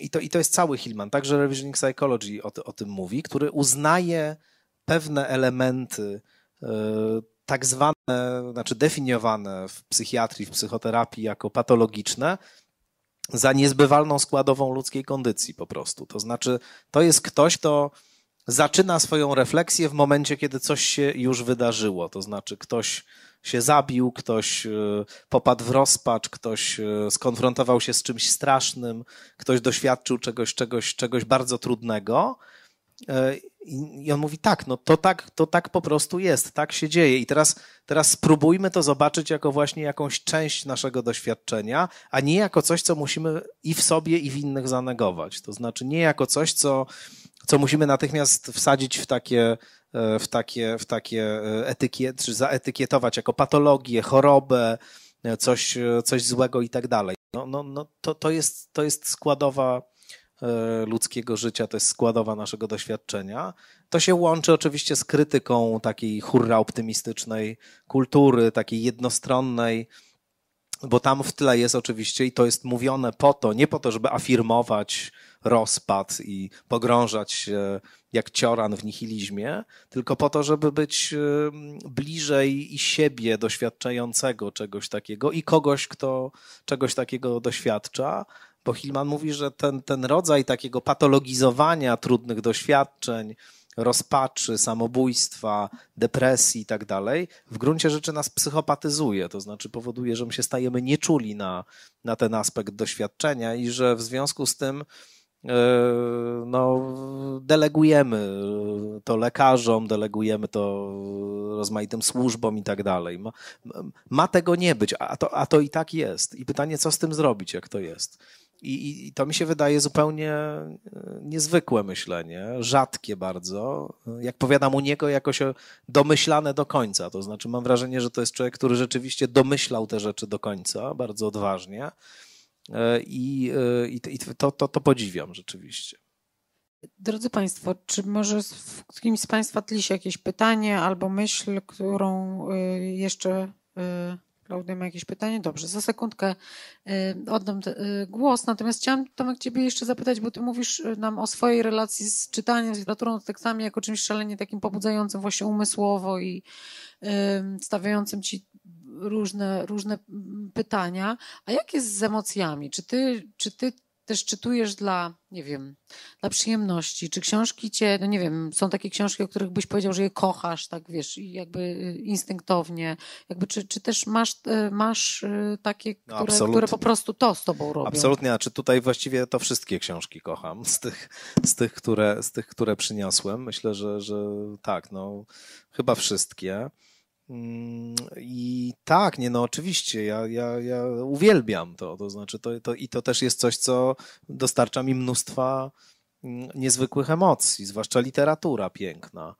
i, to, i to jest cały Hillman, także Revisioning Psychology o, o tym mówi, który uznaje pewne elementy e, tak zwane, znaczy definiowane w psychiatrii, w psychoterapii jako patologiczne za niezbywalną składową ludzkiej kondycji po prostu. To znaczy to jest ktoś, kto zaczyna swoją refleksję w momencie, kiedy coś się już wydarzyło. To znaczy ktoś się zabił, ktoś popadł w rozpacz, ktoś skonfrontował się z czymś strasznym, ktoś doświadczył czegoś, czegoś, czegoś bardzo trudnego. I on mówi tak, no to tak, to tak po prostu jest, tak się dzieje i teraz, teraz spróbujmy to zobaczyć jako właśnie jakąś część naszego doświadczenia, a nie jako coś, co musimy i w sobie i w innych zanegować, to znaczy nie jako coś, co, co musimy natychmiast wsadzić w takie, w takie, w takie etykiet, czy zaetykietować jako patologię, chorobę, coś, coś złego i tak dalej. No, no, no to, to jest, to jest składowa ludzkiego życia, to jest składowa naszego doświadczenia. To się łączy oczywiście z krytyką takiej hurra optymistycznej kultury, takiej jednostronnej, bo tam w tle jest oczywiście i to jest mówione po to, nie po to, żeby afirmować rozpad i pogrążać się jak cioran w nihilizmie, tylko po to, żeby być bliżej i siebie doświadczającego czegoś takiego i kogoś, kto czegoś takiego doświadcza. Bo Hillman mówi, że ten, ten rodzaj takiego patologizowania trudnych doświadczeń, rozpaczy, samobójstwa, depresji i tak dalej, w gruncie rzeczy nas psychopatyzuje, to znaczy powoduje, że my się stajemy nieczuli na, na ten aspekt doświadczenia i że w związku z tym yy, no, delegujemy to lekarzom, delegujemy to rozmaitym służbom i tak dalej. Ma, ma tego nie być, a to, a to i tak jest. I pytanie, co z tym zrobić, jak to jest? I, I to mi się wydaje zupełnie niezwykłe myślenie, rzadkie bardzo. Jak powiadam u niego, jakoś domyślane do końca. To znaczy mam wrażenie, że to jest człowiek, który rzeczywiście domyślał te rzeczy do końca, bardzo odważnie. I, i to, to, to podziwiam rzeczywiście. Drodzy Państwo, czy może w kimś z Państwa tli się jakieś pytanie albo myśl, którą jeszcze... Klaudia ma jakieś pytanie? Dobrze, za sekundkę oddam głos. Natomiast chciałam, Tomek, Ciebie jeszcze zapytać, bo Ty mówisz nam o swojej relacji z czytaniem, z literaturą, z tekstami, jako czymś szalenie takim pobudzającym właśnie umysłowo i stawiającym Ci różne, różne pytania. A jak jest z emocjami? Czy Ty... Czy ty też czytujesz dla, nie wiem, dla przyjemności? Czy książki cię, no nie wiem, są takie książki, o których byś powiedział, że je kochasz, tak wiesz, jakby instynktownie. Jakby, czy, czy też masz, masz takie, no, które, które po prostu to z tobą robią? Absolutnie, a czy tutaj właściwie to wszystkie książki kocham z tych, z tych, które, z tych które przyniosłem. Myślę, że, że tak, no chyba wszystkie. I tak, nie, no oczywiście, ja, ja, ja uwielbiam to, to znaczy to, to, i to też jest coś, co dostarcza mi mnóstwa niezwykłych emocji, zwłaszcza literatura piękna.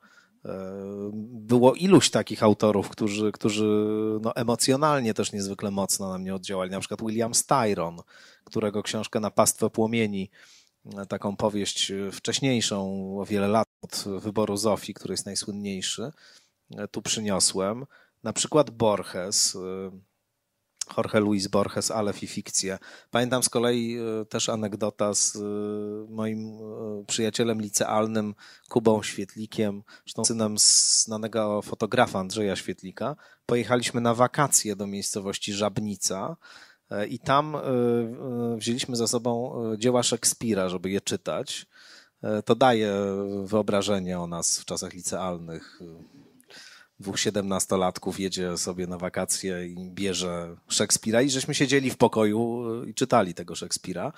Było iluś takich autorów, którzy, którzy no emocjonalnie też niezwykle mocno na mnie oddziałali, na przykład William Styron, którego książkę Na pastwę płomieni, taką powieść wcześniejszą, o wiele lat od Wyboru Zofii, który jest najsłynniejszy, tu przyniosłem, na przykład Borges, Jorge Luis Borges, Aleph i fikcje. Pamiętam z kolei też anegdota z moim przyjacielem licealnym Kubą Świetlikiem, zresztą synem znanego fotografa Andrzeja Świetlika. Pojechaliśmy na wakacje do miejscowości Żabnica i tam wzięliśmy ze sobą dzieła Szekspira, żeby je czytać. To daje wyobrażenie o nas w czasach licealnych. Dwóch siedemnastolatków jedzie sobie na wakacje i bierze Szekspira i żeśmy siedzieli w pokoju i czytali tego Szekspira,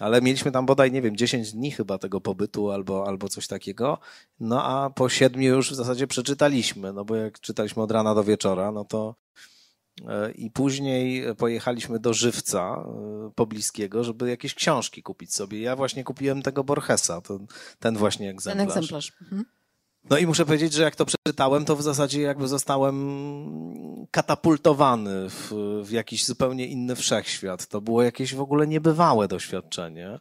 ale mieliśmy tam bodaj, nie wiem, dziesięć dni chyba tego pobytu albo, albo coś takiego, no a po siedmiu już w zasadzie przeczytaliśmy, no bo jak czytaliśmy od rana do wieczora, no to i później pojechaliśmy do Żywca pobliskiego, żeby jakieś książki kupić sobie. Ja właśnie kupiłem tego Borgesa, ten, ten właśnie egzemplarz. Ten egzemplarz. Mhm. No i muszę powiedzieć, że jak to przeczytałem, to w zasadzie jakby zostałem katapultowany w, w jakiś zupełnie inny wszechświat. To było jakieś w ogóle niebywałe doświadczenie,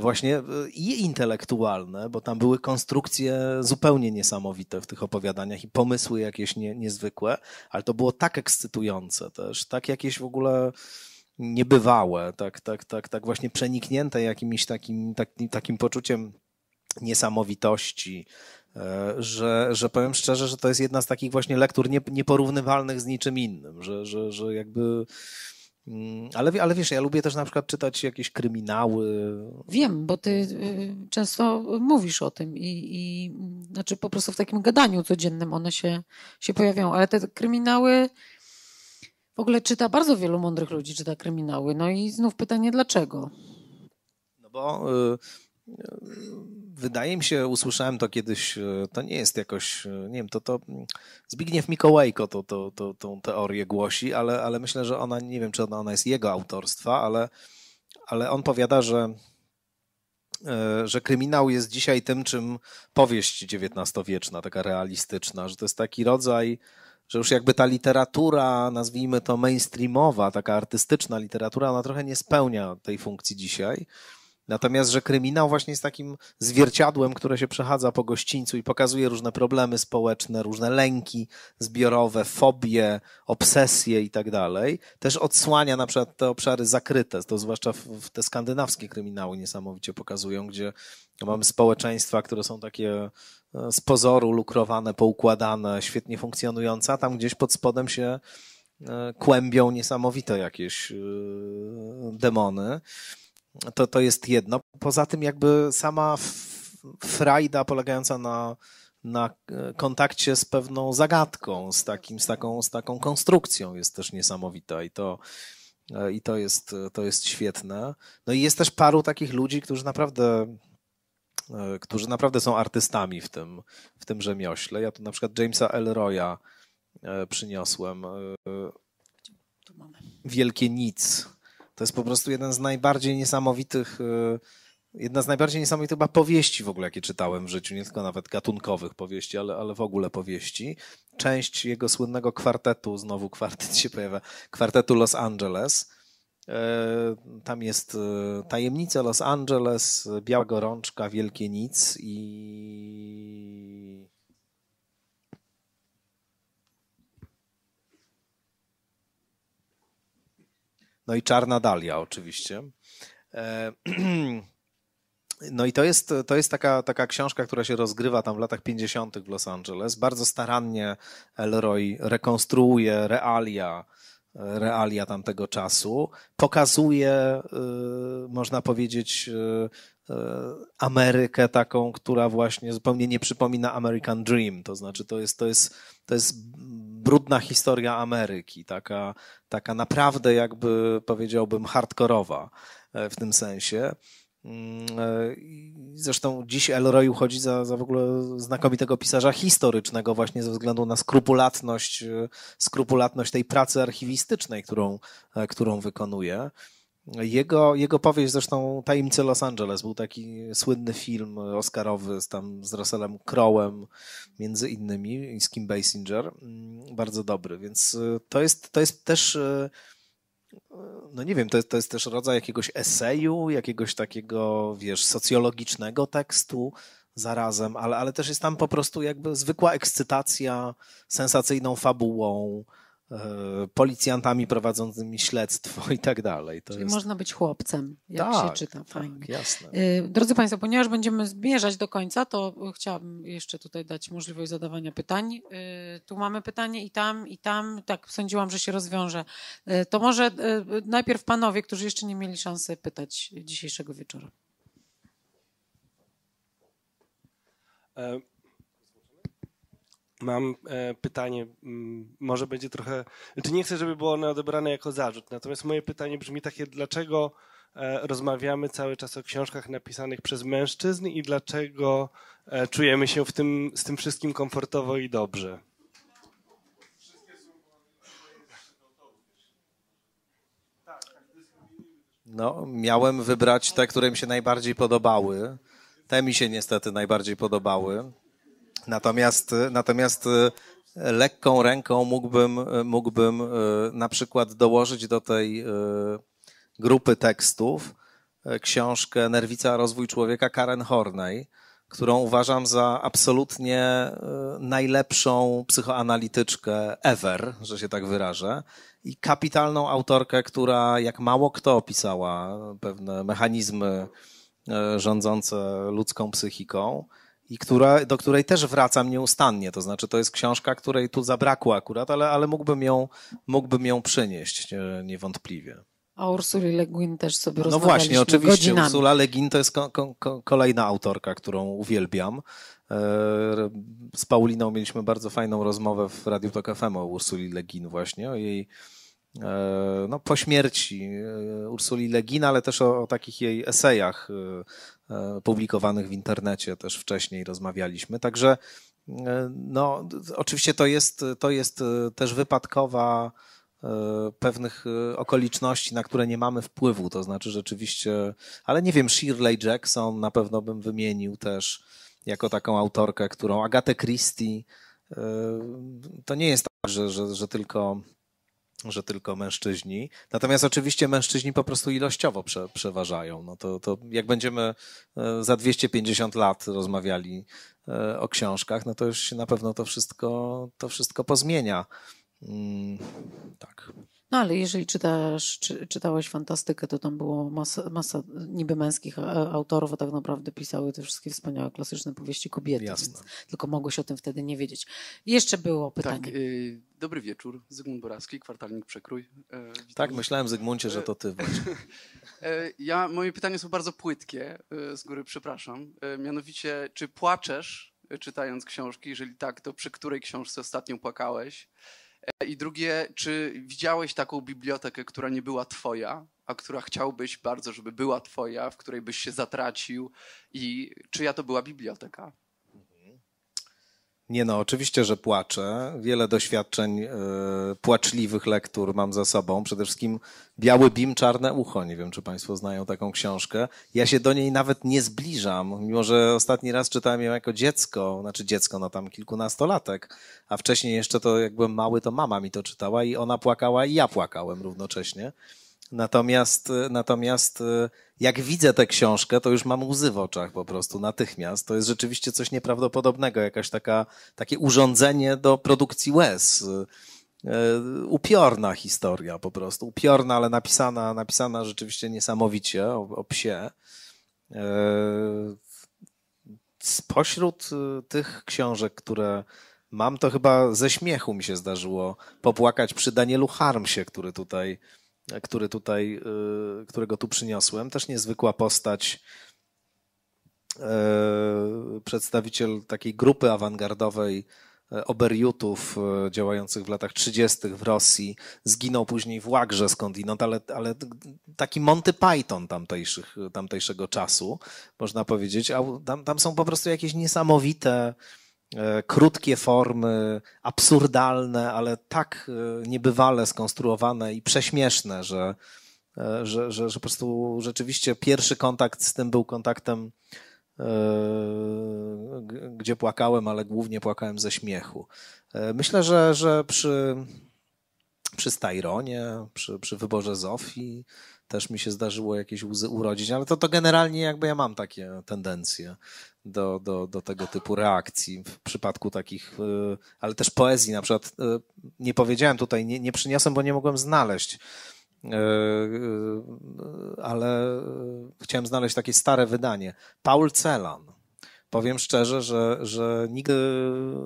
właśnie i intelektualne, bo tam były konstrukcje zupełnie niesamowite w tych opowiadaniach i pomysły jakieś nie, niezwykłe, ale to było tak ekscytujące też, tak jakieś w ogóle... niebywałe, tak, tak, tak, tak właśnie przeniknięte jakimś takim, takim, takim poczuciem niesamowitości, że, że powiem szczerze, że to jest jedna z takich właśnie lektur nie, nieporównywalnych z niczym innym, że, że, że jakby... Ale, ale wiesz, ja lubię też na przykład czytać jakieś kryminały. Wiem, bo ty często mówisz o tym i, i znaczy po prostu w takim gadaniu codziennym one się, się pojawiają, ale te kryminały... W ogóle czyta bardzo wielu mądrych ludzi, czyta kryminały. No i znów pytanie, dlaczego? No bo y, y, wydaje mi się, usłyszałem to kiedyś, y, to nie jest jakoś, y, nie wiem, to, to Zbigniew Mikołajko to, to, to, tą teorię głosi, ale, ale myślę, że ona, nie wiem, czy ona, ona jest jego autorstwa, ale, ale on powiada, że, y, że kryminał jest dzisiaj tym, czym powieść dziewiętnastowieczna, taka realistyczna, że to jest taki rodzaj, że już jakby ta literatura, nazwijmy to mainstreamowa, taka artystyczna literatura, ona trochę nie spełnia tej funkcji dzisiaj. Natomiast, że kryminał właśnie jest takim zwierciadłem, które się przechadza po gościńcu i pokazuje różne problemy społeczne, różne lęki zbiorowe, fobie, obsesje i tak dalej. Też odsłania na przykład te obszary zakryte, to zwłaszcza w te skandynawskie kryminały niesamowicie pokazują, gdzie mamy społeczeństwa, które są takie z pozoru lukrowane, poukładane, świetnie funkcjonujące, a tam gdzieś pod spodem się kłębią niesamowite jakieś demony. To, to jest jedno. Poza tym jakby sama frajda polegająca na, na kontakcie z pewną zagadką, z, takim, z, taką, z taką konstrukcją jest też niesamowita i to, i to, jest, to jest świetne. No i jest też paru takich ludzi, którzy naprawdę... którzy naprawdę są artystami w tym, w tym rzemiośle. Ja tu na przykład Jamesa Ellroya przyniosłem. Wielkie nic. To jest po prostu jeden z najbardziej niesamowitych, jedna z najbardziej niesamowitych chyba powieści w ogóle, jakie czytałem w życiu, nie tylko nawet gatunkowych powieści, ale, ale w ogóle powieści. Część jego słynnego kwartetu, znowu kwartet się pojawia, kwartetu Los Angeles. Tam jest Tajemnica Los Angeles, Biała Gorączka, Wielkie Nic i... No i Czarna Dalia oczywiście. No i to jest, to jest taka, taka książka, która się rozgrywa tam w latach pięćdziesiątych w Los Angeles. Bardzo starannie Elroy rekonstruuje realia, realia tamtego czasu. Pokazuje, można powiedzieć, Amerykę taką, która właśnie zupełnie nie przypomina American Dream. To znaczy to jest, to jest, to jest brudna historia Ameryki, taka, taka naprawdę jakby powiedziałbym hardkorowa w tym sensie. Zresztą dziś Elroy uchodzi za, za w ogóle znakomitego pisarza historycznego właśnie ze względu na skrupulatność, skrupulatność tej pracy archiwistycznej, którą, którą wykonuje. Jego, jego powieść zresztą Tajemnice Los Angeles, był taki słynny film oscarowy z, tam, z Russellem Crowe'em między innymi i z Kim Basinger, bardzo dobry, więc to jest, to jest też... No nie wiem, to jest, to jest też rodzaj jakiegoś eseju, jakiegoś takiego, wiesz, socjologicznego tekstu zarazem, ale, ale też jest tam po prostu jakby zwykła ekscytacja sensacyjną fabułą, yy, policjantami prowadzącymi śledztwo i tak dalej. To Czyli jest... można być chłopcem, jak tak, się czyta fajnie. Tak, jasne. Yy, drodzy Państwo, ponieważ będziemy zmierzać do końca, to chciałabym jeszcze tutaj dać możliwość zadawania pytań. Yy, tu mamy pytanie i tam, i tam. Tak, sądziłam, że się rozwiąże. Yy, to może yy, najpierw panowie, którzy jeszcze nie mieli szansy pytać dzisiejszego wieczoru. E Mam e, pytanie, może będzie trochę, znaczy nie chcę, żeby było ono odebrane jako zarzut, natomiast moje pytanie brzmi takie, dlaczego e, rozmawiamy cały czas o książkach napisanych przez mężczyzn i dlaczego e, czujemy się w tym, z tym wszystkim komfortowo i dobrze? No, miałem wybrać te, które mi się najbardziej podobały. Te mi się niestety najbardziej podobały. Natomiast, natomiast lekką ręką mógłbym, mógłbym na przykład dołożyć do tej grupy tekstów książkę Nerwica, rozwój człowieka Karen Horney, którą uważam za absolutnie najlepszą psychoanalityczkę ever, że się tak wyrażę, i kapitalną autorkę, która jak mało kto opisała pewne mechanizmy rządzące ludzką psychiką. I która, do której też wracam nieustannie. To znaczy to jest książka, której tu zabrakło akurat, ale, ale mógłbym, ją, mógłbym ją przynieść niewątpliwie. A Ursuli Le Guin też sobie rozmawialiśmy. No właśnie, oczywiście. Godzinami. Ursula Le Guin to jest ko ko kolejna autorka, którą uwielbiam. Z Pauliną mieliśmy bardzo fajną rozmowę w Radiu Tok F M o Ursuli Le Guin właśnie, o jej no, po śmierci Ursuli Le Guin, ale też o, o takich jej esejach publikowanych w internecie też wcześniej rozmawialiśmy. Także no, oczywiście to jest, to jest też wypadkowa pewnych okoliczności, na które nie mamy wpływu. To znaczy rzeczywiście, ale nie wiem, Shirley Jackson na pewno bym wymienił też jako taką autorkę, którą Agatę Christie. To nie jest tak, że, że, że tylko... że tylko mężczyźni. Natomiast oczywiście mężczyźni po prostu ilościowo prze, przeważają. No to, to jak będziemy za dwieście pięćdziesiąt lat rozmawiali o książkach, no to już się na pewno to wszystko, to wszystko pozmienia. Mm, tak. No ale jeżeli czytasz, czy, czytałeś fantastykę, to tam było masa, masa niby męskich autorów, a tak naprawdę pisały te wszystkie wspaniałe klasyczne powieści kobiety. Jasne. Tylko mogłeś o tym wtedy nie wiedzieć. Jeszcze było pytanie. Tak, yy, dobry wieczór, Zygmunt Borowski, Kwartalnik Przekrój. Yy, tak, myślałem, Zygmuncie, że to ty. Yy, ja, moje pytania są bardzo płytkie, yy, z góry przepraszam. Yy, mianowicie, czy płaczesz yy, czytając książki? Jeżeli tak, to przy której książce ostatnio płakałeś? I drugie, czy widziałeś taką bibliotekę, która nie była twoja, a która chciałbyś bardzo, żeby była twoja, w której byś się zatracił, i czyja to była biblioteka? Nie no, oczywiście, że płaczę. Wiele doświadczeń y, płaczliwych lektur mam za sobą. Przede wszystkim Biały Bim, Czarne Ucho. Nie wiem, czy Państwo znają taką książkę. Ja się do niej nawet nie zbliżam, mimo że ostatni raz czytałem ją jako dziecko, znaczy dziecko, no tam kilkunastolatek, a wcześniej jeszcze to jak byłem mały, to mama mi to czytała i ona płakała i ja płakałem równocześnie. Natomiast, natomiast jak widzę tę książkę, to już mam łzy w oczach po prostu natychmiast. To jest rzeczywiście coś nieprawdopodobnego, jakaś taka, takie urządzenie do produkcji łez. Upiorna historia po prostu, upiorna, ale napisana, napisana rzeczywiście niesamowicie o, o psie. Spośród tych książek, które mam, to chyba ze śmiechu mi się zdarzyło popłakać przy Danielu Harmsie, który tutaj, który tutaj, którego tu przyniosłem. Też niezwykła postać, przedstawiciel takiej grupy awangardowej oberjutów działających w latach trzydziestych w Rosji. Zginął później w Łagrze skądinąd, ale, ale taki Monty Python tamtejszych, tamtejszego czasu, można powiedzieć. A tam, tam są po prostu jakieś niesamowite, krótkie formy, absurdalne, ale tak niebywale skonstruowane i prześmieszne, że, że, że, że po prostu rzeczywiście pierwszy kontakt z tym był kontaktem, gdzie płakałem, ale głównie płakałem ze śmiechu. Myślę, że, że przy, przy Stajronie, przy, przy Wyborze Zofii też mi się zdarzyło jakieś łzy urodzić, ale to, to generalnie jakby ja mam takie tendencje do, do, do tego typu reakcji w przypadku takich, ale też poezji na przykład. Nie powiedziałem tutaj, nie, nie przyniosłem, bo nie mogłem znaleźć, ale chciałem znaleźć takie stare wydanie. Paul Celan. Powiem szczerze, że, że nigdy,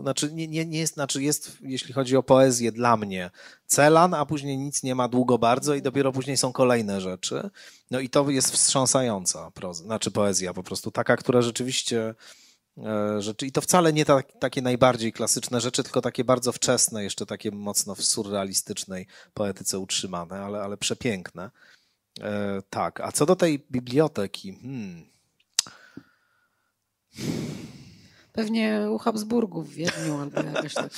znaczy nie, nie, nie jest, znaczy jest, jeśli chodzi o poezję, dla mnie Celan, a później nic nie ma długo bardzo i dopiero później są kolejne rzeczy. No i to jest wstrząsająca proza, znaczy poezja po prostu, taka, która rzeczywiście, rzeczy, i to wcale nie ta, takie najbardziej klasyczne rzeczy, tylko takie bardzo wczesne, jeszcze takie mocno w surrealistycznej poetyce utrzymane, ale, ale przepiękne. E, tak, a co do tej biblioteki? Hmm. Pewnie u Habsburgów w Wiedniu albo jakaś taka.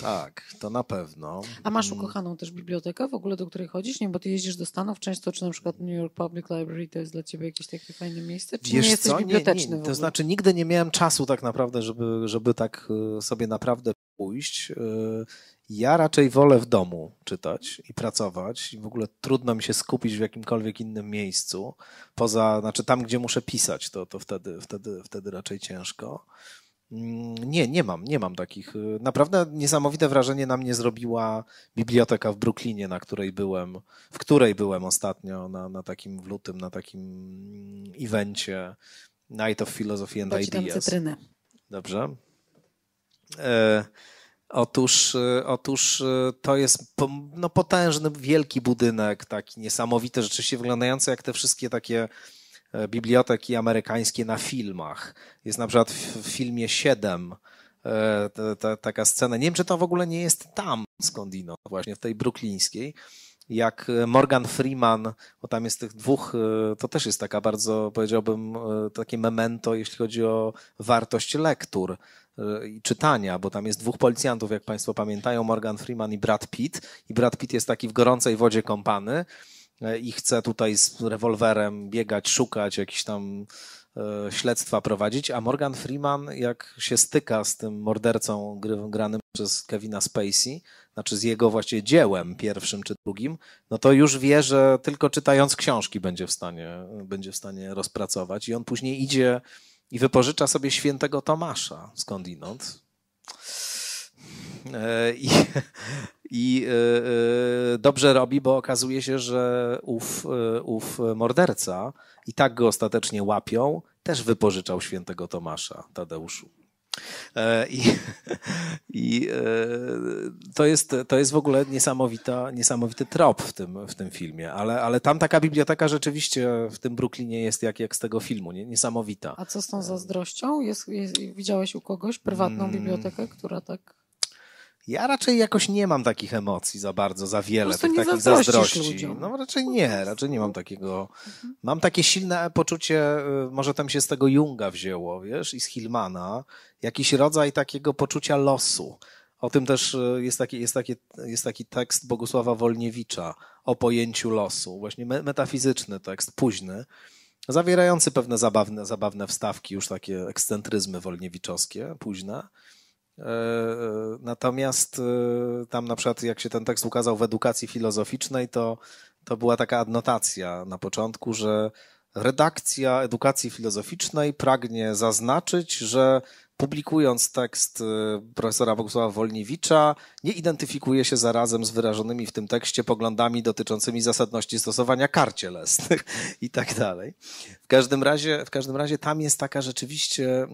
Tak, to na pewno. A masz ukochaną też bibliotekę w ogóle, do której chodzisz? Nie, bo ty jeździsz do Stanów często, czy na przykład New York Public Library to jest dla ciebie jakieś takie fajne miejsce? Czy wiesz, nie jesteś co? biblioteczny? Nie, nie. W ogóle? To znaczy nigdy nie miałem czasu tak naprawdę, żeby, żeby tak sobie naprawdę pójść. Ja raczej wolę w domu czytać i pracować i w ogóle trudno mi się skupić w jakimkolwiek innym miejscu, poza, znaczy tam, gdzie muszę pisać, to, to wtedy, wtedy, wtedy raczej ciężko. Nie, nie mam, nie mam takich. Naprawdę niesamowite wrażenie na mnie zrobiła biblioteka w Brooklynie, na której byłem, w której byłem ostatnio na, na takim w lutym, na takim evencie Night of Philosophy and Ideas. Dam cytrynę. Dobrze. E, otóż, otóż to jest no, potężny, wielki budynek, taki niesamowity, rzeczywiście wyglądający jak te wszystkie takie biblioteki amerykańskie na filmach. Jest na przykład w filmie siedem ta, ta, taka scena. Nie wiem, czy to w ogóle nie jest tam skądinąd, właśnie w tej brooklińskiej, jak Morgan Freeman, bo tam jest tych dwóch, to też jest taka bardzo, powiedziałbym, takie memento, jeśli chodzi o wartość lektur i czytania, bo tam jest dwóch policjantów, jak państwo pamiętają, Morgan Freeman i Brad Pitt. I Brad Pitt jest taki w gorącej wodzie kąpany i chce tutaj z rewolwerem biegać, szukać, jakieś tam e, śledztwa prowadzić, a Morgan Freeman, jak się styka z tym mordercą gry, granym przez Kevina Spacey, znaczy z jego właściwie dziełem pierwszym czy drugim, no to już wie, że tylko czytając książki będzie w stanie, będzie w stanie rozpracować i on później idzie i wypożycza sobie Świętego Tomasza skądinąd. E, i... I dobrze robi, bo okazuje się, że ów, ów morderca, i tak go ostatecznie łapią, też wypożyczał Świętego Tomasza, Tadeuszu. I, i to, jest, to jest w ogóle niesamowita, niesamowity trop w tym, w tym filmie, ale, ale tam taka biblioteka rzeczywiście w tym Brooklynie jest jak, jak z tego filmu, nie? Niesamowita. A co z tą zazdrością? Jest, jest, widziałeś u kogoś prywatną hmm. bibliotekę, która tak... Ja raczej jakoś nie mam takich emocji za bardzo, za wiele, tych takich zazdrości. No raczej nie, raczej nie mam takiego. Mhm. Mam takie silne poczucie, może tam się z tego Junga wzięło, wiesz, i z Hillmana, jakiś rodzaj takiego poczucia losu. O tym też jest taki, jest taki, jest taki tekst Bogusława Wolniewicza o pojęciu losu, właśnie metafizyczny tekst, późny, zawierający pewne zabawne, zabawne wstawki, już takie ekscentryzmy wolniewiczowskie, późne. Natomiast tam na przykład jak się ten tekst ukazał w edukacji filozoficznej, to to była taka adnotacja na początku, że redakcja edukacji filozoficznej pragnie zaznaczyć, że publikując tekst profesora Bogusława Wolniewicza, nie identyfikuje się zarazem z wyrażonymi w tym tekście poglądami dotyczącymi zasadności stosowania kar cielesnych i tak dalej. W każdym razie, w każdym razie tam jest taka rzeczywiście,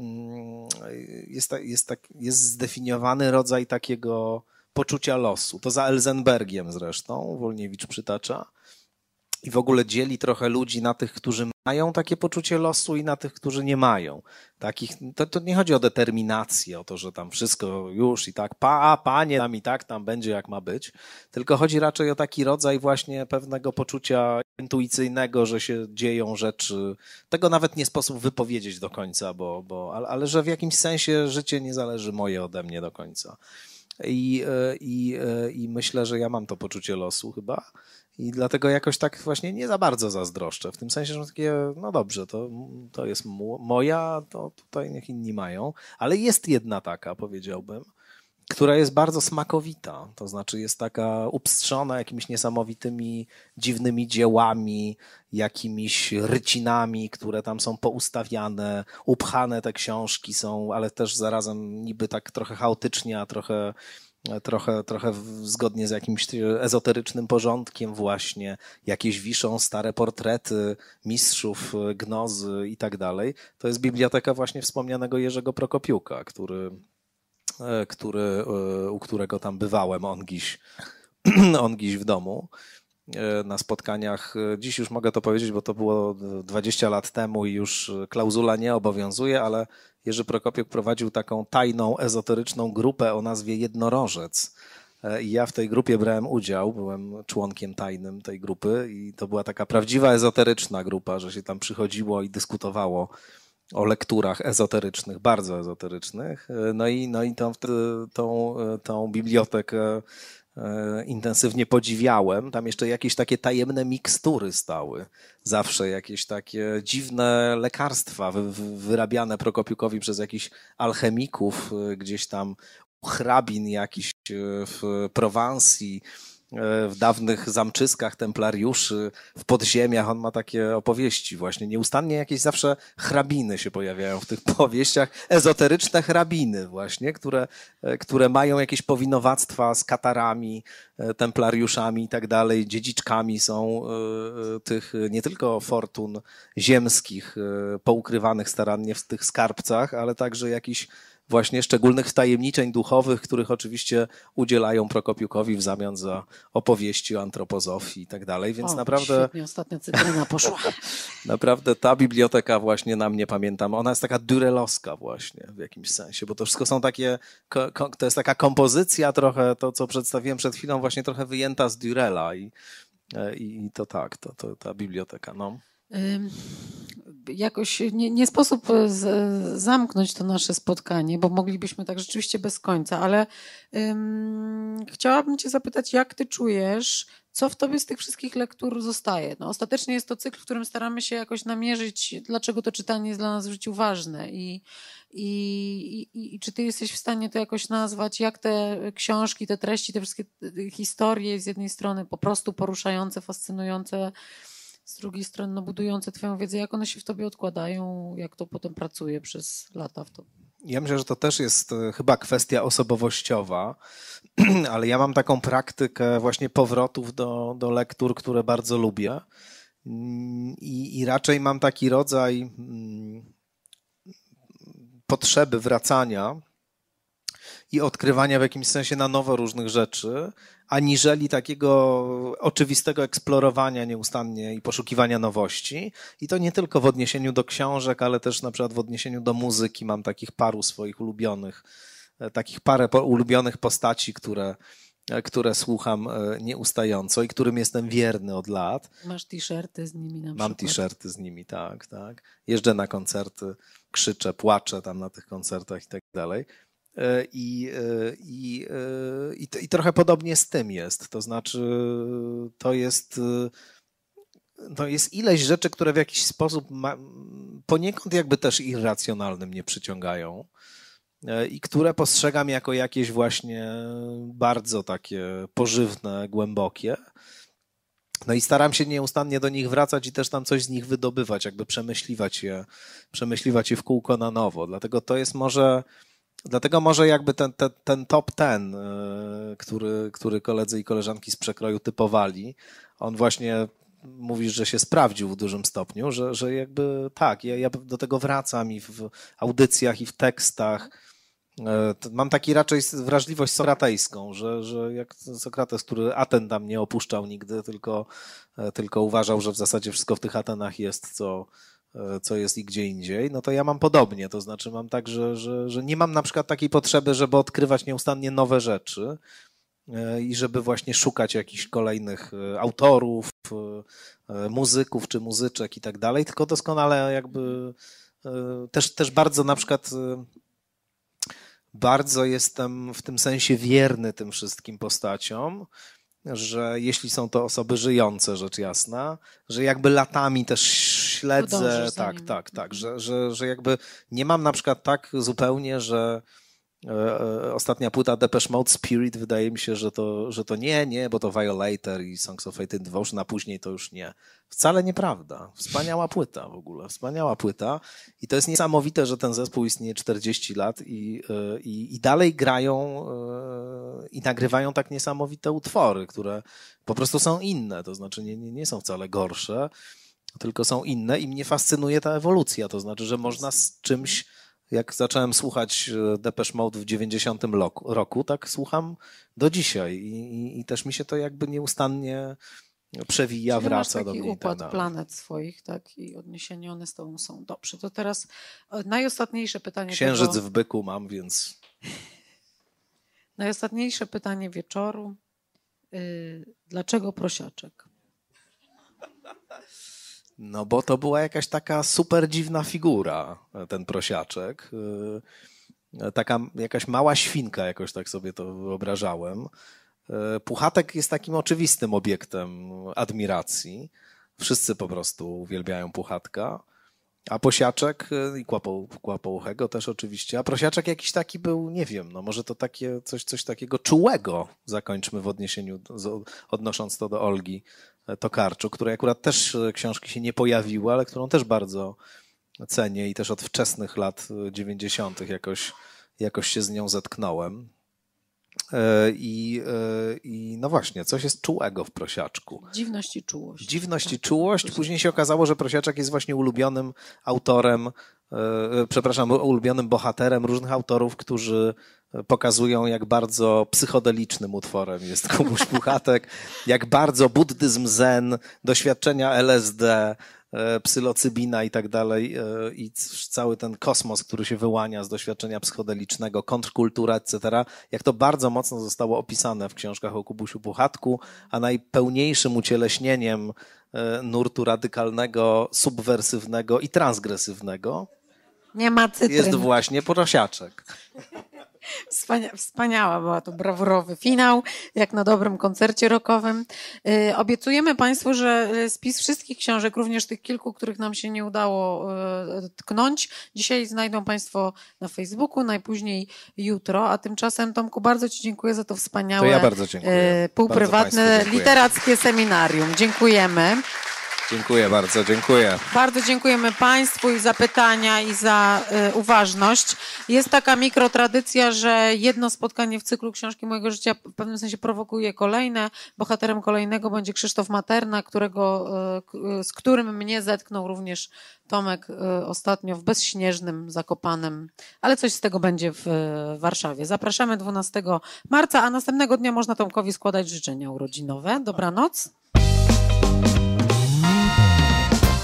jest, jest, tak, jest zdefiniowany rodzaj takiego poczucia losu. To za Elzenbergiem zresztą Wolniewicz przytacza. I w ogóle dzieli trochę ludzi na tych, którzy mają takie poczucie losu i na tych, którzy nie mają. Takich, to, to nie chodzi o determinację, o to, że tam wszystko już i tak, pa, panie, tam i tak, tam będzie jak ma być. Tylko chodzi raczej o taki rodzaj właśnie pewnego poczucia intuicyjnego, że się dzieją rzeczy. Tego nawet nie sposób wypowiedzieć do końca, bo, bo, ale, ale że w jakimś sensie życie nie zależy moje ode mnie do końca. I, i, i myślę, że ja mam to poczucie losu chyba. I dlatego jakoś tak właśnie nie za bardzo zazdroszczę. W tym sensie, że takie, no dobrze, to, to jest moja, to tutaj niech inni mają. Ale jest jedna taka, powiedziałbym, która jest bardzo smakowita. To znaczy jest taka upstrzona jakimiś niesamowitymi, dziwnymi dziełami, jakimiś rycinami, które tam są poustawiane, upchane te książki są, ale też zarazem niby tak trochę chaotycznie, a trochę... Trochę, trochę zgodnie z jakimś ezoterycznym porządkiem właśnie, jakieś wiszą stare portrety mistrzów, gnozy i tak dalej. To jest biblioteka właśnie wspomnianego Jerzego Prokopiuka, który, który, u którego tam bywałem on dziś, on dziś w domu. Na spotkaniach, dziś już mogę to powiedzieć, bo to było dwadzieścia lat temu i już klauzula nie obowiązuje, ale Jerzy Prokopiuk prowadził taką tajną, ezoteryczną grupę o nazwie Jednorożec. I ja w tej grupie brałem udział, byłem członkiem tajnym tej grupy i to była taka prawdziwa ezoteryczna grupa, że się tam przychodziło i dyskutowało o lekturach ezoterycznych, bardzo ezoterycznych. No i, no i tą, tą, tą bibliotekę intensywnie podziwiałem. Tam jeszcze jakieś takie tajemne mikstury stały. Zawsze jakieś takie dziwne lekarstwa wyrabiane Prokopiukowi przez jakichś alchemików, gdzieś tam hrabin jakiś w Prowansji, w dawnych zamczyskach templariuszy, w podziemiach. On ma takie opowieści właśnie. Nieustannie jakieś zawsze hrabiny się pojawiają w tych powieściach. Ezoteryczne hrabiny właśnie, które, które mają jakieś powinowactwa z katarami, templariuszami i tak dalej. Dziedziczkami są tych nie tylko fortun ziemskich poukrywanych starannie w tych skarbcach, ale także jakichś właśnie szczególnych wtajemniczeń duchowych, których oczywiście udzielają Prokopiukowi w zamian za opowieści o antropozofii i tak dalej, więc o, naprawdę... Świetnie, ostatnia cytryna poszła. Naprawdę ta biblioteka właśnie na mnie, pamiętam, ona jest taka durelowska właśnie w jakimś sensie, bo to wszystko są takie, to jest taka kompozycja trochę, to co przedstawiłem przed chwilą, właśnie trochę wyjęta z Durrella i, i to tak, to, to ta biblioteka, no. Jakoś nie, nie sposób z, zamknąć to nasze spotkanie, bo moglibyśmy tak rzeczywiście bez końca, ale ym, chciałabym cię zapytać, jak ty czujesz, co w tobie z tych wszystkich lektur zostaje? No, ostatecznie jest to cykl, w którym staramy się jakoś namierzyć, dlaczego to czytanie jest dla nas w życiu ważne i, i, i, i czy ty jesteś w stanie to jakoś nazwać, jak te książki, te treści, te wszystkie historie z jednej strony po prostu poruszające, fascynujące, z drugiej strony no, budujące twoją wiedzę, jak one się w tobie odkładają, jak to potem pracuje przez lata w tobie? Ja myślę, że to też jest chyba kwestia osobowościowa, ale ja mam taką praktykę właśnie powrotów do, do lektur, które bardzo lubię i, i raczej mam taki rodzaj potrzeby wracania i odkrywania w jakimś sensie na nowo różnych rzeczy, aniżeli takiego oczywistego eksplorowania nieustannie i poszukiwania nowości. I to nie tylko w odniesieniu do książek, ale też na przykład w odniesieniu do muzyki. Mam takich paru swoich ulubionych, takich parę ulubionych postaci, które, które słucham nieustająco i którym jestem wierny od lat. Masz t-shirty z nimi na przykład? Mam t-shirty z nimi, tak, tak. Jeżdżę na koncerty, krzyczę, płaczę tam na tych koncertach i tak dalej. I, i, i, i trochę podobnie z tym jest, to znaczy to jest, to jest ileś rzeczy, które w jakiś sposób ma, poniekąd jakby też irracjonalnym mnie przyciągają i które postrzegam jako jakieś właśnie bardzo takie pożywne, głębokie, No i staram się nieustannie do nich wracać i też tam coś z nich wydobywać, jakby przemyśliwać je, przemyśliwać je w kółko na nowo. Dlatego to jest może, dlatego może jakby ten, ten, ten top ten, który, który koledzy i koleżanki z Przekroju typowali, on właśnie mówisz, że się sprawdził w dużym stopniu, że, że jakby tak, ja, ja do tego wracam i w audycjach, i w tekstach. Mam taki raczej wrażliwość sokratejską, że, że jak Sokrates, który Aten tam nie opuszczał nigdy, tylko, tylko uważał, że w zasadzie wszystko w tych Atenach jest, co, co jest i gdzie indziej, no to ja mam podobnie, to znaczy mam tak, że, że, że nie mam na przykład takiej potrzeby, żeby odkrywać nieustannie nowe rzeczy i żeby właśnie szukać jakichś kolejnych autorów, muzyków czy muzyczek i tak dalej, tylko doskonale jakby też, też bardzo na przykład... Bardzo jestem w tym sensie wierny tym wszystkim postaciom, że jeśli są to osoby żyjące, rzecz jasna, że jakby latami też śledzę, tak, tak, tak, że, że, że jakby nie mam na przykład tak zupełnie, że e, ostatnia płyta Depeche Mode Spirit wydaje mi się, że to, że to nie, nie, bo to Violator i Songs of Fate and Devotion, a później to już nie. Wcale nieprawda. Wspaniała płyta w ogóle, wspaniała płyta i to jest niesamowite, że ten zespół istnieje czterdzieści lat i, i, i dalej grają i nagrywają tak niesamowite utwory, które po prostu są inne, to znaczy nie, nie, nie są wcale gorsze, tylko są inne i mnie fascynuje ta ewolucja, to znaczy, że można z czymś, jak zacząłem słuchać Depeche Mode w dziewięćdziesiątym roku, tak słucham do dzisiaj i, i, i też mi się to jakby nieustannie... przewija, czyli wraca do mnie. Taki układ planet swoich, tak? I odniesienie one z tobą są. Dobrze, to teraz najostatniejsze pytanie. Księżyc tego... w byku mam, więc... Najostatniejsze pytanie wieczoru. Dlaczego prosiaczek? No bo to była jakaś taka super dziwna figura, ten prosiaczek. Taka jakaś mała świnka, jakoś tak sobie to wyobrażałem. Puchatek jest takim oczywistym obiektem admiracji. Wszyscy po prostu uwielbiają Puchatka. A Posiaczek i Kłapo, Kłapouchego też oczywiście. A Prosiaczek jakiś taki był, nie wiem, no może to takie coś, coś takiego czułego, zakończmy w odniesieniu, odnosząc to do Olgi Tokarczuk, której akurat też książki się nie pojawiły, ale którą też bardzo cenię i też od wczesnych lat dziewięćdziesiątych jakoś, jakoś się z nią zetknąłem. I, I no właśnie, coś jest czułego w prosiaczku. Dziwność i czułość. Dziwność i czułość. Później się okazało, że prosiaczek jest właśnie ulubionym autorem, przepraszam, ulubionym bohaterem różnych autorów, którzy pokazują, jak bardzo psychodelicznym utworem jest komuś Puchatek, jak bardzo buddyzm zen, doświadczenia L S D, psylocybina i tak dalej i cały ten kosmos, który się wyłania z doświadczenia psychodelicznego, kontrkultura, et cetera. Jak to bardzo mocno zostało opisane w książkach o Kubusiu Puchatku, a najpełniejszym ucieleśnieniem nurtu radykalnego, subwersywnego i transgresywnego nie ma cytryn. Jest właśnie Prosiaczek. Wspania- wspaniała była to, brawurowy finał, jak na dobrym koncercie rockowym. Yy, obiecujemy Państwu, że spis wszystkich książek, również tych kilku, których nam się nie udało yy, tknąć, dzisiaj znajdą Państwo na Facebooku, najpóźniej jutro, a tymczasem Tomku, bardzo Ci dziękuję za to wspaniałe, to ja bardzo dziękuję. Yy, półprywatne, literackie seminarium. Dziękujemy. Dziękuję bardzo, dziękuję. Bardzo dziękujemy Państwu i za pytania i za y, uważność. Jest taka mikrotradycja, że jedno spotkanie w cyklu Książki Mojego Życia w pewnym sensie prowokuje kolejne. Bohaterem kolejnego będzie Krzysztof Materna, którego, y, z którym mnie zetknął również Tomek y, ostatnio w Bezśnieżnym Zakopanem, ale coś z tego będzie w y, Warszawie. Zapraszamy dwunastego marca, a następnego dnia można Tomkowi składać życzenia urodzinowe. Dobranoc.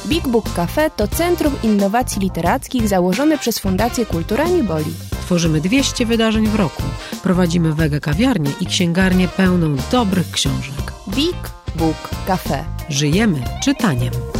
Big Book Cafe to Centrum Innowacji Literackich założone przez Fundację Kultura nie boli. Tworzymy dwieście wydarzeń w roku. Prowadzimy wege kawiarnię i księgarnię pełną dobrych książek. Big Book Cafe. Żyjemy czytaniem.